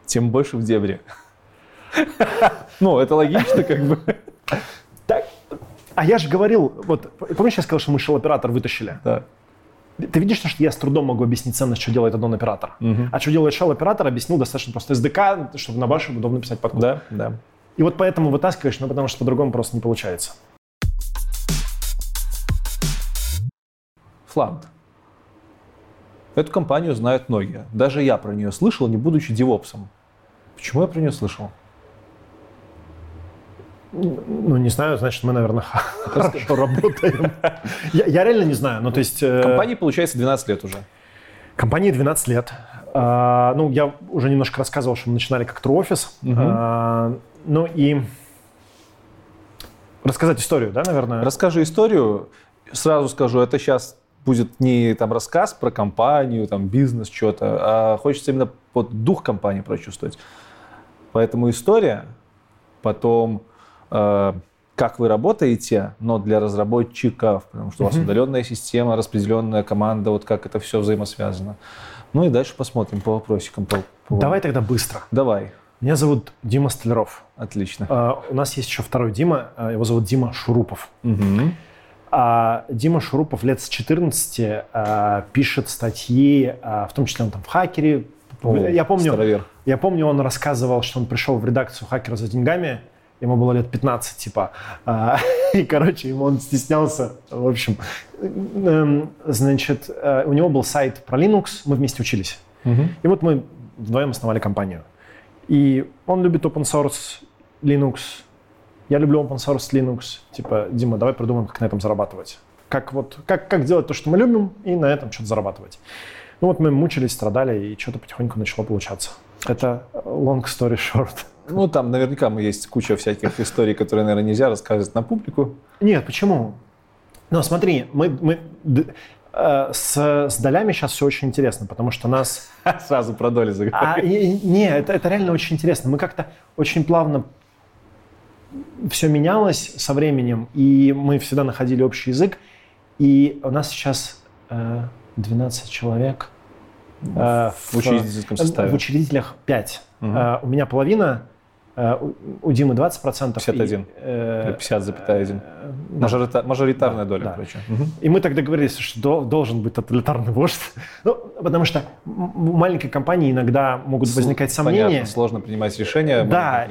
тем больше в дебри. Ну, это логично как бы. А я же говорил, вот помнишь, я сказал, что мы shell-оператор вытащили? Да. Ты видишь, что я с трудом могу объяснить ценность, что делает add-on оператор. Uh-huh. А что делает shell оператор, объяснил достаточно просто SDK, чтобы на башу удобно писать под код. Да, да. И вот поэтому вытаскиваешь, но потому что по-другому просто не получается. Флант. Эту компанию знают многие. Даже я про нее слышал, не будучи девопсом. Почему я про нее слышал? Ну, не знаю, значит, мы, наверное, хорошо работаем. Я реально не знаю, ну, то есть... Компании, получается, 12 лет уже. Компании 12 лет. Ну, я уже немножко рассказывал, что мы начинали как True Office. Угу. Ну, и... Рассказать историю, да, наверное? Расскажу историю. Сразу скажу, это сейчас будет не там рассказ про компанию, там, бизнес, что-то, а хочется именно под дух компании прочувствовать. Поэтому история, потом... как вы работаете, но для разработчиков, потому что у вас удаленная система, распределенная команда, вот как это все взаимосвязано. Ну и дальше посмотрим по вопросикам. Давай тогда быстро. Давай. Меня зовут Дима Столяров. Отлично. У нас есть еще второй Дима, его зовут Дима Шурупов. Угу. Дима Шурупов лет с 14 пишет статьи, в том числе он там в «Хакере». Я помню, он рассказывал, что он пришел в редакцию «Хакера за деньгами». Ему было лет 15, типа. И, короче, ему он стеснялся. В общем, значит, у него был сайт про Linux, мы вместе учились. Угу. И вот мы вдвоем основали компанию. И он любит open source Linux. Я люблю open source Linux. Типа, Дима, давай придумаем, как на этом зарабатывать. Как делать то, что мы любим, и на этом что-то зарабатывать. Ну вот мы мучились, страдали, и что-то потихоньку начало получаться. Это long story short. Ну, там наверняка есть куча всяких историй, которые, наверное, нельзя рассказывать на публику. Нет, почему? Ну, смотри, мы с долями сейчас все очень интересно, потому что нас... Сразу про доли заговорили. Нет, это реально очень интересно. Мы как-то очень плавно... Все менялось со временем, и мы всегда находили общий язык. И у нас сейчас 12 человек. В учредительском составе. В учредителях 5. Угу. У меня половина, у Димы 20%. 51. 50,1. Да. Мажоритарная доля, да. Короче. Угу. И мы тогда говорили, что должен быть тоталитарный вождь. Ну, потому что в маленькой компании иногда могут возникать сомнения. Понятно, сложно принимать решения. Да.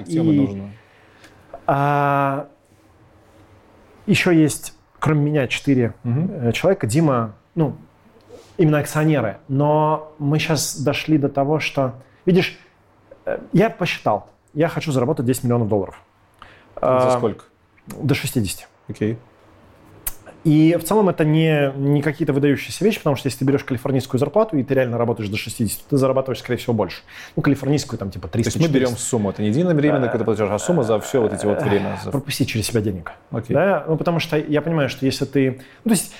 Еще есть, кроме меня, 4 угу. человека. Дима, ну, именно акционеры. Но мы сейчас дошли до того, что... Видишь, я посчитал. Я хочу заработать $10 миллионов. За сколько? До 60. Окей. И в целом это не какие-то выдающиеся вещи, потому что если ты берешь калифорнийскую зарплату и ты реально работаешь до 60, ты зарабатываешь, скорее всего, больше. Ну, калифорнийскую там типа 300. То есть мы берем сумму, это не единовременно какой-то платеж, а сумма за все вот эти вот время. Пропусти через себя денег. Окей. Да? Ну, потому что я понимаю, что если ты... Ну, то есть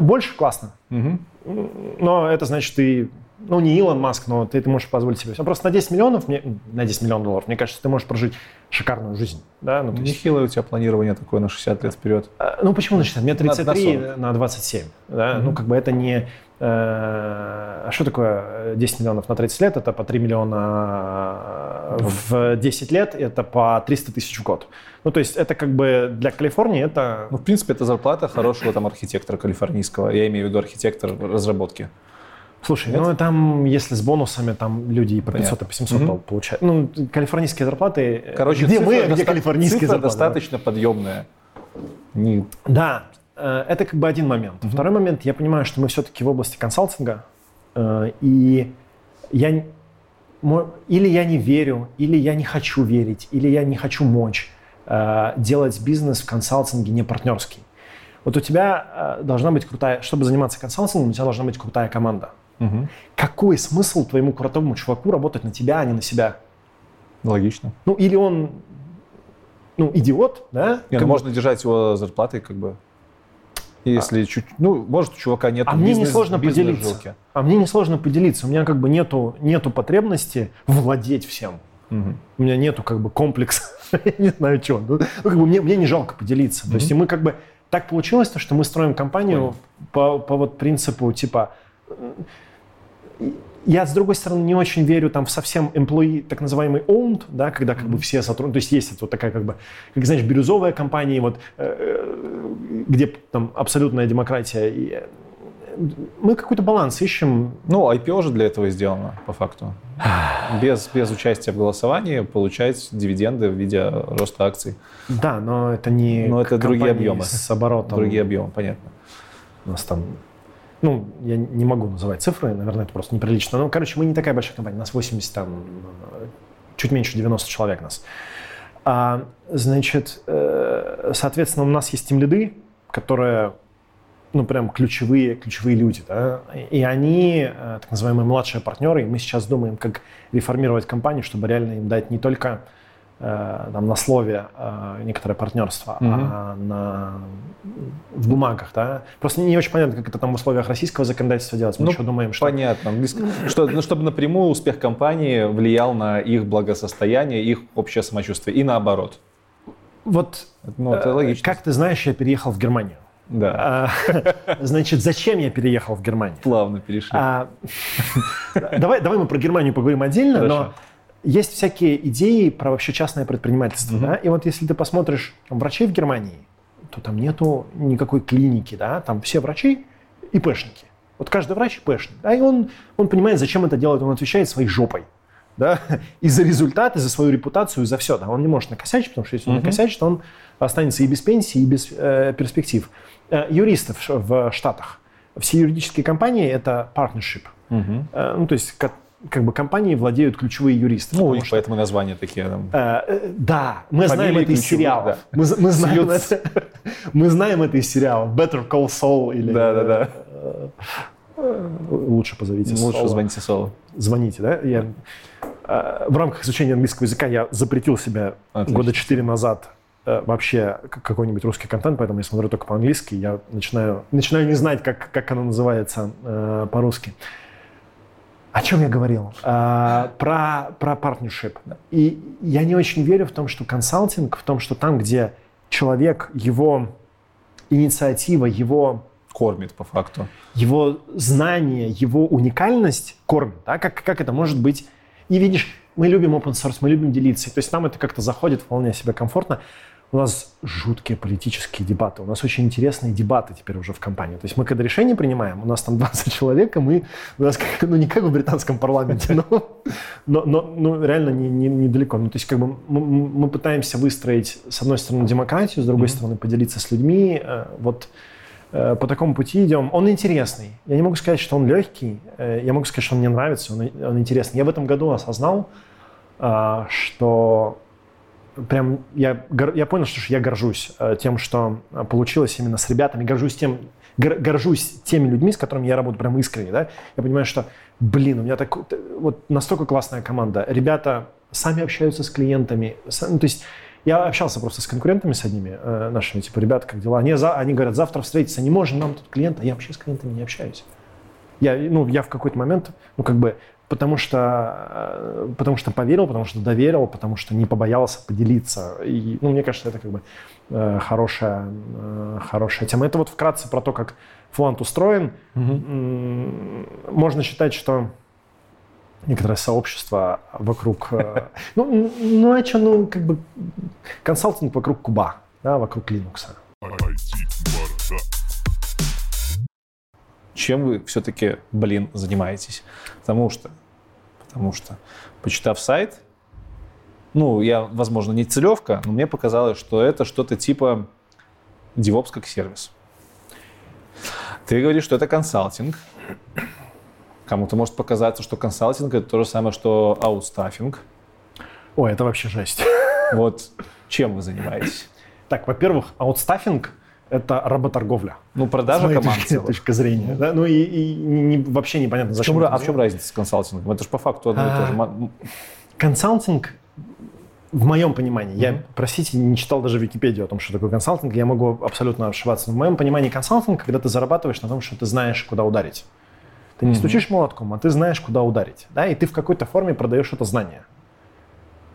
больше классно, но это значит, ты... Ну, не Илон Маск, но ты можешь позволить себе. А просто на 10 миллионов, на 10 миллионов долларов, мне кажется, ты можешь прожить шикарную жизнь. Да? Ну, нехилое у тебя планирование такое на 60 лет вперед. Ну, почему на 60? Мне 33 на 27. Да? Ну, как бы это не... А что такое 10 миллионов на 30 лет? Это по 3 миллиона в 10 лет, это по 300 тысяч в год. Ну, то есть это как бы для Калифорнии это... Ну, в принципе, это зарплата хорошего там архитектора калифорнийского. Я имею в виду архитектор разработки. Слушай, ну там, если с бонусами, там люди и по 500, и по 700 получают. Ну, калифорнийские зарплаты... Короче, где мы, где калифорнийские цифра зарплаты? Достаточно подъемная. Не... Да, это как бы один момент. Второй момент, я понимаю, что мы все-таки в области консалтинга, и я... Или я не верю, или я не хочу верить, или я не хочу мочь делать бизнес в консалтинге не партнерский. Вот у тебя должна быть крутая... Чтобы заниматься консалтингом, у тебя должна быть крутая команда. Какой смысл твоему крутому чуваку работать на тебя, а не на себя? Логично. Ну, или он, ну, идиот, да? Нет, можно держать его зарплатой, как бы, если чуть... Ну, может, у чувака нет бизнес-жилки. А мне несложно поделиться. У меня как бы нету потребности владеть всем. У меня нету как бы комплекса. Я не знаю, чего. Ну, как бы мне не жалко поделиться. То есть мы как бы... Так получилось, то, что мы строим компанию по вот принципу типа... Я, с другой стороны, не очень верю там в совсем employee, так называемый owned, да, когда как бы все сотрудники... То есть есть вот такая как бы, как, знаешь, бирюзовая компания, вот, где там абсолютная демократия. И мы какой-то баланс ищем. Ну, IPO же для этого сделано, по факту. Без участия в голосовании получать дивиденды в виде роста акций. Да, но это не... Но это другие объемы. С оборотом. Другие объемы, понятно. У нас там... Ну, я не могу называть цифры, наверное, это просто неприлично. Но, короче, мы не такая большая компания. Нас 80, там, чуть меньше 90 человек нас. Значит, соответственно, у нас есть тимлиды, которые... ну, прям ключевые люди, да, и они, так называемые младшие партнеры, и мы сейчас думаем, как реформировать компанию, чтобы реально им дать не только там на слове некоторое партнерство, а в бумагах, да. Просто не очень понятно, как это там в условиях российского законодательства делать, мы еще думаем, что... Понятно, чтобы напрямую успех компании влиял на их благосостояние, их общее самочувствие, и наоборот. Вот, это логично. Как ты знаешь, я переехал в Германию. Да. Значит, зачем я переехал в Германию? Плавно перешли. Давай мы про Германию поговорим отдельно. Хорошо. Но есть всякие идеи про вообще частное предпринимательство. Да? И вот если ты посмотришь там, врачей в Германии, то там нету никакой клиники, да? Там все врачи ИПшники. Вот каждый врач ИПшник. Да? И он понимает, зачем это делает, он отвечает своей жопой. Да? И за результаты, за свою репутацию, за все. Да? Он не может накосячить, потому что если он накосячит, он останется и без пенсии, и без перспектив. Юристов в Штатах. Все юридические компании – это partnership. Ну, то есть, как бы компании владеют ключевые юристы. Ну, и поэтому названия такие. Там, да, мы знаем это из сериалов. Да. Мы знаем это из сериалов. Better Call Saul или… Да-да-да. Лучше позовите Соло. Лучше звоните Соло. Звоните, да? Я, в рамках изучения английского языка я запретил себя года 4 назад вообще какой-нибудь русский контент, поэтому я смотрю только по-английски, я начинаю не знать, как оно называется по-русски. О чем я говорил? Про партнершип. И я не очень верю в том, что консалтинг, в том, что там, где человек, его инициатива, его... Кормит, по факту. Его знание, его уникальность кормит. Да? Как это может быть? И видишь... Мы любим open source, мы любим делиться. То есть нам это как-то заходит вполне себе комфортно. У нас жуткие политические дебаты. У нас очень интересные дебаты теперь уже в компании. То есть мы когда решение принимаем, у нас там 20 человек, и мы... У нас как, ну, не как в британском парламенте, но реально недалеко. Ну, то есть как бы мы пытаемся выстроить, с одной стороны, демократию, с другой стороны, поделиться с людьми. Вот по такому пути идем. Он интересный. Я не могу сказать, что он легкий. Я могу сказать, что он мне нравится, он интересный. Я в этом году осознал, что прям я понял, что я горжусь тем, что получилось именно с ребятами, горжусь теми людьми, с которыми я работаю, прям искренне, да. Я понимаю, что, у меня так, вот настолько классная команда. Ребята сами общаются с клиентами. Ну, то есть я общался просто с конкурентами, с одними нашими, типа, ребята, как дела? Они говорят, завтра встретиться не можем, нам тут клиент. А я вообще с клиентами не общаюсь. Я в какой-то момент, потому что поверил, потому что доверил, потому что не побоялся поделиться. И, мне кажется, это хорошая тема. Это вот вкратце про то, как Флант устроен. Угу. Можно считать, что некоторое сообщество вокруг... консалтинг вокруг Куба, да, вокруг Линукса. Чем вы все-таки, занимаетесь? Потому что, почитав сайт, я, возможно, не целевка, но мне показалось, что это что-то типа DevOps как сервис. Ты говоришь, что это консалтинг. Кому-то может показаться, что консалтинг — это то же самое, что аутстаффинг. Ой, это вообще жесть. Вот чем вы занимаетесь? Так, во-первых, аутстаффинг — это работорговля. Продажа команд. С моей точки зрения. Да? Вообще непонятно, зачем. В чем разница с консалтингом? Это же по факту одно и то же. Консалтинг, в моем понимании, я, простите, не читал даже Википедию о том, что такое консалтинг, я могу абсолютно ошибаться. В моем понимании консалтинг, когда ты зарабатываешь на том, что ты знаешь, куда ударить. Ты не стучишь молотком, а ты знаешь, куда ударить. Да? И ты в какой-то форме продаешь это знание.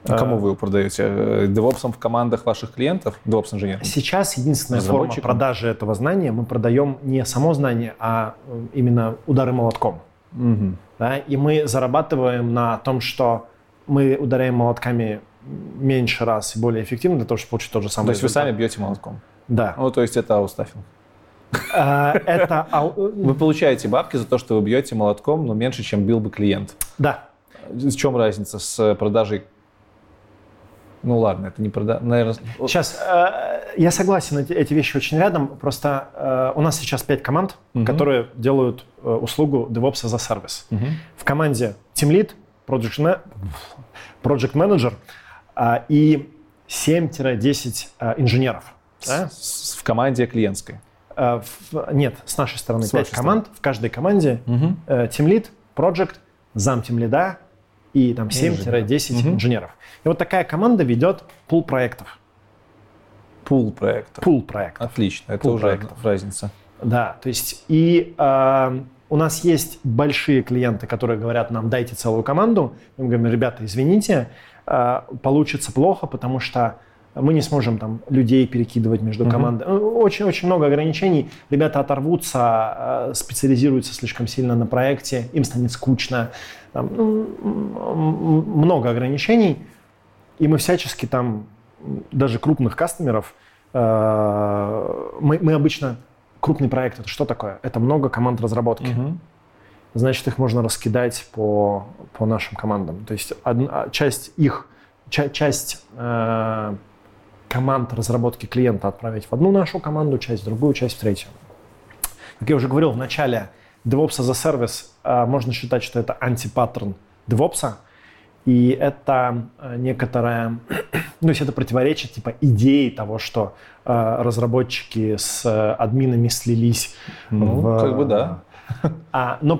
А кому вы его продаете? Девопсом в командах ваших клиентов? Девопс-инженерам? Сейчас единственная форма продажи этого знания — мы продаем не само знание, а именно удары молотком. Угу. Да? И мы зарабатываем на том, что мы ударяем молотками меньше раз и более эффективно для того, чтобы получить тот же самый результат. Вы сами бьете молотком? Да. То есть это аутстаффинг? Вы получаете бабки за то, что вы бьете молотком, но меньше, чем бил бы клиент. Да. В чем разница с продажей? Это не продажа, наверное. Сейчас, я согласен, эти вещи очень рядом. Просто у нас сейчас 5 команд, которые делают услугу DevOps as a Service. В команде Team Lead, Project Manager и 7-10 инженеров. Да? В команде клиентской? Нет, с нашей стороны 5 команд. В каждой команде Team Lead, Project, зам Team Lead, и там 7-10 инженеров. И вот такая команда ведет пул проектов. Отлично, это уже разница. Да, то есть и у нас есть большие клиенты, которые говорят нам: дайте целую команду. Мы говорим: ребята, извините, получится плохо, потому что мы не сможем там людей перекидывать между командами. Очень-очень много ограничений. Ребята оторвутся, специализируются слишком сильно на проекте, им станет скучно. Там, много ограничений. И мы всячески там, даже крупных кастомеров, мы обычно... Крупный проект — это что такое? Это много команд разработки. Значит, их можно раскидать по нашим командам. То есть часть команд разработки клиента отправить в одну нашу команду, часть в другую, часть в третью. Как я уже говорил в начале, DevOps as a Service, можно считать, что это антипаттерн DevOps, и это некоторое, это противоречит идее того, что разработчики с админами слились. Но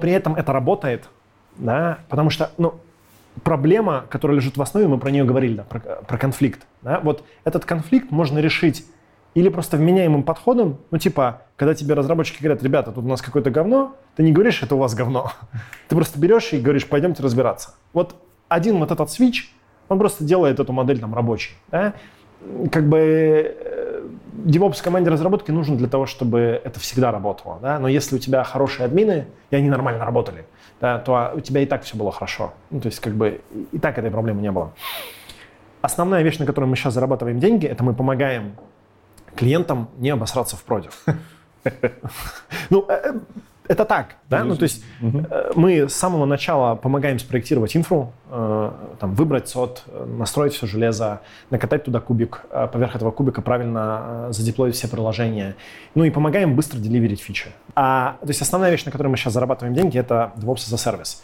при этом это работает, да, потому что, проблема, которая лежит в основе, мы про нее говорили, да, про конфликт. Да? Вот этот конфликт можно решить или просто вменяемым подходом, когда тебе разработчики говорят: ребята, тут у нас какое-то говно, ты не говоришь: это у вас говно. Ты просто берешь и говоришь: пойдемте разбираться. Вот один этот свич, он просто делает эту модель рабочей. Да? DevOps команде разработки нужен для того, чтобы это всегда работало. Да? Но если у тебя хорошие админы, и они нормально работали, да, то у тебя и так все было хорошо. И так этой проблемы не было. Основная вещь, на которой мы сейчас зарабатываем деньги, это мы помогаем клиентам не обосраться в проде. Это так, да? Мы с самого начала помогаем спроектировать инфру, выбрать сот, настроить все железо, накатать туда кубик, поверх этого кубика правильно задеплоить все приложения. И помогаем быстро деливерить фичи. Основная вещь, на которой мы сейчас зарабатываем деньги, это DevOps as a Service.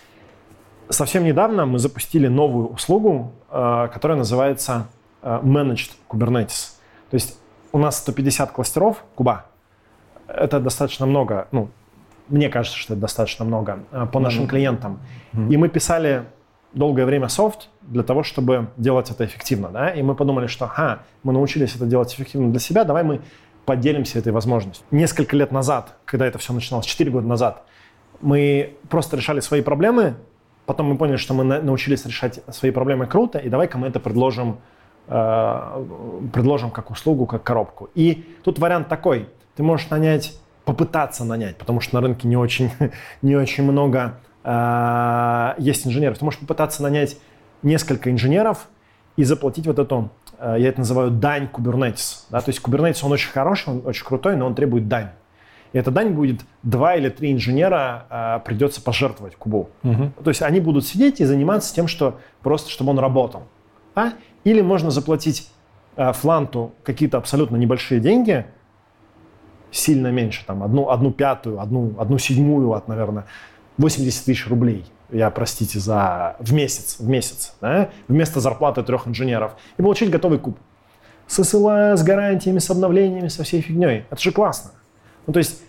Совсем недавно мы запустили новую услугу, которая называется managed Kubernetes. То есть у нас 150 кластеров, куба. Это достаточно много, ну, мне кажется, что это достаточно много по нашим клиентам. И мы писали долгое время софт для того, чтобы делать это эффективно, да? И мы подумали, что мы научились это делать эффективно для себя, давай мы поделимся этой возможностью. Несколько лет назад, когда это все начиналось, 4 года назад, мы просто решали свои проблемы, потом мы поняли, что мы научились решать свои проблемы круто, и давай-ка мы это предложим как услугу, как коробку. И тут вариант такой, ты можешь попытаться нанять, потому что на рынке не очень много есть инженеров. Ты можешь попытаться нанять несколько инженеров и заплатить вот эту, я это называю, дань Kubernetes. Да? То есть Kubernetes, он очень хороший, он очень крутой, но он требует дань. И эта дань будет 2 или 3 инженера придется пожертвовать кубу. То есть они будут сидеть и заниматься тем, что просто, чтобы он работал. Да? Или можно заплатить Фланту какие-то абсолютно небольшие деньги, сильно меньше, там, 1/5, 1/7, от, наверное, 80 тысяч рублей, в месяц, да, вместо зарплаты 3 инженеров, и получить готовый куб. С SLA, с гарантиями, с обновлениями, со всей фигней. Это же классно. Ну, то есть,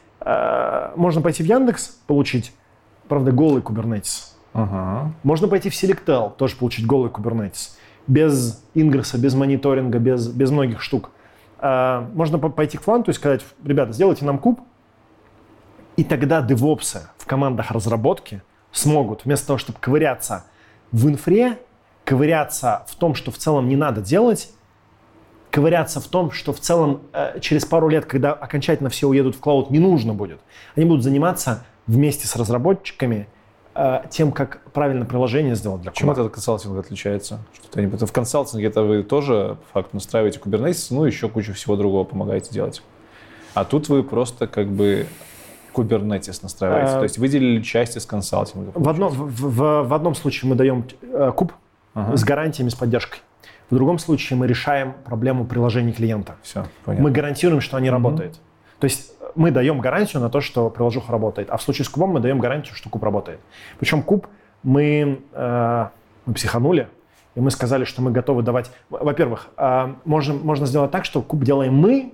можно пойти в Яндекс, получить, правда, голый Kubernetes. Можно пойти в Selectel, тоже получить голый Kubernetes. Без ингресса, без мониторинга, без многих штук. Можно пойти к Фланту и сказать: ребята, сделайте нам куб, и тогда девопсы в командах разработки смогут, вместо того, чтобы ковыряться в инфре, ковыряться в том, что в целом не надо делать, ковыряться в том, что в целом через пару лет, когда окончательно все уедут в клауд, не нужно будет. Они будут заниматься вместе с разработчиками тем, как правильно приложение сделать для кого-то. Чем этот консалтинг отличается? Что-то в консалтинге это вы тоже, по факту, настраиваете Kubernetes, ну, еще кучу всего другого помогаете делать. А тут вы просто как бы Kubernetes настраиваете. То есть выделили часть из консалтинга. В одном случае мы даем куб с гарантиями, с поддержкой. В другом случае мы решаем проблему приложений клиента. Все, понятно. Мы гарантируем, что они работают. То есть мы даем гарантию на то, что приложуха работает. А в случае с кубом мы даем гарантию, что куб работает. Причем куб мы психанули, и мы сказали, что мы готовы давать... Во-первых, можно сделать так, что куб делаем мы,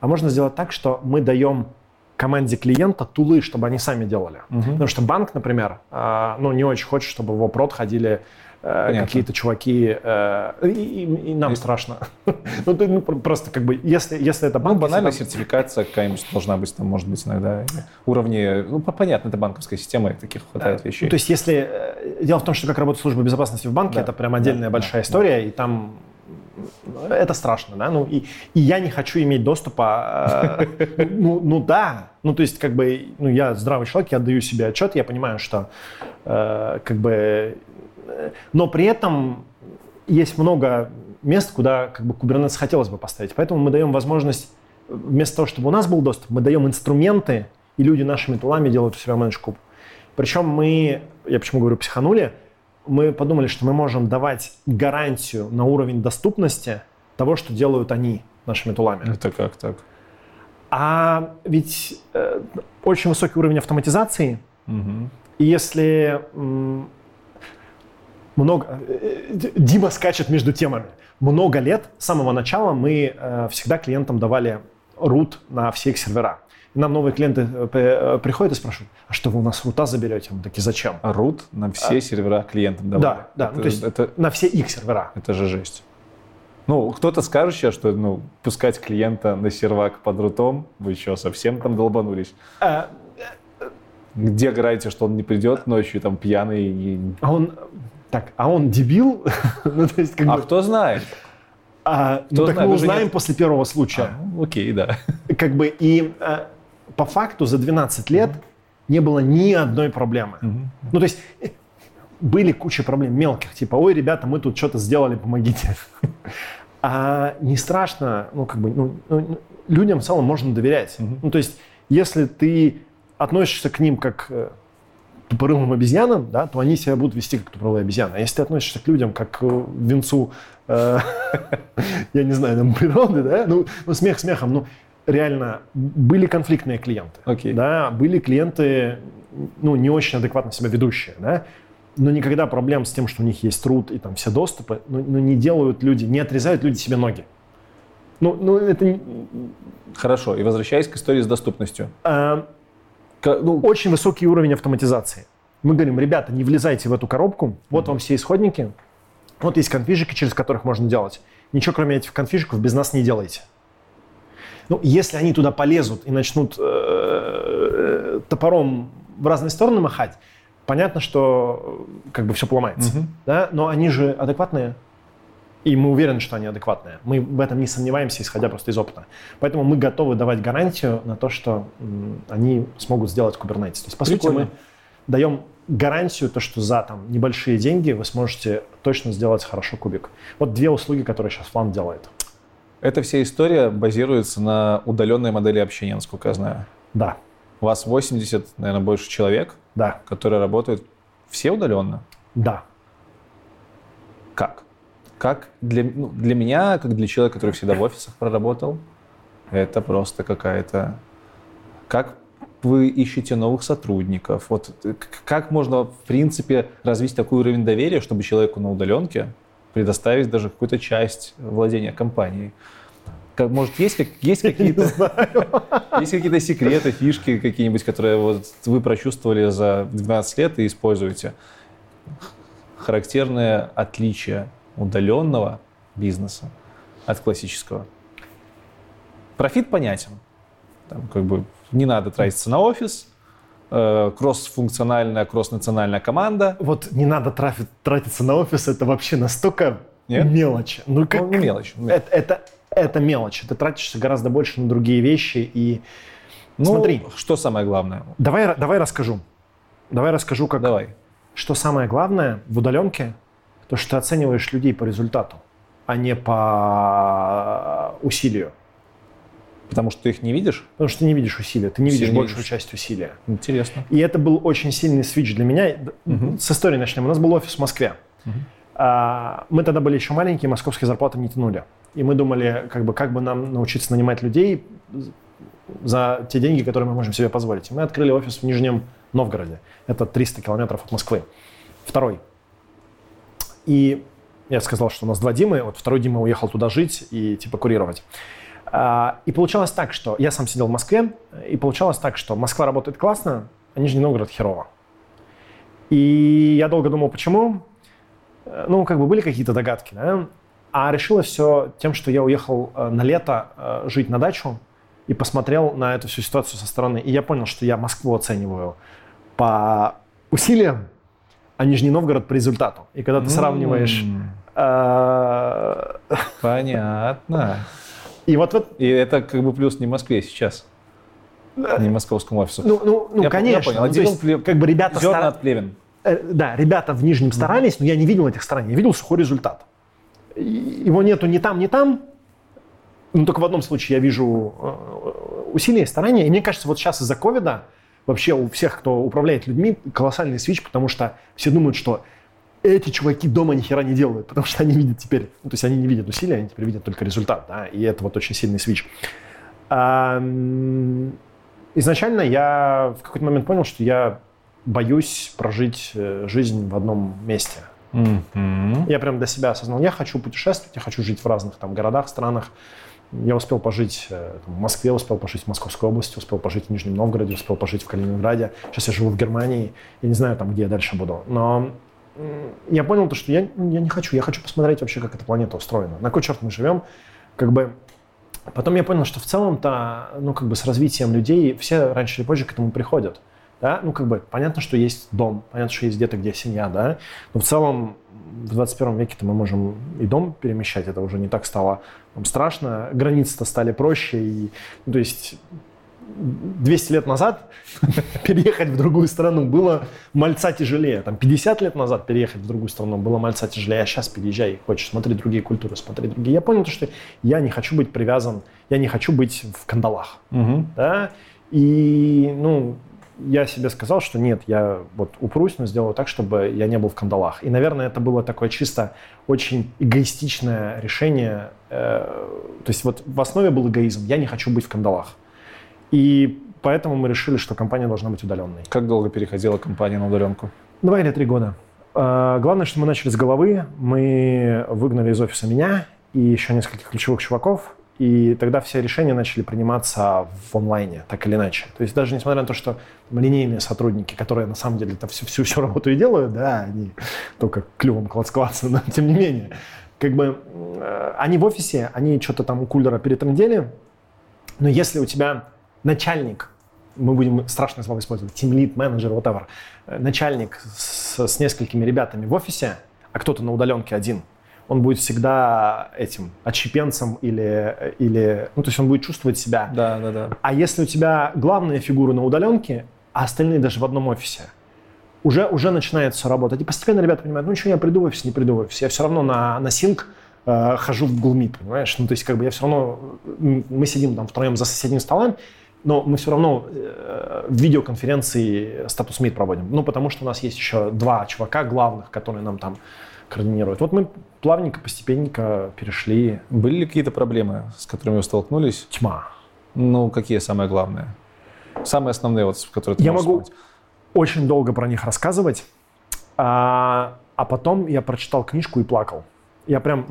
а можно сделать так, что мы даем команде клиента тулы, чтобы они сами делали. Потому что банк, например, не очень хочет, чтобы в его прод ходили... Понятно. Какие-то чуваки, и нам страшно. Просто как бы, если это банк... Банальная сертификация какая-нибудь должна быть, там, может быть, иногда уровни... Понятно, это банковская система, и таких хватает вещей. То есть, если... Дело в том, что как работает служба безопасности в банке, это прям отдельная большая история, и там... Это страшно, да? И я не хочу иметь доступа... то есть, как бы, я здравый человек, я отдаю себе отчет, я понимаю, что, Но при этом есть много мест, куда как бы Kubernetes хотелось бы поставить. Поэтому мы даем возможность, вместо того, чтобы у нас был доступ, мы даем инструменты, и люди нашими тулами делают у себя managed-куб. Причем мы, я почему говорю психанули, мы подумали, что мы можем давать гарантию на уровень доступности того, что делают они нашими тулами. Это как так? А ведь очень высокий уровень автоматизации, и если... Дима скачет между темами. Много лет, с самого начала, мы всегда клиентам давали рут на все их сервера. И нам новые клиенты приходят и спрашивают: а что вы у нас рута заберете? Мы такие: зачем? А рут на все сервера клиентам давали? Да, это, то есть это, на все их сервера. Это же жесть. Кто-то скажет сейчас, что пускать клиента на сервак под рутом, вы еще совсем там долбанулись. Где гарантия, что он не придет ночью там пьяный? Он дебил? Кто знает? Мы узнаем после первого случая. Окей, да. По факту за 12 лет не было ни одной проблемы. То есть были куча проблем мелких, типа: ой, ребята, мы тут что-то сделали, помогите. А не страшно, людям в целом можно доверять. То есть если ты относишься к ним как... тупорылым обезьянам, да, то они себя будут вести как тупорылые обезьяны. А если ты относишься к людям как к венцу, я не знаю, там, природы, да, смех смехом, реально, были конфликтные клиенты, да, были клиенты, не очень адекватно себя ведущие, да, но никогда проблем с тем, что у них есть root и там все доступы, но не делают люди, не отрезают люди себе ноги. Это... Хорошо, и возвращаясь к истории с доступностью. Очень высокий уровень автоматизации. Мы говорим, ребята, не влезайте в эту коробку, вот вам все исходники, вот есть конфижики, через которых можно делать. Ничего, кроме этих конфижиков, без нас не делайте. Если они туда полезут и начнут топором в разные стороны махать, понятно, что все поломается. Да? Но они же адекватные. И мы уверены, что они адекватные. Мы в этом не сомневаемся, исходя просто из опыта. Поэтому мы готовы давать гарантию на то, что они смогут сделать Kubernetes. То есть, по сути, мы даем гарантию, то, что за небольшие деньги вы сможете точно сделать хорошо кубик. Вот две услуги, которые сейчас Флант делает. Эта вся история базируется на удаленной модели общения, насколько я знаю. Да. У вас 80, наверное, больше человек, да, которые работают все удаленно? Да. Как? Как для меня, как для человека, который всегда в офисах проработал, это просто какая-то... Как вы ищете новых сотрудников? Вот как можно, в принципе, развить такой уровень доверия, чтобы человеку на удаленке предоставить даже какую-то часть владения компанией? Как, может, есть какие-то секреты, фишки какие-нибудь, которые вы прочувствовали за 12 лет и используете? Характерное отличие удаленного бизнеса от классического. Профит понятен. Не надо тратиться на офис, кросс-функциональная, кросс-национальная команда. Вот не надо тратиться на офис, это вообще настолько мелочь. Это мелочь. Ты тратишься гораздо больше на другие вещи. И смотри. Что самое главное? Давай расскажу. Что самое главное в удаленке? То, что ты оцениваешь людей по результату, а не по усилию. Потому что ты их не видишь? Потому что ты не видишь усилия, ты не видишь большую часть усилия. Интересно. И это был очень сильный свитч для меня. С истории начнем. У нас был офис в Москве. Мы тогда были еще маленькие, московские зарплаты не тянули. И мы думали, как бы нам научиться нанимать людей за те деньги, которые мы можем себе позволить. И мы открыли офис в Нижнем Новгороде. Это 300 километров от Москвы. Второй. И я сказал, что у нас два Димы, вот второй Дима уехал туда жить и курировать. И получалось так, что я сам сидел в Москве, и получалось так, что Москва работает классно, а Нижний Новгород херово. И я долго думал, почему. Были какие-то догадки, да? А решилось все тем, что я уехал на лето жить на дачу и посмотрел на эту всю ситуацию со стороны. И я понял, что я Москву оцениваю по усилиям, а Нижний Новгород по результату. И когда ты сравниваешь... Понятно. И вот... И это плюс не Москве сейчас, не московскому офису. Я конечно. Я понял. Ребята зерна от плевен. Да, ребята в Нижнем старались, но я не видел этих стараний. Я видел сухой результат. Его нету ни там, ни там. Только в одном случае я вижу усилия, старания. И мне кажется, вот сейчас из-за ковида вообще у всех, кто управляет людьми, колоссальный свитч, потому что все думают, что эти чуваки дома ни хера не делают, потому что они видят теперь, они не видят усилия, они теперь видят только результат, да, и это очень сильный свитч. Изначально я в какой-то момент понял, что я боюсь прожить жизнь в одном месте. Я прям для себя осознал, я хочу путешествовать, я хочу жить в разных городах, странах. Я успел пожить в Москве, успел пожить в Московской области, успел пожить в Нижнем Новгороде, успел пожить в Калининграде. Сейчас я живу в Германии, я не знаю, где я дальше буду. Но я понял то, что я не хочу. Я хочу посмотреть вообще, как эта планета устроена. На кой черт мы живем? Потом я понял, что в целом-то, с развитием людей все раньше или позже к этому приходят. Да? Понятно, что есть дом, понятно, что есть где-то, где семья, да. Но в целом... В 21 веке-то мы можем и дом перемещать, это уже не так стало страшно, границы-то стали проще, и, 200 лет назад переехать в другую страну было мальца тяжелее, 50 лет назад переехать в другую страну было мальца тяжелее, а сейчас переезжай, хочешь, смотри другие культуры, смотри другие. Я понял, что я не хочу быть привязан, я не хочу быть в кандалах, да, и, я себе сказал, что нет, я упрусь, но сделаю так, чтобы я не был в кандалах. И, наверное, это было такое чисто очень эгоистичное решение. То есть в основе был эгоизм. Я не хочу быть в кандалах. И поэтому мы решили, что компания должна быть удаленной. Как долго переходила компания на удаленку? 2 или 3 года. Главное, что мы начали с головы. Мы выгнали из офиса меня и еще нескольких ключевых чуваков. И тогда все решения начали приниматься в онлайне, так или иначе. То есть даже несмотря на то, что линейные сотрудники, которые на самом деле всю работу и делают, да, они только клювом клац-клац, но тем не менее. Как бы они в офисе, они что-то там у кулера перетандели, но если у тебя начальник, мы будем страшное слово использовать, тимлид, менеджер, whatever, начальник с несколькими ребятами в офисе, а кто-то на удаленке один, он будет всегда этим отщепенцем или ну, то есть он будет чувствовать себя. Да. А если у тебя главные фигуры на удаленке, а остальные даже в одном офисе, уже начинает все работать. И постепенно ребята понимают, ну ничего, я приду в офис, не приду в офис. Я все равно на синк хожу в Google Meet, понимаешь? Ну, то есть, как бы я все равно, мы сидим там втроем за соседним столом, но мы все равно в видеоконференции статус-мит проводим. Ну, потому что у нас есть еще два чувака главных, которые нам там координируют. Вот мы плавненько, постепенненько перешли. Были ли какие-то проблемы, с которыми вы столкнулись? Тьма. Ну, какие самые главные? Самые основные, вот, которые ты можешь вспомнить? Я могу очень долго про них рассказывать, а потом я прочитал книжку и плакал. Я прям,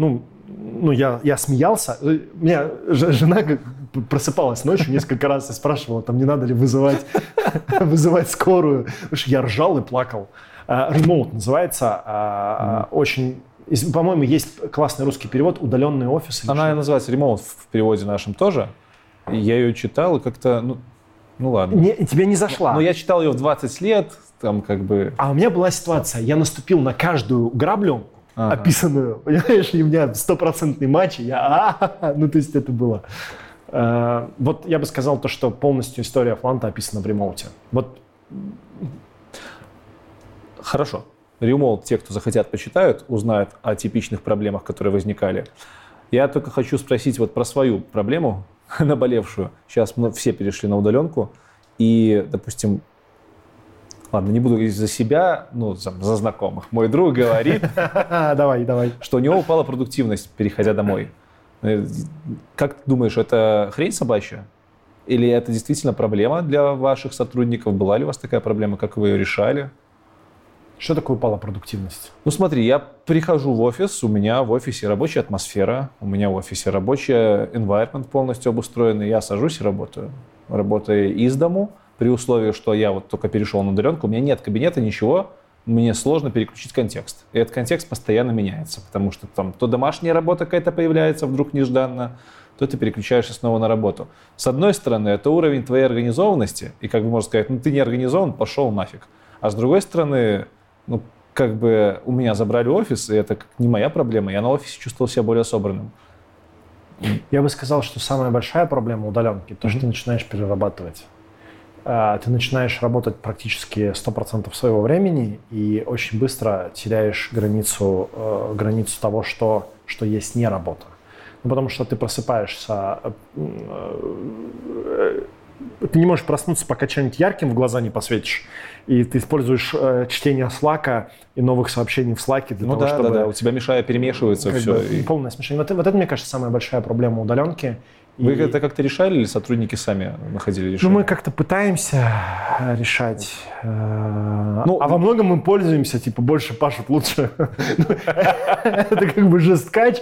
я смеялся. У меня жена просыпалась ночью несколько раз и спрашивала, там, не надо ли вызывать скорую. Потому что я ржал и плакал. Remote называется. Очень, по-моему, есть классный русский перевод, удаленный офис. Она называется Remote в переводе нашем тоже. Я ее читал и как-то... Ну ладно. Тебе не зашла. Но я читал ее в 20 лет, там как бы... А у меня была ситуация, я наступил на каждую граблю, описанную, понимаешь, и у меня стопроцентный матч, и то есть это было. Вот я бы сказал то, что полностью история Фланта описана в ремоуте. Вот. Хорошо. Ремоут, те, кто захотят, почитают, узнают о типичных проблемах, которые возникали. Я только хочу спросить вот про свою проблему, наболевшую. Сейчас мы все перешли на удаленку. И, допустим, ладно, не буду говорить за себя, за знакомых. Мой друг говорит, что у него упала продуктивность, переходя домой. Как ты думаешь, это хрень собачья? Или это действительно проблема для ваших сотрудников? Была ли у вас такая проблема? Как вы ее решали? Что такое упала продуктивность? Ну смотри, я прихожу в офис, у меня в офисе рабочая атмосфера, у меня в офисе рабочий environment полностью обустроенный, я сажусь и работаю. Работаю из дому, при условии, что я вот только перешел на удаленку, у меня нет кабинета, ничего, мне сложно переключить контекст. И этот контекст постоянно меняется, потому что там то домашняя работа какая-то появляется вдруг нежданно, то ты переключаешься снова на работу. С одной стороны, это уровень твоей организованности, и как бы можно сказать, ты не организован, пошел нафиг. А с другой стороны... у меня забрали офис, и это не моя проблема. Я на офисе чувствовал себя более собранным. Я бы сказал, что самая большая проблема удаленки – то, что ты начинаешь перерабатывать. Ты начинаешь работать практически 100% своего времени и очень быстро теряешь границу того, что есть не работа. Ну, потому что ты просыпаешься… Ты не можешь проснуться, пока чем-нибудь ярким в глаза не посветишь. И ты используешь чтение Slack'а и новых сообщений в Slack'е для того, чтобы... У тебя перемешивается все. Полное смешение. Вот это, мне кажется, самая большая проблема удаленки. Вы это как-то решали или сотрудники сами находили решение? Мы как-то пытаемся решать. Во многом мы пользуемся, больше пашут лучше. Это как бы жесткач.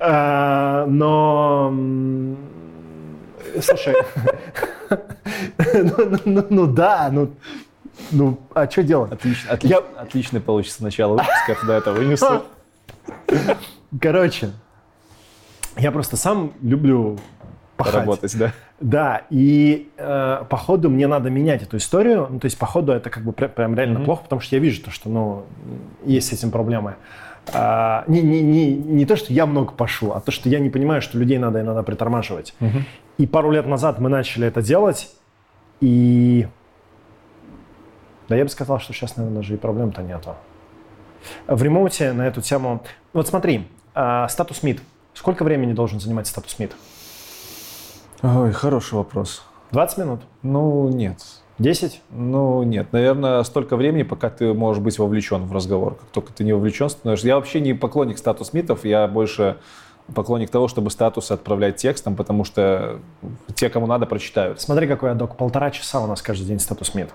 Но... Слушай, а что делать? Отлично получится начало выпуска, когда это вынесу. Короче, я просто сам люблю пахать. Работать, да? Да, и походу мне надо менять эту историю, то есть походу это как бы прям реально плохо, потому что я вижу то, что есть с этим проблемы. Не то, что я много пашу, а то, что я не понимаю, что людей надо иногда притормаживать. И пару лет назад мы начали это делать, и... Да я бы сказал, что сейчас, наверное, даже и проблем-то нету. В ремоуте на эту тему... Вот смотри, статус-мит. Сколько времени должен занимать статус-мит? Ой, хороший вопрос. 20 минут? Нет. 10? Нет. Наверное, столько времени, пока ты можешь быть вовлечен в разговор. Как только ты не вовлечен становишься... Я вообще не поклонник статус-митов, я больше поклонник того, чтобы статусы отправлять текстом, потому что те, кому надо, прочитают. Смотри, какой адок. 1,5 часа у нас каждый день статус-мит.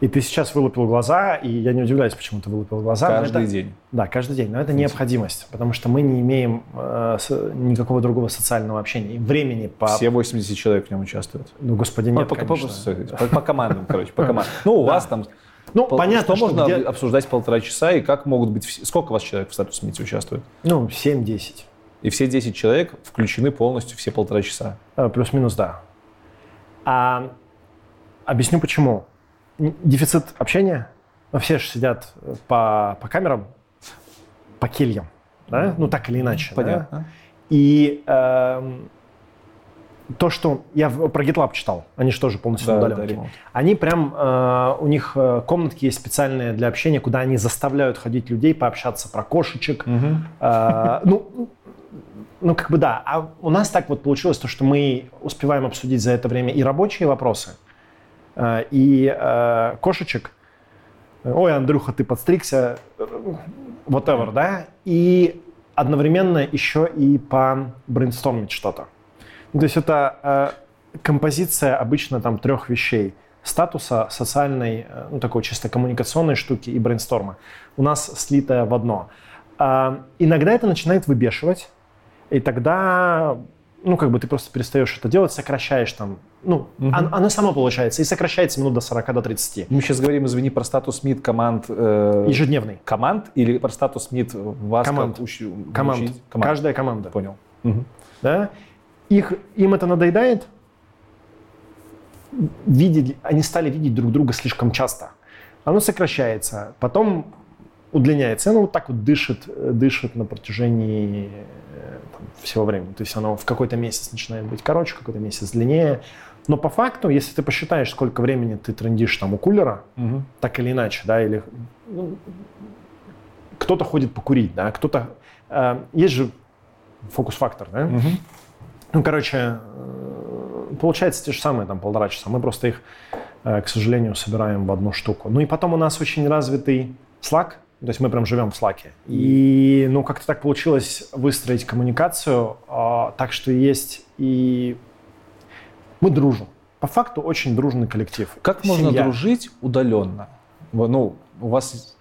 И ты сейчас вылупил глаза, и я не удивляюсь, почему ты вылупил глаза. Каждый день. Да, каждый день. Но это необходимость, потому что мы не имеем никакого другого социального общения. Времени по... Все 80 человек в нем участвуют. Ну, господи, нет, конечно. По командам, короче, по командам. Ну, у вас там... Ну, понятно, что можно обсуждать полтора часа, и как могут быть... Сколько у вас человек в статус-мите участвует? Ну, 7-10. И все 10 человек включены полностью все полтора часа? Плюс-минус, да. Объясню, почему. Дефицит общения. Но все же сидят по камерам, по кельям, да? Ну, так или иначе. Понятно. Да? И то, что я про GitLab читал, они же тоже полностью удаленки. Да, они прям, у них комнатки есть специальные для общения, куда они заставляют ходить людей, пообщаться про кошечек. Угу. Ну, как бы да. А у нас так вот получилось, то, что мы успеваем обсудить за это время и рабочие вопросы, и кошечек. Ой, Андрюха, ты подстригся. Whatever, да? И одновременно еще и побрейнстормить что-то. То есть это композиция обычно там трех вещей. Статуса, социальной, ну, такой чисто коммуникационной штуки и брейнсторма. У нас слитое в одно. Иногда это начинает выбешивать. И тогда, ну, как бы ты просто перестаешь это делать, сокращаешь там. Ну, оно само получается. И сокращается минут до 40, до 30. Мы сейчас говорим, извини, про статус МИД команд... Ежедневный. Команд или про статус МИД вас команд. Как команд. Каждая команда. Понял. Угу. Да? Им это надоедает. Они стали видеть друг друга слишком часто. Оно сокращается. Потом... удлиняется, оно вот так вот дышит на протяжении там, всего времени. То есть оно в какой-то месяц начинает быть короче, в какой-то месяц длиннее. Но по факту, если ты посчитаешь, сколько времени ты трындишь там у кулера, так или иначе, да, или ну, кто-то ходит покурить, да, кто-то... есть же фокус-фактор, да? Ну, короче, получается те же самые там полтора часа. Мы просто их, к сожалению, собираем в одну штуку. Ну и потом у нас очень развитый Slack. То есть мы прям живем в Slack'е. И, ну, как-то так получилось выстроить коммуникацию, так что есть и... Мы дружим. По факту очень дружный коллектив. Как семья. Можно дружить удаленно? Ну, у вас...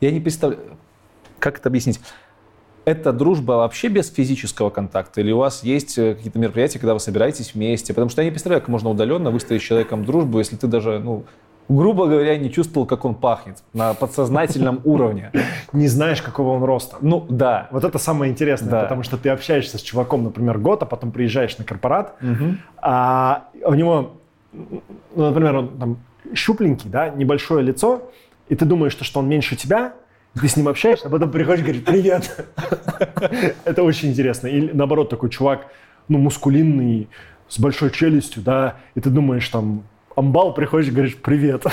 Я не представляю... Как это объяснить? Это дружба вообще без физического контакта? Или у вас есть какие-то мероприятия, когда вы собираетесь вместе? Потому что я не представляю, как можно удаленно выстроить с человеком дружбу, если ты даже, ну... грубо говоря, не чувствовал, как он пахнет на подсознательном уровне. Не знаешь, какого он роста. Ну, да. Вот это самое интересное, да. Потому что ты общаешься с чуваком, например, год, а потом приезжаешь на корпорат, а у него, ну, например, он там щупленький, да, небольшое лицо, и ты думаешь, что он меньше тебя, ты с ним общаешься, а потом приходишь и говоришь «Привет!» Это очень интересно. Или, наоборот, такой чувак, ну, мускулинный, с большой челюстью, да, и ты думаешь, там, амбал, приходишь и говоришь «Привет».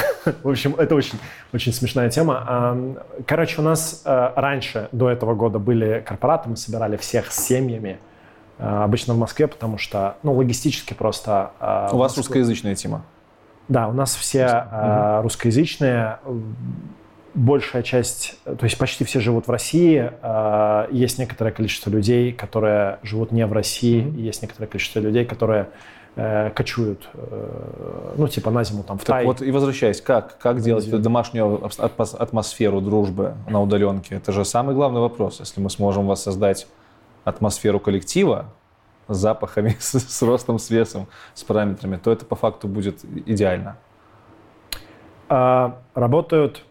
В общем, это очень, очень смешная тема. Короче, у нас раньше, до этого года, были корпораты. Мы собирали всех с семьями. Обычно в Москве, потому что, ну, логистически просто... У вас русскоязычная тема? Да, у нас все русскоязычные. Большая часть, то есть почти все живут в России. Есть некоторое количество людей, которые живут не в России. Есть некоторое количество людей, которые... кочуют, ну, типа на зиму там в Тай. Так вот и возвращаясь, как делать эту домашнюю атмосферу дружбы на удаленке? Это же самый главный вопрос. Если мы сможем воссоздать атмосферу коллектива с запахами, с ростом, с весом, с параметрами, то это по факту будет идеально. Работают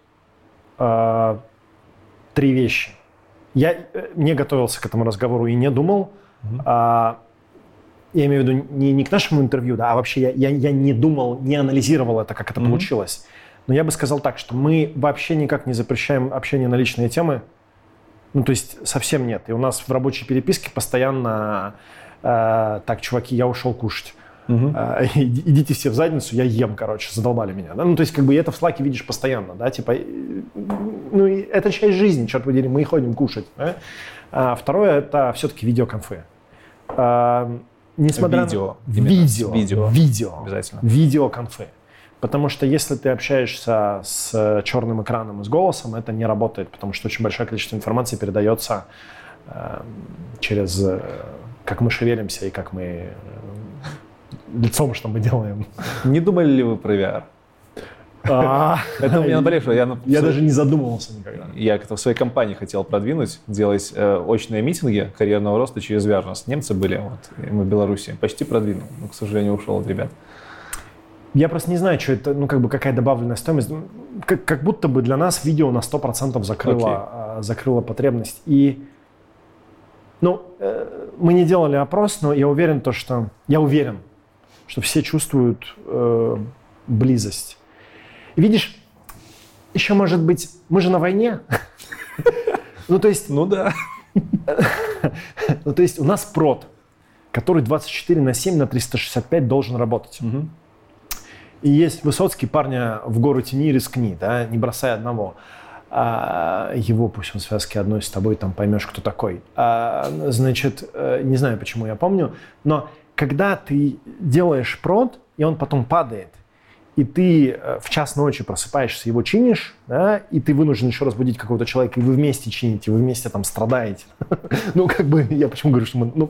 три вещи. Я не готовился к этому разговору и не думал. Я имею в виду не к нашему интервью, да, а вообще я не думал, не анализировал это, как это получилось. Но я бы сказал так, что мы вообще никак не запрещаем общение на личные темы. Ну, то есть совсем нет. И у нас в рабочей переписке постоянно так, чуваки, я ушел кушать. Идите все в задницу, я ем, короче, задолбали меня. Да? Ну, то есть как бы это в Слаке видишь постоянно, да, типа, ну, это часть жизни, черт подери, мы и ходим кушать. Да? Второе, это все-таки видеоконфы. Несмотря видео. Обязательно. Видеоконфы. Потому что если ты общаешься с черным экраном и с голосом, это не работает, потому что очень большое количество информации передается через как мы шевелимся и как мы лицом, что мы делаем. Не думали ли вы про VR? Это у меня наболевшее. Я даже не задумывался никогда. Я в своей компании хотел продвинуть, делать очные митинги карьерного роста через Vagrant. Немцы были, мы в Беларуси. Почти продвинул, но, к сожалению, ушел от ребят. Я просто не знаю, что это, какая добавленная стоимость. Как будто бы для нас видео на 100% закрыло потребность. И мы не делали опрос, но я уверен, что все чувствуют близость. Видишь, еще, может быть, мы же на войне. То есть у нас прод, который 24/7 на 365 должен работать. И есть Высоцкий, парня в гору тяни, рискни, да, не бросай одного. Его пусть он в связке одной с тобой, там поймешь, кто такой. Не знаю, почему я помню, но когда ты делаешь прод, и он потом падает, и ты в час ночи просыпаешься, его чинишь, да, и ты вынужден еще раз будить какого-то человека, и вы вместе чините, вы вместе там страдаете. Я почему говорю, что мы...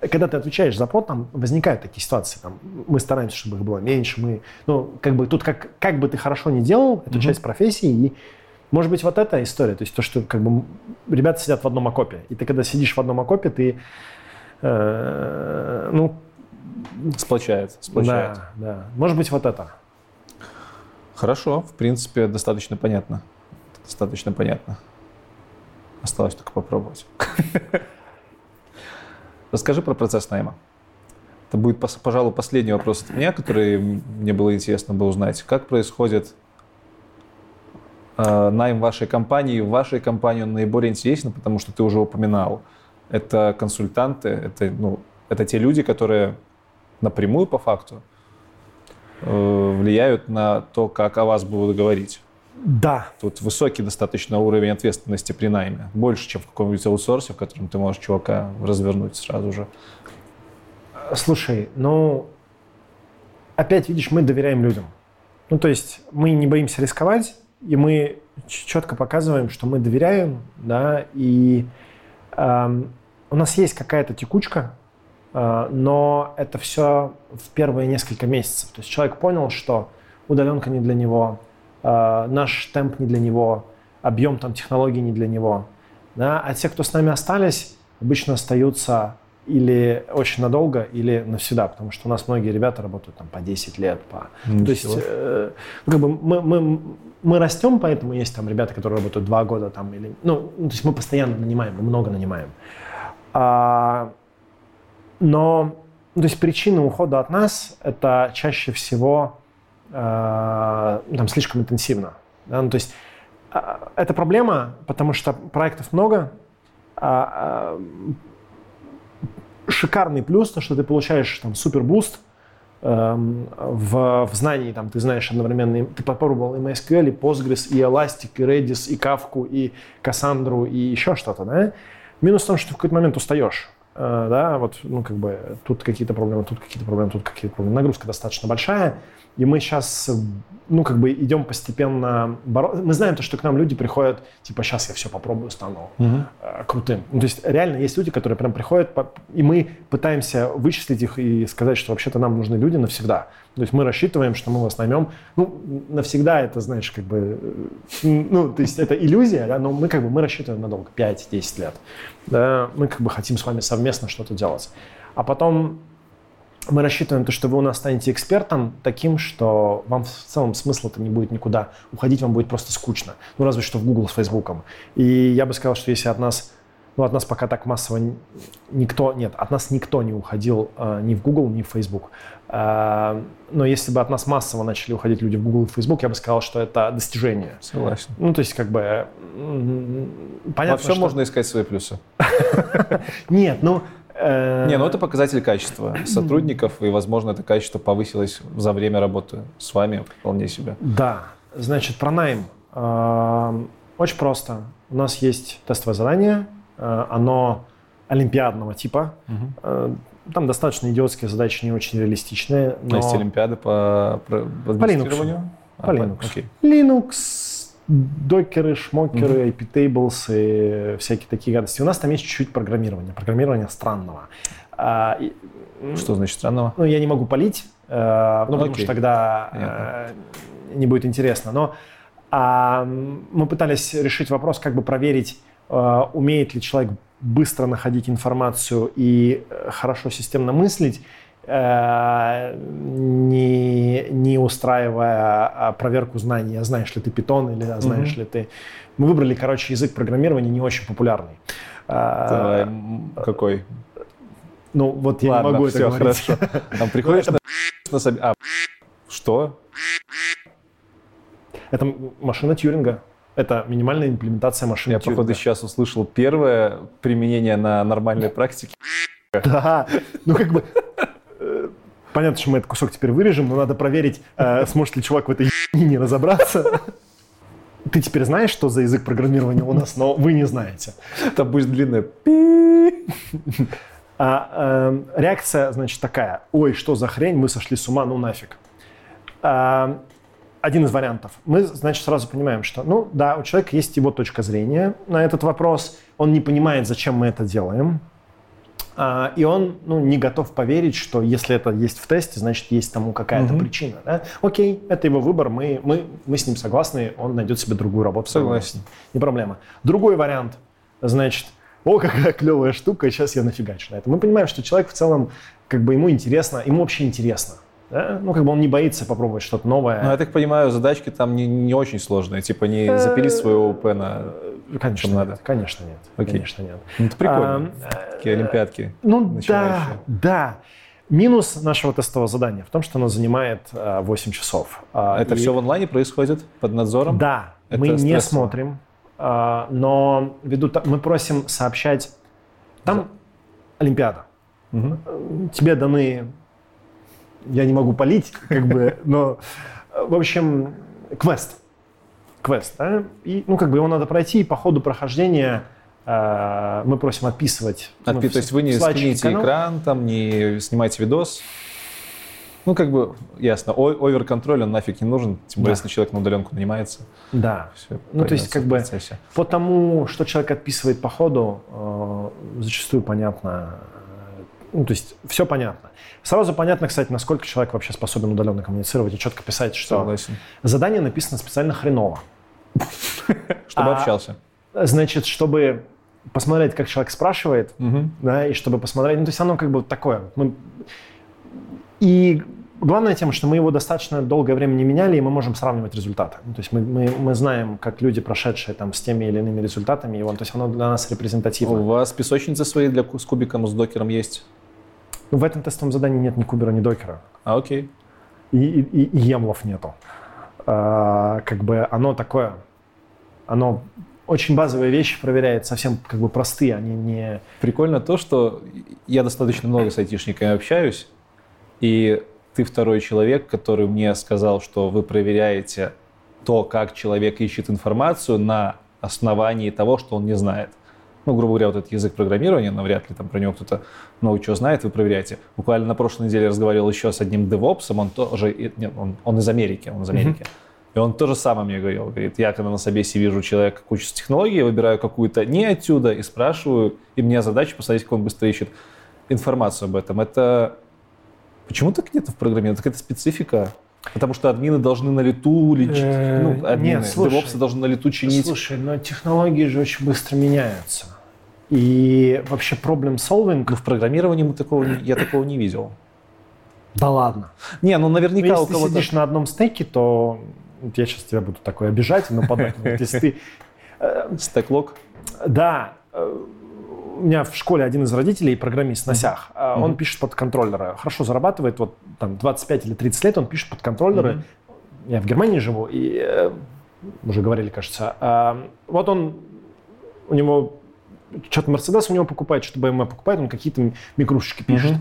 Когда ты отвечаешь за прод, там возникают такие ситуации. Мы стараемся, чтобы их было меньше. Тут как бы ты хорошо ни делал, это часть профессии. И, может быть, вот эта история, то есть то, что ребята сидят в одном окопе. И ты, когда сидишь в одном окопе, ты... Сплочает. Да. Может быть, вот это. Хорошо, в принципе, достаточно понятно. Осталось только попробовать. Расскажи про процесс найма. Это будет, пожалуй, последний вопрос от меня, который мне было интересно бы узнать. Как происходит найм вашей компании? В вашей компании он наиболее интересен, потому что ты уже упоминал. Это консультанты, это те люди, которые напрямую по факту влияют на то, как о вас будут говорить. Да. Тут высокий достаточно уровень ответственности при найме. Больше, чем в каком-нибудь аутсорсе, в котором ты можешь чувака развернуть сразу же. Слушай, опять, видишь, мы доверяем людям. То есть мы не боимся рисковать, и мы четко показываем, что мы доверяем, да, и у нас есть какая-то текучка, но это все в первые несколько месяцев. То есть человек понял, что удаленка не для него, наш темп не для него, объем там технологий не для него. Да? А те, кто с нами остались, обычно остаются или очень надолго, или навсегда, потому что у нас многие ребята работают там по 10 лет. То есть мы растем, поэтому есть там ребята, которые работают 2 года. То есть мы постоянно нанимаем, мы много нанимаем. Причина ухода от нас – это чаще всего слишком интенсивно. Да? Это проблема, потому что проектов много. Шикарный плюс, то, что ты получаешь супербуст в знании. Ты знаешь одновременно, ты попробовал и MySQL, и Postgres, и Elastic, и Redis, и Kafka, и Cassandra, и еще что-то. Да? Минус в том, что ты в какой-то момент устаешь. Да, тут какие-то проблемы, тут какие-то проблемы, тут какие-то проблемы. Нагрузка достаточно большая, и мы сейчас, идем постепенно бороться. Мы знаем то, что к нам люди приходят, сейчас я все попробую, стану крутым. То есть реально есть люди, которые прям приходят, и мы пытаемся вычислить их и сказать, что вообще-то нам нужны люди навсегда. То есть мы рассчитываем, что мы вас наймем. Навсегда это, это иллюзия, да? Но мы рассчитываем надолго, 5-10 лет. Да? Мы хотим с вами совместно что-то делать. А потом мы рассчитываем то, что вы у нас станете экспертом таким, что вам в целом смысла-то не будет никуда. Уходить вам будет просто скучно. Разве что в Google с Фейсбуком. И я бы сказал, что если от нас пока так массово никто не уходил ни в Google, ни в Facebook. Но если бы от нас массово начали уходить люди в Google и в Facebook, я бы сказал, что это достижение. Согласен. Понятно, во всем что... можно искать свои плюсы. Нет, это показатель качества сотрудников, и, возможно, это качество повысилось за время работы с вами вполне себе. Да. Про найм. Очень просто. У нас есть тестовое задание, оно олимпиадного типа. Там достаточно идиотские задачи, не очень реалистичные. Но... Есть олимпиады по администрированию? По Linux. Linux, докеры, шмокеры, IP tables и всякие такие гадости. У нас там есть чуть-чуть программирования странного. Что значит странного? Я не могу палить, потому что тогда не будет интересно. Но мы пытались решить вопрос, как бы проверить, умеет ли человек быстро находить информацию и хорошо системно мыслить, не устраивая проверку знаний, а знаешь ли ты Python или а знаешь ли ты... Мы выбрали, короче, язык программирования не очень популярный. Какой? Ну, вот я не могу это говорить. Хорошо. Там приходишь на... Что? Это машина Тьюринга. Это минимальная имплементация машины Тьюринга. Я, походу, сейчас услышал первое применение на нормальной практике. Да, ну как бы... Понятно, что мы этот кусок теперь вырежем, но надо проверить, сможет ли чувак в этой не разобраться. Ты теперь знаешь, что за язык программирования у нас, но вы не знаете. Там будет длинное пи. Реакция, значит, такая. Ой, что за хрень, мы сошли с ума, ну нафиг. Один из вариантов. Мы, значит, сразу понимаем, что, ну да, у человека есть его точка зрения на этот вопрос. Он не понимает, зачем мы это делаем. И он не готов поверить, что если это есть в тесте, значит, есть тому какая-то причина. Да? Окей, это его выбор, мы с ним согласны, он найдет себе другую работу. Согласен. Не проблема. Другой вариант, значит, о, какая клевая штука, сейчас я нафигачу на это. Мы понимаем, что человек в целом, как бы ему интересно, ему вообще интересно. Да? Ну, как бы он не боится попробовать что-то новое. Ну, я так понимаю, задачки там не очень сложные, типа не запилить своего ОП на... Конечно нет, надо. Конечно нет. Окей. Конечно нет. Ну, это прикольно. Такие олимпиадки. Ну да. Минус нашего тестового задания в том, что оно занимает 8 часов. Это все в онлайне происходит под надзором? Да. Это мы не смотрим, но мы просим сообщать. Там олимпиада. Угу. Тебе даны... Я не могу палить, как бы, но... В общем, квест, да? И, его надо пройти, и по ходу прохождения мы просим отписывать. То есть вы не скините экран, там, не снимайте видос. Ну, как бы, ясно, оверконтроль, он нафиг не нужен, тем более, если человек на удаленку нанимается. Да, все, то есть, как бы, по тому, что человек отписывает по ходу, зачастую понятно... то есть все понятно. Сразу понятно, кстати, насколько человек вообще способен удаленно коммуницировать и четко писать, что задание написано специально хреново. Чтобы общался. Значит, чтобы посмотреть, как человек спрашивает, да, и чтобы посмотреть... то есть оно как бы такое. И главная тема, что мы его достаточно долгое время не меняли, и мы можем сравнивать результаты. То есть мы знаем, как люди, прошедшие там с теми или иными результатами, то есть оно для нас репрезентативно. У вас песочницы свои с кубиком, с докером есть? В этом тестовом задании нет ни кубера, ни докера. Окей. И ямлов нету. Как бы оно такое, оно очень базовые вещи проверяет, совсем как бы простые, они не... Прикольно то, что я достаточно много с айтишниками общаюсь, и ты второй человек, который мне сказал, что вы проверяете то, как человек ищет информацию на основании того, что он не знает. Ну, грубо говоря, вот этот язык программирования, навряд ли там про него кто-то много чего знает, вы проверяете. Буквально на прошлой неделе разговаривал еще с одним девопсом, он тоже, нет, он из Америки, И он то же самое мне говорил, говорит, я когда на собесе вижу человека, кучу технологий, выбираю какую-то не отсюда и спрашиваю, и мне задача посмотреть, как он быстро ищет информацию об этом. Это почему так нет в программе? Это какая-то специфика. Потому что админы должны на лету лечить. Админы, девопсы должны на лету чинить. Слушай, но технологии же очень быстро меняются. И вообще problem-solving... Но в программировании я такого не видел. Да ладно. Не, ну наверняка у кого-то... Если ты сидишь на одном стеке, то... Я сейчас тебя буду такой обижать и нападать. Если ты... Стеклок? Да. У меня в школе один из родителей, программист на сях, он пишет под контроллеры. Хорошо зарабатывает, вот там 25 или 30 лет он пишет под контроллеры. Я в Германии живу, и уже говорили, кажется. Вот он, у него что-то Мерседес у него покупает, что-то BMW покупает, он какие-то микрушечки пишет.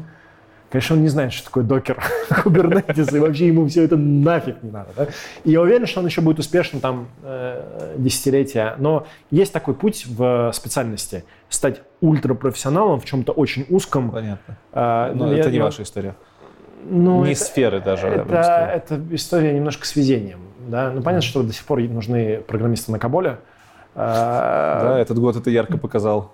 Конечно, он не знает, что такое докер, кубернетис, и вообще ему все это нафиг не надо. Да? И я уверен, что он еще будет успешен там десятилетия. Но есть такой путь в специальности – стать ультрапрофессионалом в чем-то очень узком. Понятно. Но это не ваша история. Не сферы даже. Это история немножко с везением. Да? Ну, понятно, что до сих пор нужны программисты на Каболе. Да, этот год это ярко показал.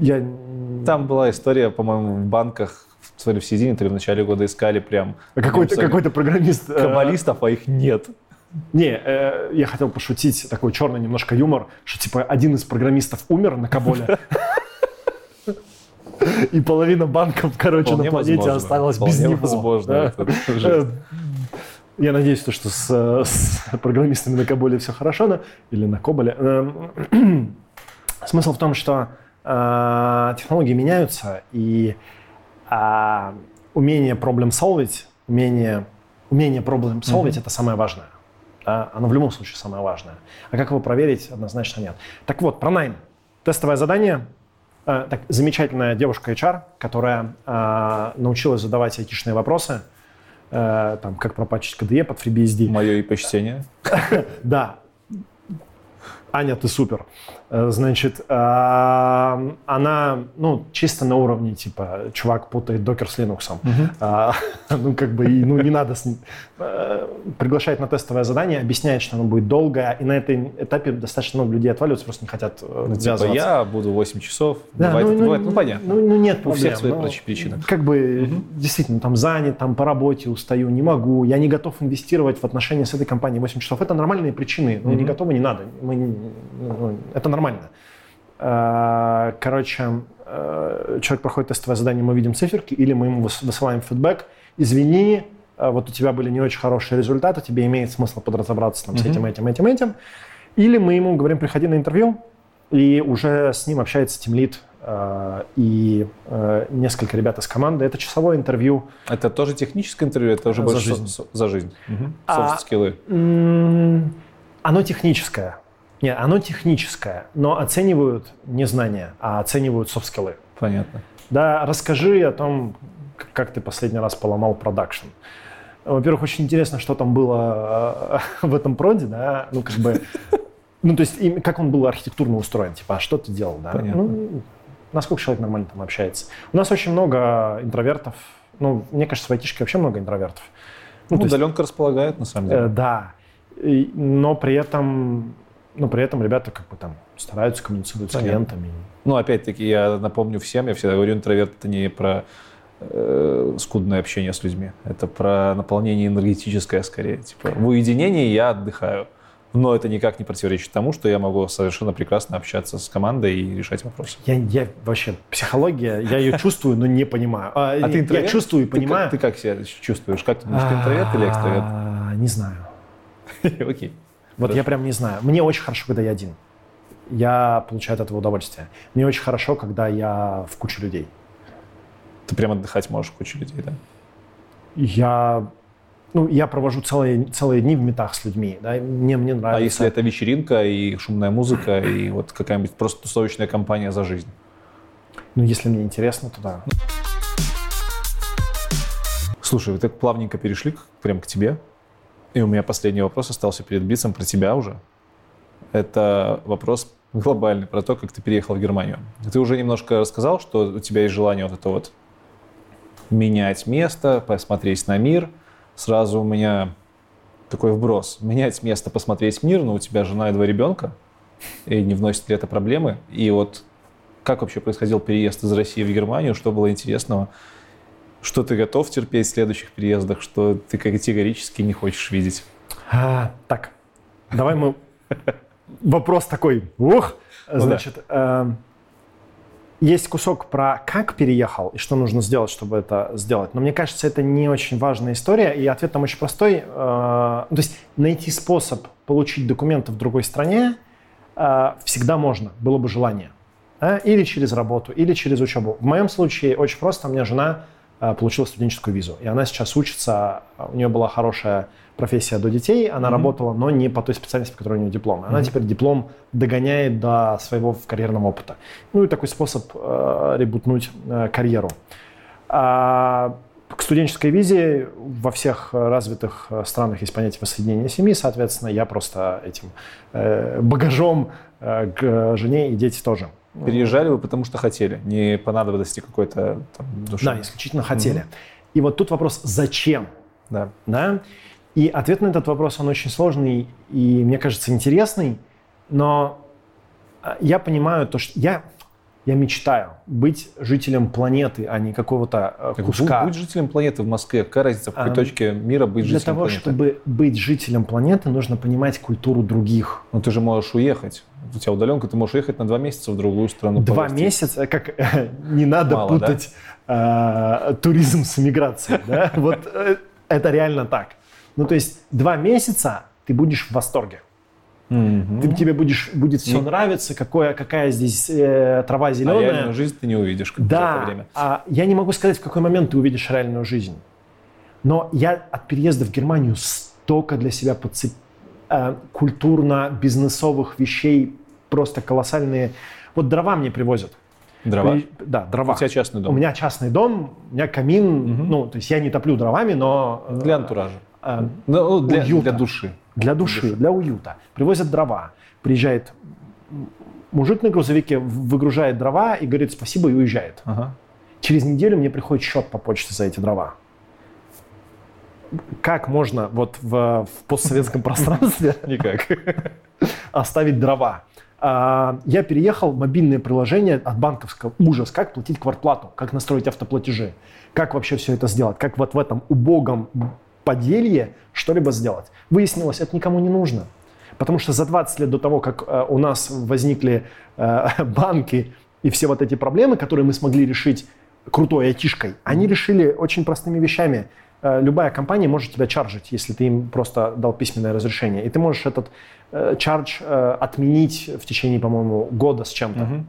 Там была история, по-моему, в банках, в середине или в начале года искали прям... Какой-то программист... Каббалистов, а их нет. Не, я хотел пошутить, такой черный немножко юмор, что типа один из программистов умер на Каболе, и половина банков, короче, на планете осталась без него. Возможно. Я надеюсь, что с программистами на Каболе все хорошо, или на Коболе. Смысл в том, что технологии меняются, и умение проблем-солвить, умение проблем-солвить — это самое важное. Да? Оно в любом случае самое важное. А как его проверить, однозначно нет. Так вот, про найм. Тестовое задание. Так, замечательная девушка HR, которая научилась задавать айтишные вопросы. Там, как пропатчить КДЕ под FreeBSD. Мое и почтение. Да. Аня, ты супер. Значит, она, ну, чисто на уровне, типа, чувак путает Docker с Linux. Ну, как бы, ну, не надо с ним. Приглашает на тестовое задание, объясняет, что оно будет долгое, и на этом этапе достаточно много людей отваливаются, просто не хотят связываться. Типа, я буду 8 часов, бывает, ну, понятно. Ну, нет проблем. У всех свои причины. Как бы, действительно, там, занят, там, по работе устаю, не могу, я не готов инвестировать в отношения с этой компанией 8 часов. Это нормальные причины, но не готовы, не надо. Это нормально. Короче, человек проходит тестовое задание, мы видим циферки, или мы ему высылаем фидбэк. Извини, вот у тебя были не очень хорошие результаты, тебе имеет смысл подразобраться там, с этим. Или мы ему говорим, приходи на интервью, и уже с ним общается тимлид и несколько ребят из команды. Это часовое интервью. Это тоже техническое интервью? Это уже больше за жизнь? Софт-скиллы? Оно техническое. Нет, оно техническое, но оценивают не знания, а оценивают софт-скиллы. Понятно. Да, расскажи о том, как ты последний раз поломал продакшн. Во-первых, очень интересно, что там было в этом проде, да, ну, как бы, ну, то есть, как он был архитектурно устроен, типа, а что ты делал, да? Понятно. Ну, насколько человек нормально там общается. У нас очень много интровертов, ну, мне кажется, в айтишке вообще много интровертов. Ну, удаленка располагает, на самом деле. Да, но при этом... Но при этом ребята как бы там стараются коммуницировать с клиентами. Ну, опять-таки, я напомню всем, я всегда говорю, интроверт — это не про скудное общение с людьми, это про наполнение энергетическое скорее. Типа, в уединении я отдыхаю, но это никак не противоречит тому, что я могу совершенно прекрасно общаться с командой и решать вопросы. Я вообще, психология, я ее чувствую, но не понимаю. А ты интроверт? Я чувствую и понимаю. Ты как себя чувствуешь? Как ты думаешь, ты интроверт или экстраверт? Не знаю. Окей. Вот хорошо. Я прям не знаю. Мне очень хорошо, когда я один. Я получаю от этого удовольствие. Мне очень хорошо, когда я в куче людей. Ты прям отдыхать можешь в куче людей, да? Я провожу целые дни в метах с людьми. Да? Мне нравится. А если это вечеринка и шумная музыка, и вот какая-нибудь просто тусовочная компания за жизнь? Ну, если мне интересно, то да. Слушай, вы так плавненько перешли прям к тебе. И у меня последний вопрос остался перед Блицем про тебя уже. Это вопрос глобальный, про то, как ты переехал в Германию. Ты уже немножко рассказал, что у тебя есть желание вот это вот менять место, посмотреть на мир. Сразу у меня такой вброс. Менять место, посмотреть мир, но у тебя жена и 2 ребенка, и не вносит ли это проблемы? И вот как вообще происходил переезд из России в Германию? Что было интересного? Что ты готов терпеть в следующих переездах, что ты категорически не хочешь видеть? Так, давай мы... Вопрос такой. Значит, есть кусок про как переехал и что нужно сделать, чтобы это сделать. Но мне кажется, это не очень важная история. И ответ там очень простой. То есть найти способ получить документы в другой стране всегда можно, было бы желание. Или через работу, или через учебу. В моем случае очень просто. У меня жена... получила студенческую визу. И она сейчас учится, у нее была хорошая профессия до детей, она работала, но не по той специальности, по которой у нее диплом. Она теперь диплом догоняет до своего карьерного опыта. Ну и такой способ ребутнуть карьеру. К студенческой визе во всех развитых странах есть понятие воссоединения семьи, соответственно, я просто этим багажом к жене и дети тоже. Переезжали вы потому что хотели, не по надобности какой-то там, души. Да, исключительно хотели. И вот тут вопрос «зачем?». Да. Да? И ответ на этот вопрос, он очень сложный и, мне кажется, интересный, но я понимаю то, что... Я мечтаю быть жителем планеты, а не какого-то куска. Быть жителем планеты в Москве. Какая разница, в какой точке мира быть жителем планеты? Для того, чтобы быть жителем планеты, нужно понимать культуру других. Но ты же можешь уехать. У тебя удаленка, ты можешь уехать на 2 месяца в другую страну. 2 месяца? Как не надо мало, путать туризм с эмиграцией. Да? Вот это реально так. Ну, то есть 2 месяца ты будешь в восторге. Mm-hmm. Тебе будет все нравиться, какая здесь трава зеленая. А реальную жизнь ты не увидишь в это время. Да, я не могу сказать, в какой момент ты увидишь реальную жизнь. Но я от переезда в Германию столько для себя культурно-бизнесовых вещей, просто колоссальные. Вот дрова мне привозят. Дрова? Да, дрова. У тебя частный дом? У меня частный дом, у меня камин. Mm-hmm. Ну, то есть я не топлю дровами, но... Для антуража. Ну, для души. Для души, для уюта. Привозят дрова. Приезжает мужик на грузовике, выгружает дрова и говорит спасибо и уезжает. Ага. Через неделю мне приходит счет по почте за эти дрова. Как можно вот в постсоветском пространстве никак оставить дрова? Я переехал, мобильное приложение от банковского. Ужас, как платить квартплату, как настроить автоплатежи, как вообще все это сделать, как вот в этом убогом... поделье что-либо сделать. Выяснилось, это никому не нужно. Потому что за 20 лет до того, как у нас возникли банки и все вот эти проблемы, которые мы смогли решить крутой айтишкой, они решили очень простыми вещами. Любая компания может тебя чаржить, если ты им просто дал письменное разрешение. И ты можешь этот чардж отменить в течение, по-моему, года с чем-то. Mm-hmm.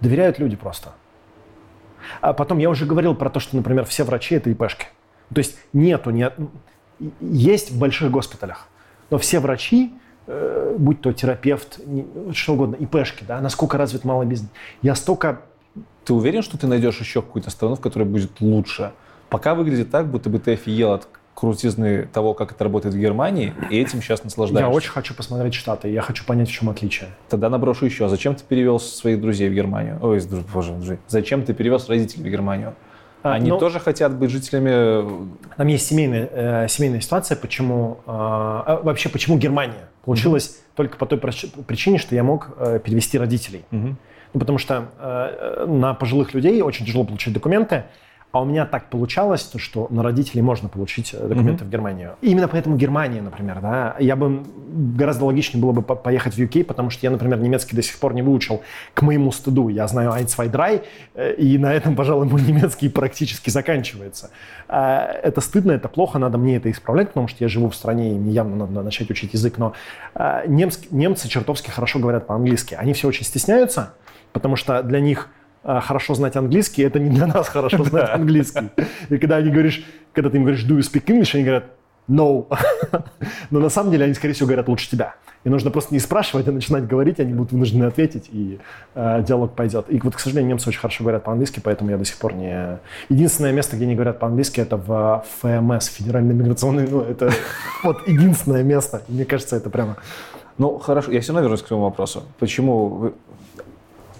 Доверяют люди просто. А потом я уже говорил про то, что, например, все врачи – это ИПшки. То есть есть в больших госпиталях, но все врачи, будь то терапевт, что угодно, ИПшки, да, насколько развит малый бизнес. Ты уверен, что ты найдешь еще какую-то страну, в которой будет лучше? Пока выглядит так, будто бы ты офигел от крутизны того, как это работает в Германии, и этим сейчас наслаждаешься. Я очень хочу посмотреть Штаты, я хочу понять, в чем отличие. Тогда наброшу еще. А зачем ты перевез своих друзей в Германию? Зачем ты перевез родителей в Германию? Они тоже хотят быть жителями... Там есть семейная ситуация, почему Германия получилась mm-hmm. только по той причине, что я мог перевести родителей. Mm-hmm. Ну, потому что на пожилых людей очень тяжело получить документы, а у меня так получалось, что на родителей можно получить документы mm-hmm. в Германию. И именно поэтому Германия, например, да, гораздо логичнее было бы поехать в UK, потому что я, например, немецкий до сих пор не выучил, к моему стыду. Я знаю «Eins, zwei, drei», и на этом, пожалуй, мой немецкий практически заканчивается. Это стыдно, это плохо, надо мне это исправлять, потому что я живу в стране, и мне явно надо начать учить язык. Но немцы чертовски хорошо говорят по-английски. Они все очень стесняются, потому что для них... хорошо знать английский, это не для нас хорошо знать английский. И когда ты им говоришь «do you speak English», они говорят «no». Но на самом деле они, скорее всего, говорят лучше тебя. И нужно просто не спрашивать, а начинать говорить, они будут вынуждены ответить, и диалог пойдет. И вот, к сожалению, немцы очень хорошо говорят по-английски, поэтому я до сих пор не... Единственное место, где не говорят по-английски, это в ФМС, Федеральной миграционной... Ну, это вот единственное место. Мне кажется, это прямо... Ну, хорошо. Я все равно вернусь к своему вопросу. Почему...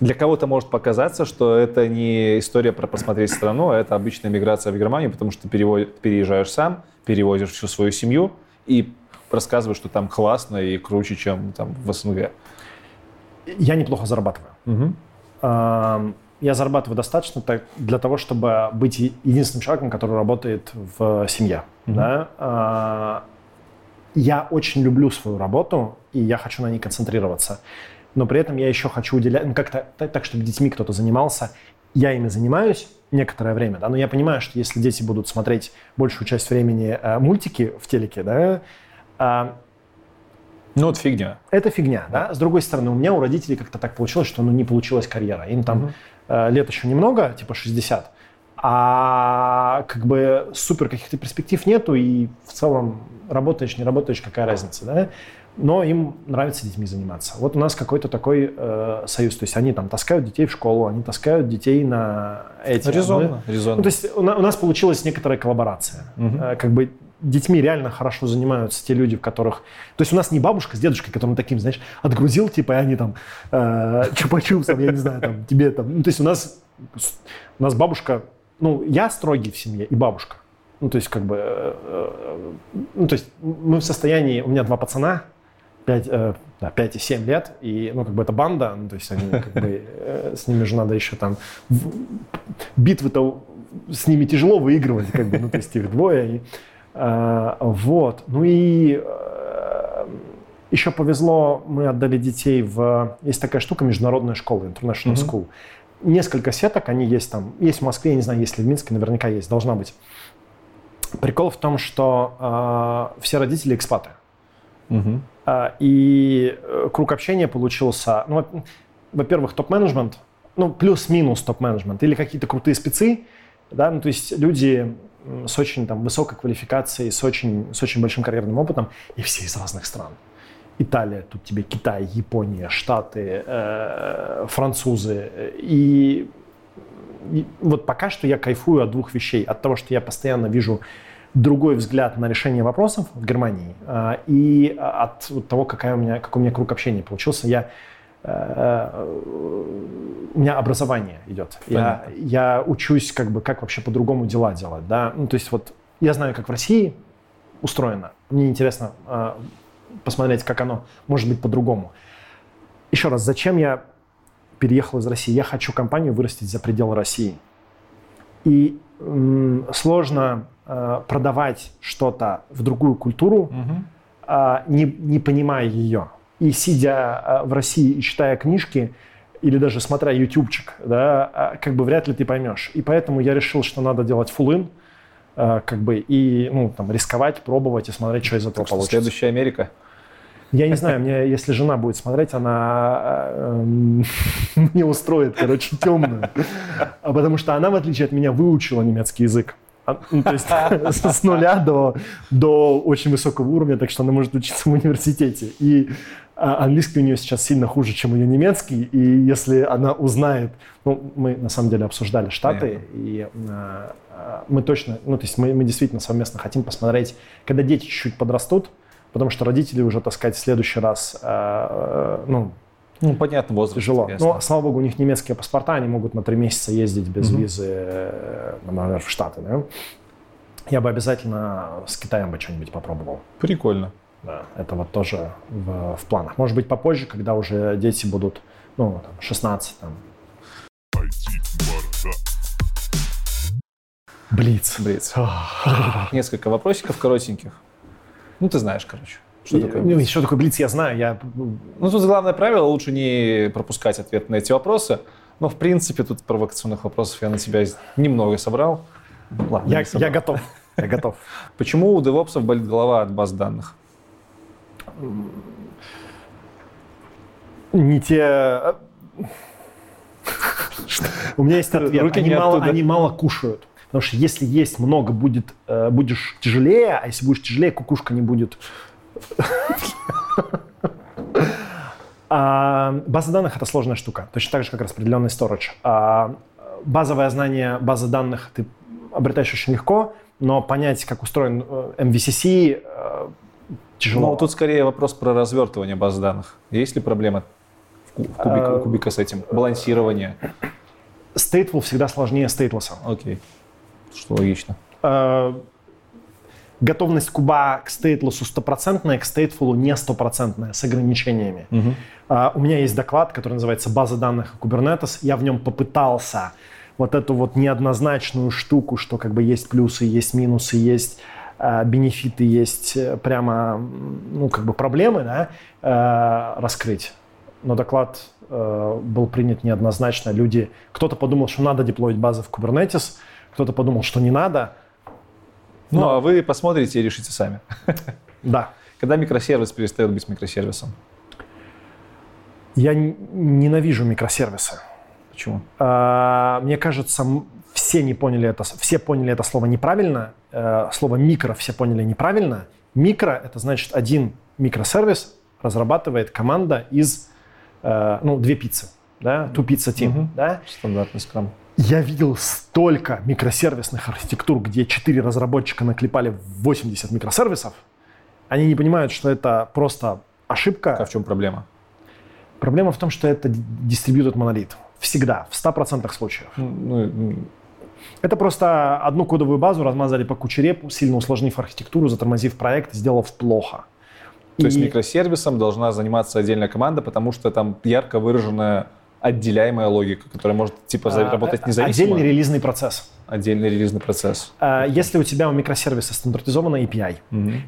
Для кого-то может показаться, что это не история про посмотреть страну, а это обычная миграция в Германию, потому что ты переезжаешь сам, перевозишь всю свою семью и рассказываешь, что там классно и круче, чем там в СНГ. Я неплохо зарабатываю. Угу. Я зарабатываю достаточно для того, чтобы быть единственным человеком, который работает в семье. Угу. Да? Я очень люблю свою работу, и я хочу на ней концентрироваться. Но при этом я еще хочу уделять, как-то так, чтобы детьми кто-то занимался. Я ими занимаюсь некоторое время, да, но я понимаю, что если дети будут смотреть большую часть времени мультики в телеке, да... Ну, это фигня. Это фигня, да. С другой стороны, у меня у родителей как-то так получилось, что не получилась карьера. Им там лет еще немного, типа 60, а супер каких-то перспектив нету, и в целом работаешь, не работаешь, какая разница, да. Но им нравится детьми заниматься. Вот у нас какой-то такой союз. То есть они там таскают детей в школу, они таскают детей на эти... Резонно. Ну, то есть у нас получилась некоторая коллаборация. Угу. Детьми реально хорошо занимаются те люди, в которых... То есть у нас не бабушка с дедушкой, которым таким, знаешь, отгрузил, типа, и они там чупа-чупсом, я не знаю, там, тебе там... Ну, то есть у нас бабушка... Ну, я строгий в семье и бабушка. Ну, то есть мы в состоянии... У меня 2 пацана. 5,7 лет, и, ну, как бы это банда, ну, то есть они, как бы, с ними же надо еще там, битвы-то с ними тяжело выигрывать, как бы, ну, то есть их двое, и, вот, ну, и еще повезло, мы отдали детей в, есть такая штука, международная школа, International School, несколько сеток, они есть там, есть в Москве, я не знаю, есть ли в Минске, наверняка есть, должна быть. Прикол в том, что все родители экспаты. Угу. И круг общения получился, ну, во-первых, топ-менеджмент, ну, плюс-минус топ-менеджмент, или какие-то крутые спецы, да, ну, то есть люди с очень там высокой квалификацией, с очень большим карьерным опытом, и все из разных стран. Италия, тут тебе Китай, Япония, Штаты, французы. И вот пока что я кайфую от двух вещей. От того, что я постоянно вижу другой взгляд на решение вопросов в Германии, и от того, какой у меня круг общения получился. У меня образование идет. Я учусь, как бы, как вообще по-другому дела делать. Да? Ну, то есть вот я знаю, как в России устроено. Мне интересно посмотреть, как оно может быть по-другому. Еще раз, зачем я переехал из России? Я хочу компанию вырастить за пределы России. И сложно продавать что-то в другую культуру, не понимая ее. И сидя в России и читая книжки, или даже смотря ютубчик, да, как бы вряд ли ты поймешь. И поэтому я решил, что надо делать full-in, как бы, и, ну, там, рисковать, пробовать и смотреть, что из этого получится. Следующая Америка? Я не знаю, мне, если жена будет смотреть, она не устроит, короче, темную. Потому что она, в отличие от меня, выучила немецкий язык. Ну, то есть с нуля до очень высокого уровня, так что она может учиться в университете. И английский у нее сейчас сильно хуже, чем ее немецкий. И если она узнает... Ну, мы, на самом деле, обсуждали Штаты. Понятно. И мы точно... Ну, то есть мы действительно совместно хотим посмотреть, когда дети чуть-чуть подрастут, потому что родители уже таскать в следующий раз... Ну, понятно, возраст. Тяжело. Ясно. Но, слава богу, у них немецкие паспорта, они могут на 3 месяца ездить без визы, например, в Штаты. Да? Я бы обязательно с Китаем бы что-нибудь попробовал. Прикольно. Да, это вот тоже в планах. Может быть, попозже, когда уже дети будут, ну, там, 16. Там. Блиц. Несколько вопросиков коротеньких. Ну, ты знаешь, короче. Что такое блиц? Что такое блиц, я знаю. Ну, тут главное правило, лучше не пропускать ответ на эти вопросы. Но, в принципе, тут провокационных вопросов я на тебя немного собрал. Ладно, я готов. Я готов. Почему у девопсов болит голова от баз данных? Не те... У меня есть ответ. Они мало кушают. Потому что если есть много, будешь тяжелее, а если будешь тяжелее, кукушка не будет... База данных — это сложная штука, точно так же, как распределенный сторидж. Базовое знание базы данных ты обретаешь очень легко, но понять, как устроен MVCC, тяжело. Ну, тут скорее вопрос про развертывание баз данных. Есть ли проблема у кубика с этим? Балансирование? Stateful всегда сложнее стейтлесса. Окей, что логично. Готовность куба к стейтлессу 100%, к стейтфулу не 100%, с ограничениями. У меня есть доклад, который называется «База данных и Kubernetes». Я в нем попытался вот эту вот неоднозначную штуку, что как бы есть плюсы, есть минусы, есть бенефиты, есть прямо, ну, как бы проблемы, да, раскрыть. Но доклад был принят неоднозначно. Люди, кто-то подумал, что надо деплоить базы в Kubernetes, кто-то подумал, что не надо. Ну, а вы посмотрите и решите сами. Да. Когда микросервис перестает быть микросервисом? Я ненавижу микросервисы. Почему? Мне кажется, все поняли это слово неправильно. Слово «микро» все поняли неправильно. «Микро» — это значит, один микросервис разрабатывает команда из, 2 пиццы. Да? 2 pizza team. Да? Стандартный скрам. Я видел столько микросервисных архитектур, где 4 разработчика наклепали 80 микросервисов. Они не понимают, что это просто ошибка. А в чем проблема? Проблема в том, что это distributed монолит. Всегда, в 100% случаев. Это просто одну кодовую базу размазали по куче реп, сильно усложнив архитектуру, затормозив проект, сделав плохо. То есть микросервисом должна заниматься отдельная команда, потому что там ярко выраженная отделяемая логика, которая может типа работать независимо. Отдельный релизный процесс. Если у тебя у микросервиса стандартизованный API,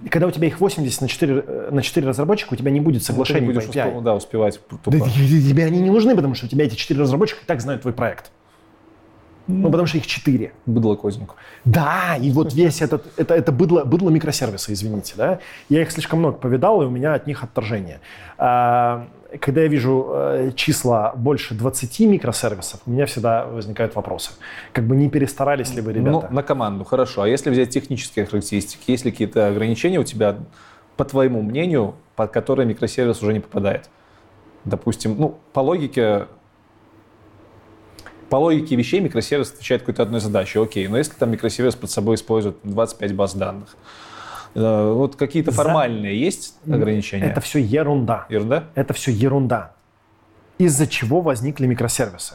и когда у тебя их 80 на 4 разработчика, у тебя не будет соглашений по API. Успевать. Да, тебе они не нужны, потому что у тебя эти 4 разработчика и так знают твой проект. Ну, потому что их 4. Быдло-козник. Да, и вот весь этот... Это быдло микросервиса, извините, да? Я их слишком много повидал, и у меня от них отторжение. Когда я вижу числа больше 20 микросервисов, у меня всегда возникают вопросы. Как бы не перестарались ли вы, ребята? Ну, на команду, хорошо. А если взять технические характеристики? Есть ли какие-то ограничения у тебя, по твоему мнению, под которые микросервис уже не попадает? Допустим, ну, по логике вещей микросервис отвечает какой-то одной задаче. Окей, но если там микросервис под собой использует 25 баз данных, вот какие-то формальные есть ограничения? Это все ерунда. Из-за чего возникли микросервисы?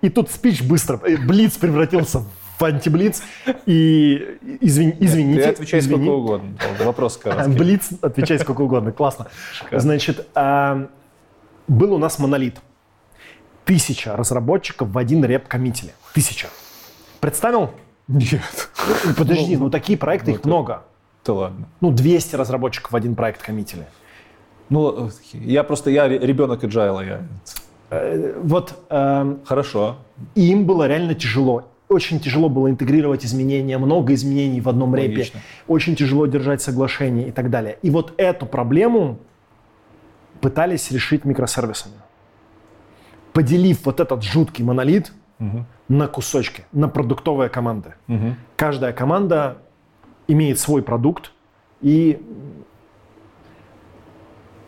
И тут спич быстро, блиц превратился в антиблиц. И извините. Ты отвечай сколько угодно. Вопрос короткий. Блиц, отвечай сколько угодно. Классно. Значит, был у нас монолит. 1000 разработчиков в один реп-коммитили. 1000. Представил? Нет. Подожди, ну такие проекты их много. Да ладно. Ну 200 разработчиков в один проект коммитили. Ну, я ребенок Agile, Хорошо. И им было реально тяжело. Очень тяжело было интегрировать изменения, много изменений в одном репе. Очень тяжело держать соглашения и так далее. И вот эту проблему пытались решить микросервисами. Поделив вот этот жуткий монолит на кусочки, на продуктовые команды. Каждая команда имеет свой продукт и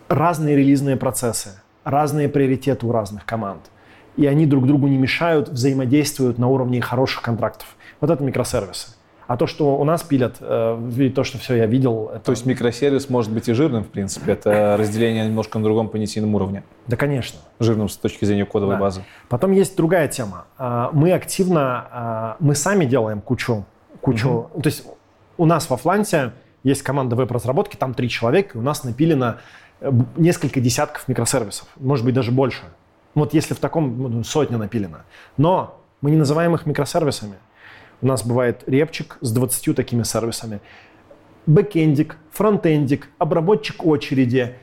разные релизные процессы, разные приоритеты у разных команд. И они друг другу не мешают, взаимодействуют на уровне хороших контрактов. Вот это микросервисы. А то, что у нас пилят, и то, что все я видел... Это... То есть микросервис может быть и жирным, в принципе. Это разделение немножко на другом понятийном уровне. Да, конечно. Жирным с точки зрения кодовой базы. Потом есть другая тема. Мы сами делаем кучу... То есть у нас во Фланте есть команда веб-разработки, там 3 человека, и у нас напилено несколько десятков микросервисов. Может быть, даже больше. Вот если в таком 100 напилено. Но мы не называем их микросервисами. У нас бывает репчик с 20 такими сервисами. Бэкэндик, фронтендик, обработчик очереди,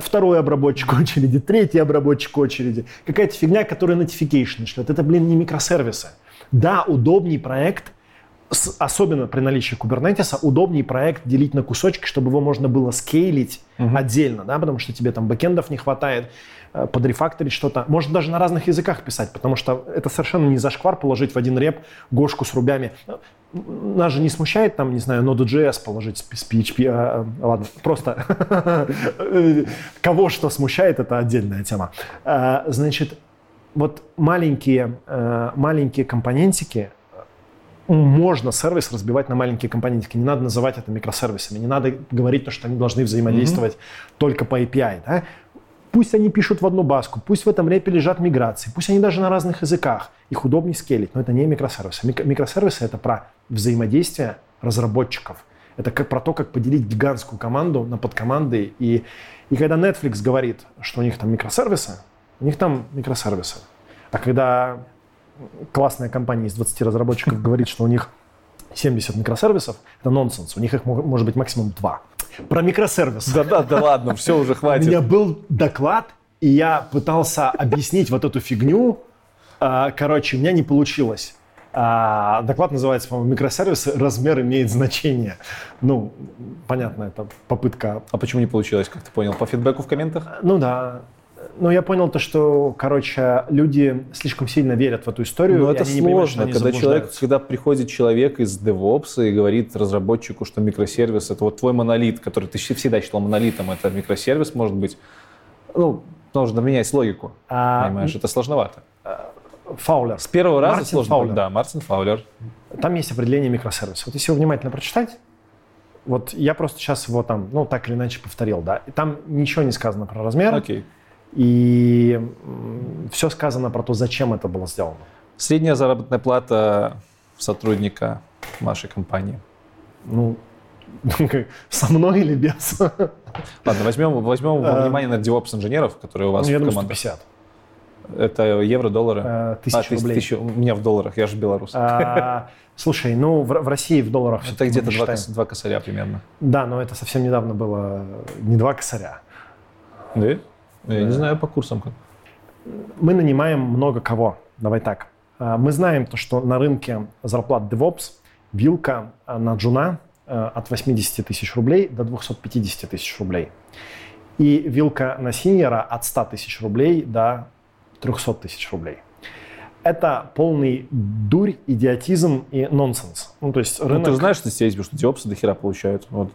второй обработчик очереди, третий обработчик очереди. Какая-то фигня, которая notification шлет. Это, не микросервисы. Да, удобней проект, особенно при наличии Kubernetes, удобней проект делить на кусочки, чтобы его можно было скейлить отдельно, да, потому что тебе там бэкэндов не хватает, подрефакторить что-то. Может даже на разных языках писать, потому что это совершенно не зашквар положить в один реп гошку с рубями. Нас же не смущает там, не знаю, Node.js положить с PHP. Ладно, просто кого что смущает, это отдельная тема. Значит, вот маленькие компонентики, можно сервис разбивать на маленькие компонентики. Не надо называть это микросервисами, не надо говорить, что они должны взаимодействовать только по API, да? Пусть они пишут в одну баску, пусть в этом репе лежат миграции, пусть они даже на разных языках. Их удобнее скейлить, но это не микросервисы. Микросервисы — это про взаимодействие разработчиков. Это про то, как поделить гигантскую команду на подкоманды. И когда Netflix говорит, что у них там микросервисы. А когда классная компания из 20 разработчиков говорит, что у них 70 микросервисов, это нонсенс. У них их может быть максимум 2. Про микросервисы. Да ладно, все, уже хватит. У меня был доклад, и я пытался объяснить вот эту фигню. Короче, у меня не получилось. Доклад называется, по-моему, «Микросервисы. Размер имеет значение». Ну, понятно, это попытка. А почему не получилось, как ты понял? По фидбэку в комментах? Ну да. Но я понял то, что, люди слишком сильно верят в эту историю. Но это сложно, когда приходит человек из DevOps и говорит разработчику, что микросервис — это вот твой монолит, который ты всегда считал монолитом, это микросервис, может быть. Ну, нужно менять логику, понимаешь, это сложновато. Фаулер. С первого раза сложно. Фаулер. Да, Мартин Фаулер. Там есть определение микросервиса. Вот если его внимательно прочитать, вот я просто сейчас его там, так или иначе повторил, да, и там ничего не сказано про размер. Окей. И все сказано про то, зачем это было сделано. Средняя заработная плата сотрудника вашей компании? Ну, со мной или без? Ладно, возьмем во внимание на DevOps-инженеров, которые у вас в команде. 150. Это евро, доллары? 1000 рублей. 1000, у меня в долларах, я же белорус. Слушай, ну в России в долларах... Это где-то 2 косаря примерно. Да, но это совсем недавно было не 2 косаря. Да? Я не знаю по курсам как. Мы нанимаем много кого, давай так. Мы знаем, то, что на рынке зарплат DevOps вилка на джуна от 80 тысяч рублей до 250 тысяч рублей. И вилка на синьора от 100 тысяч рублей до 300 тысяч рублей. Это полный дурь, идиотизм и нонсенс. Ну, то есть рынок... ну ты же знаешь, что здесь, потому что диопсы до хера получают. Вот.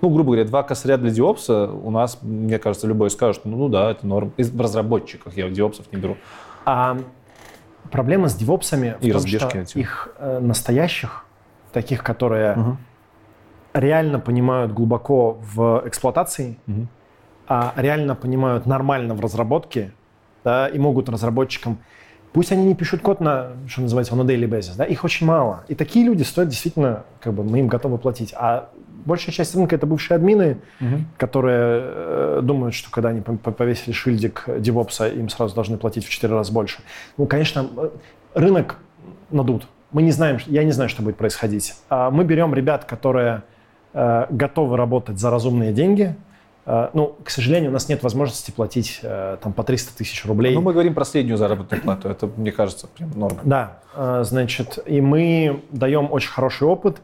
Ну, грубо говоря, 2 косаря для диопса у нас, мне кажется, любой скажет, что ну да, это норм. Из разработчиков я диопсов не беру. А проблема с диопсами в том, что их настоящих, таких, которые реально понимают глубоко в эксплуатации, реально понимают нормально в разработке, да, и могут разработчикам, пусть они не пишут код на, что называется, на daily basis, да, их очень мало. И такие люди стоят действительно, как бы мы им готовы платить. А большая часть рынка — это бывшие админы, которые думают, что когда они повесили шильдик девопса, им сразу должны платить в 4 раза больше. Ну, конечно, рынок надут. Мы не знаем, я не знаю, что будет происходить. Мы берем ребят, которые готовы работать за разумные деньги. Ну, к сожалению, у нас нет возможности платить там, по 300 тысяч рублей. Ну, мы говорим про среднюю заработную плату. Это, мне кажется, прям норма. Да, значит, и мы даем очень хороший опыт,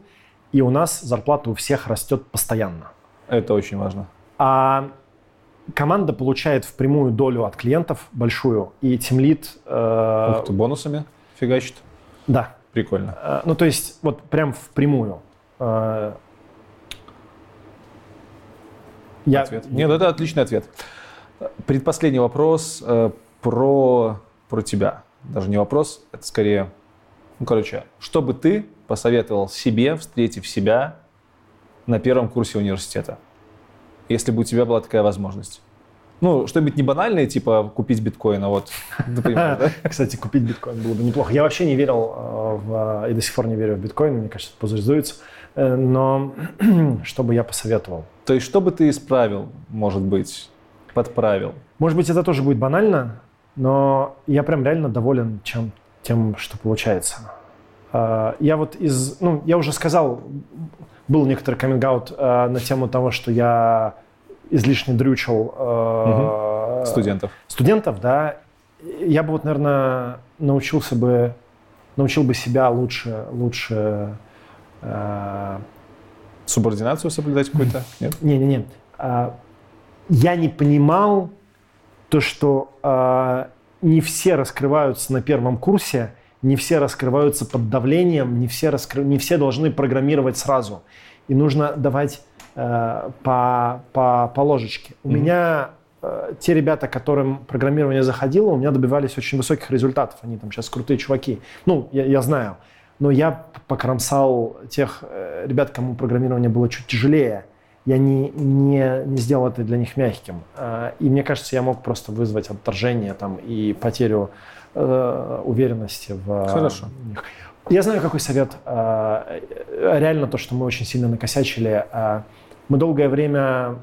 и у нас зарплата у всех растет постоянно. Это очень важно. А команда получает впрямую долю от клиентов, большую, и тимлид... Ух ты, бонусами фигачит? Да. Прикольно. Ну, то есть, вот прям впрямую... Нет, это отличный ответ. Предпоследний вопрос про тебя. Даже не вопрос, это скорее... Ну, короче, что бы ты посоветовал себе, встретив себя на первом курсе университета, если бы у тебя была такая возможность? Ну, что-нибудь не банальное, типа купить биткоин, а вот, например, да? Кстати, купить биткоин было бы неплохо. Я вообще не верил и до сих пор не верю в биткоин, мне кажется, это пузырь сдуется. Но что бы я посоветовал? То есть, что бы ты исправил, может быть, подправил? Может быть, это тоже будет банально, но я прям реально доволен тем, что получается. Я вот я уже сказал, был некоторый каминг-аут на тему того, что я излишне дрючил студентов, да. Я бы вот, наверное, научил бы себя лучше субординацию соблюдать какую-то? Нет? Не-не-не. Я не понимал то, что не все раскрываются на первом курсе, не все раскрываются под давлением, не все должны программировать сразу. И нужно давать по ложечке. У меня те ребята, которым программирование заходило, у меня добивались очень высоких результатов. Они там сейчас крутые чуваки. Ну, я знаю. Но я покромсал тех ребят, кому программирование было чуть тяжелее. Я не сделал это для них мягким. И мне кажется, я мог просто вызвать отторжение там, и потерю уверенности в них. Я знаю, какой совет. Реально то, что мы очень сильно накосячили. Мы долгое время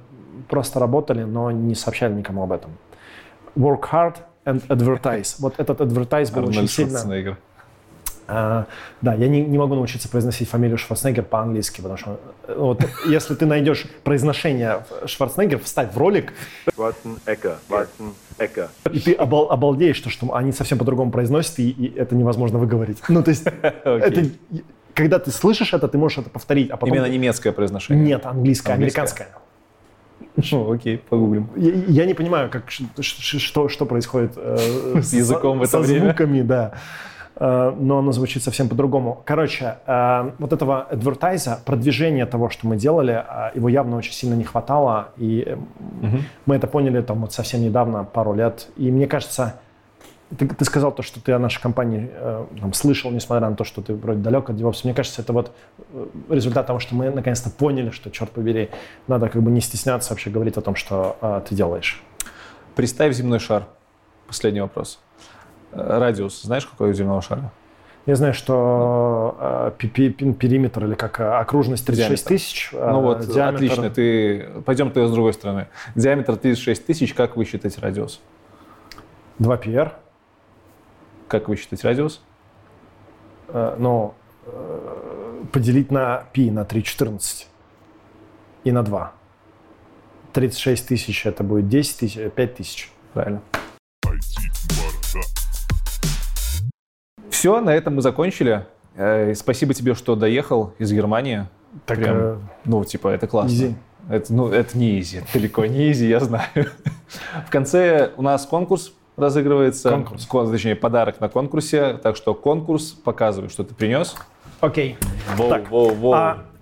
просто работали, но не сообщали никому об этом. Work hard and advertise. Вот этот advertise был очень сильно... да, я не могу научиться произносить фамилию Шварценеггер по-английски, потому что вот, если ты найдешь произношение Шварценеггер, вставь в ролик, и ты обалдеешь, что они совсем по-другому произносят, и это невозможно выговорить. Ну, то есть, это, когда ты слышишь это, ты можешь это повторить, а потом... Именно немецкое произношение? Нет, английское, американское. Ну, окей, погуглим. Я не понимаю, что происходит с языком в это время. Со звуками, да. Но оно звучит совсем по-другому. Короче, вот этого адвертайза, продвижения того, что мы делали, его явно очень сильно не хватало, и мы это поняли там вот совсем недавно, пару лет. И мне кажется, ты сказал то, что ты о нашей компании там, слышал, несмотря на то, что ты вроде далек от DevOps. Мне кажется, это вот результат того, что мы наконец-то поняли, что, черт побери, надо как бы не стесняться вообще говорить о том, что ты делаешь. Представь земной шар. Последний вопрос. Радиус. Знаешь, какой у земного шара? Я знаю, что периметр, или как окружность 36 тысяч. Ну вот, диаметр... отлично. Пойдем тогда с другой стороны. Диаметр 36 тысяч, как высчитать радиус? 2πr. Как высчитать радиус? Поделить на π, на 3,14 и на 2. 36 тысяч это будет 10 тысяч, 5 тысяч. Правильно. Все, на этом мы закончили. Спасибо тебе, что доехал из Германии. Так, прям, это классно. Easy. Это не изи, далеко не изи, я знаю. В конце у нас конкурс разыгрывается. Подарок на конкурсе. Так что конкурс, показывай, что ты принес. Окей.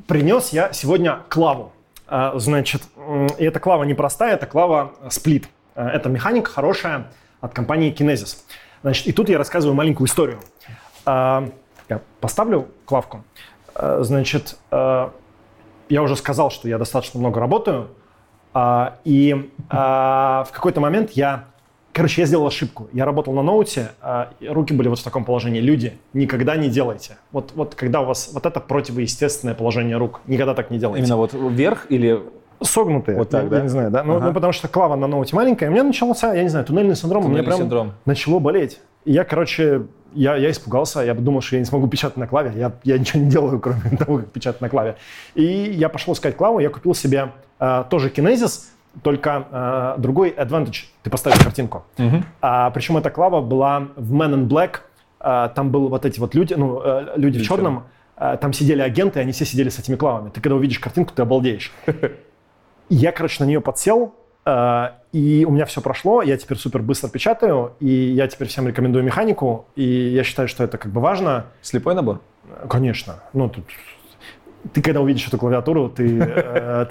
Принес я сегодня клаву. И эта клава непростая, это клава Split. Это механика хорошая от компании Kinesis. Значит, и тут я рассказываю маленькую историю. Я поставлю клавку. Значит, я уже сказал, что я достаточно много работаю. И в какой-то момент я сделал ошибку. Я работал на ноуте, руки были вот в таком положении. Люди, никогда не делайте. Вот когда у вас вот это противоестественное положение рук. Никогда так не делайте. Именно вот вверх или... Согнутые, вот так, я не знаю, да? Потому что клава на ноуте маленькая, у меня начался, туннельный синдром, у меня прям начало болеть. И я испугался, я думал, что я не смогу печатать на клаве, я ничего не делаю, кроме того, как печатать на клаве. И я пошел искать клаву, я купил себе тоже Kinesis, только другой Advantage, ты поставишь картинку. Причем эта клава была в Man in Black, там были вот эти вот люди в черном, там сидели агенты, они все сидели с этими клавами. Ты когда увидишь картинку, ты обалдеешь. Я, на нее подсел, и у меня все прошло, я теперь супер быстро печатаю, и я теперь всем рекомендую механику, и я считаю, что это важно. Слепой набор? Конечно. Ты когда увидишь эту клавиатуру, ты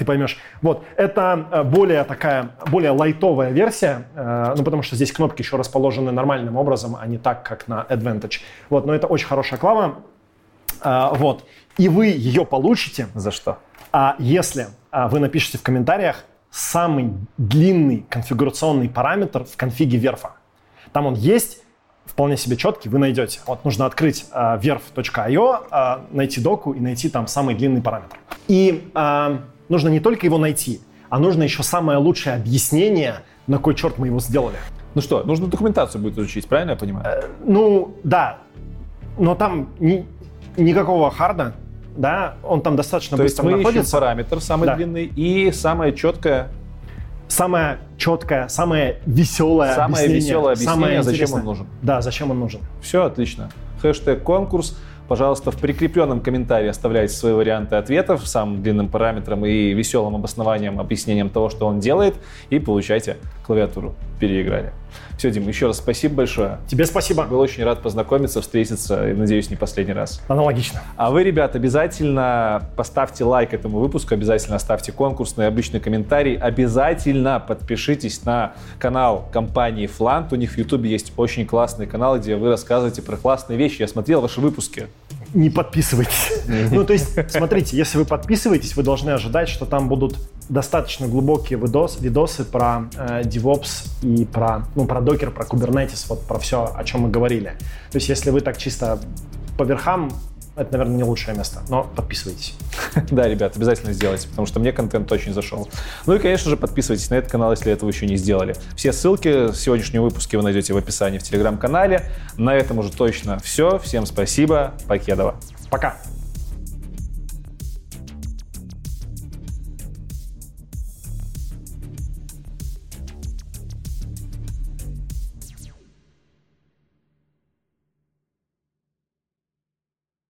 поймешь. Вот, это более лайтовая версия, потому что здесь кнопки еще расположены нормальным образом, а не так, как на Advantage. Вот, но это очень хорошая клава, вот, и вы ее получите. За что? А если вы напишите в комментариях самый длинный конфигурационный параметр в конфиге Werf. Там он есть, вполне себе четкий, вы найдете. Вот нужно открыть werf.io, найти доку и найти там самый длинный параметр. И нужно не только его найти, а нужно еще самое лучшее объяснение, на кой черт мы его сделали. Ну что, нужно документацию будет изучить, правильно я понимаю? Да, но там никакого харда. Да, он там достаточно быстро находится. То есть мы ищем параметр самый длинный и самое четкое. Самое четкое, самое веселое объяснение, зачем он нужен. Да, зачем он нужен. Все, отлично. Хэштег конкурс. Пожалуйста, в прикрепленном комментарии оставляйте свои варианты ответов с самым длинным параметром и веселым обоснованием, объяснением того, что он делает, и получайте клавиатуру. Переиграли. Все, Дим, еще раз спасибо большое. Тебе спасибо. Был очень рад познакомиться, встретиться, и, надеюсь, не последний раз. Аналогично. А вы, ребят, обязательно поставьте лайк этому выпуску, обязательно оставьте конкурсный обычный комментарий, обязательно подпишитесь на канал компании Флант. У них в Ютубе есть очень классный канал, где вы рассказываете про классные вещи. Я смотрел ваши выпуски. Не подписывайтесь. Смотрите, если вы подписываетесь, вы должны ожидать, что там будут достаточно глубокие видосы про DevOps и про Docker, про Kubernetes, вот про все, о чем мы говорили. То есть, если вы так чисто по верхам, это, наверное, не лучшее место, но подписывайтесь. Да, ребят, обязательно сделайте, потому что мне контент очень зашел. Ну и, конечно же, подписывайтесь на этот канал, если этого еще не сделали. Все ссылки в сегодняшнем выпуске вы найдете в описании в Телеграм-канале. На этом уже точно все. Всем спасибо. Покедова. Пока.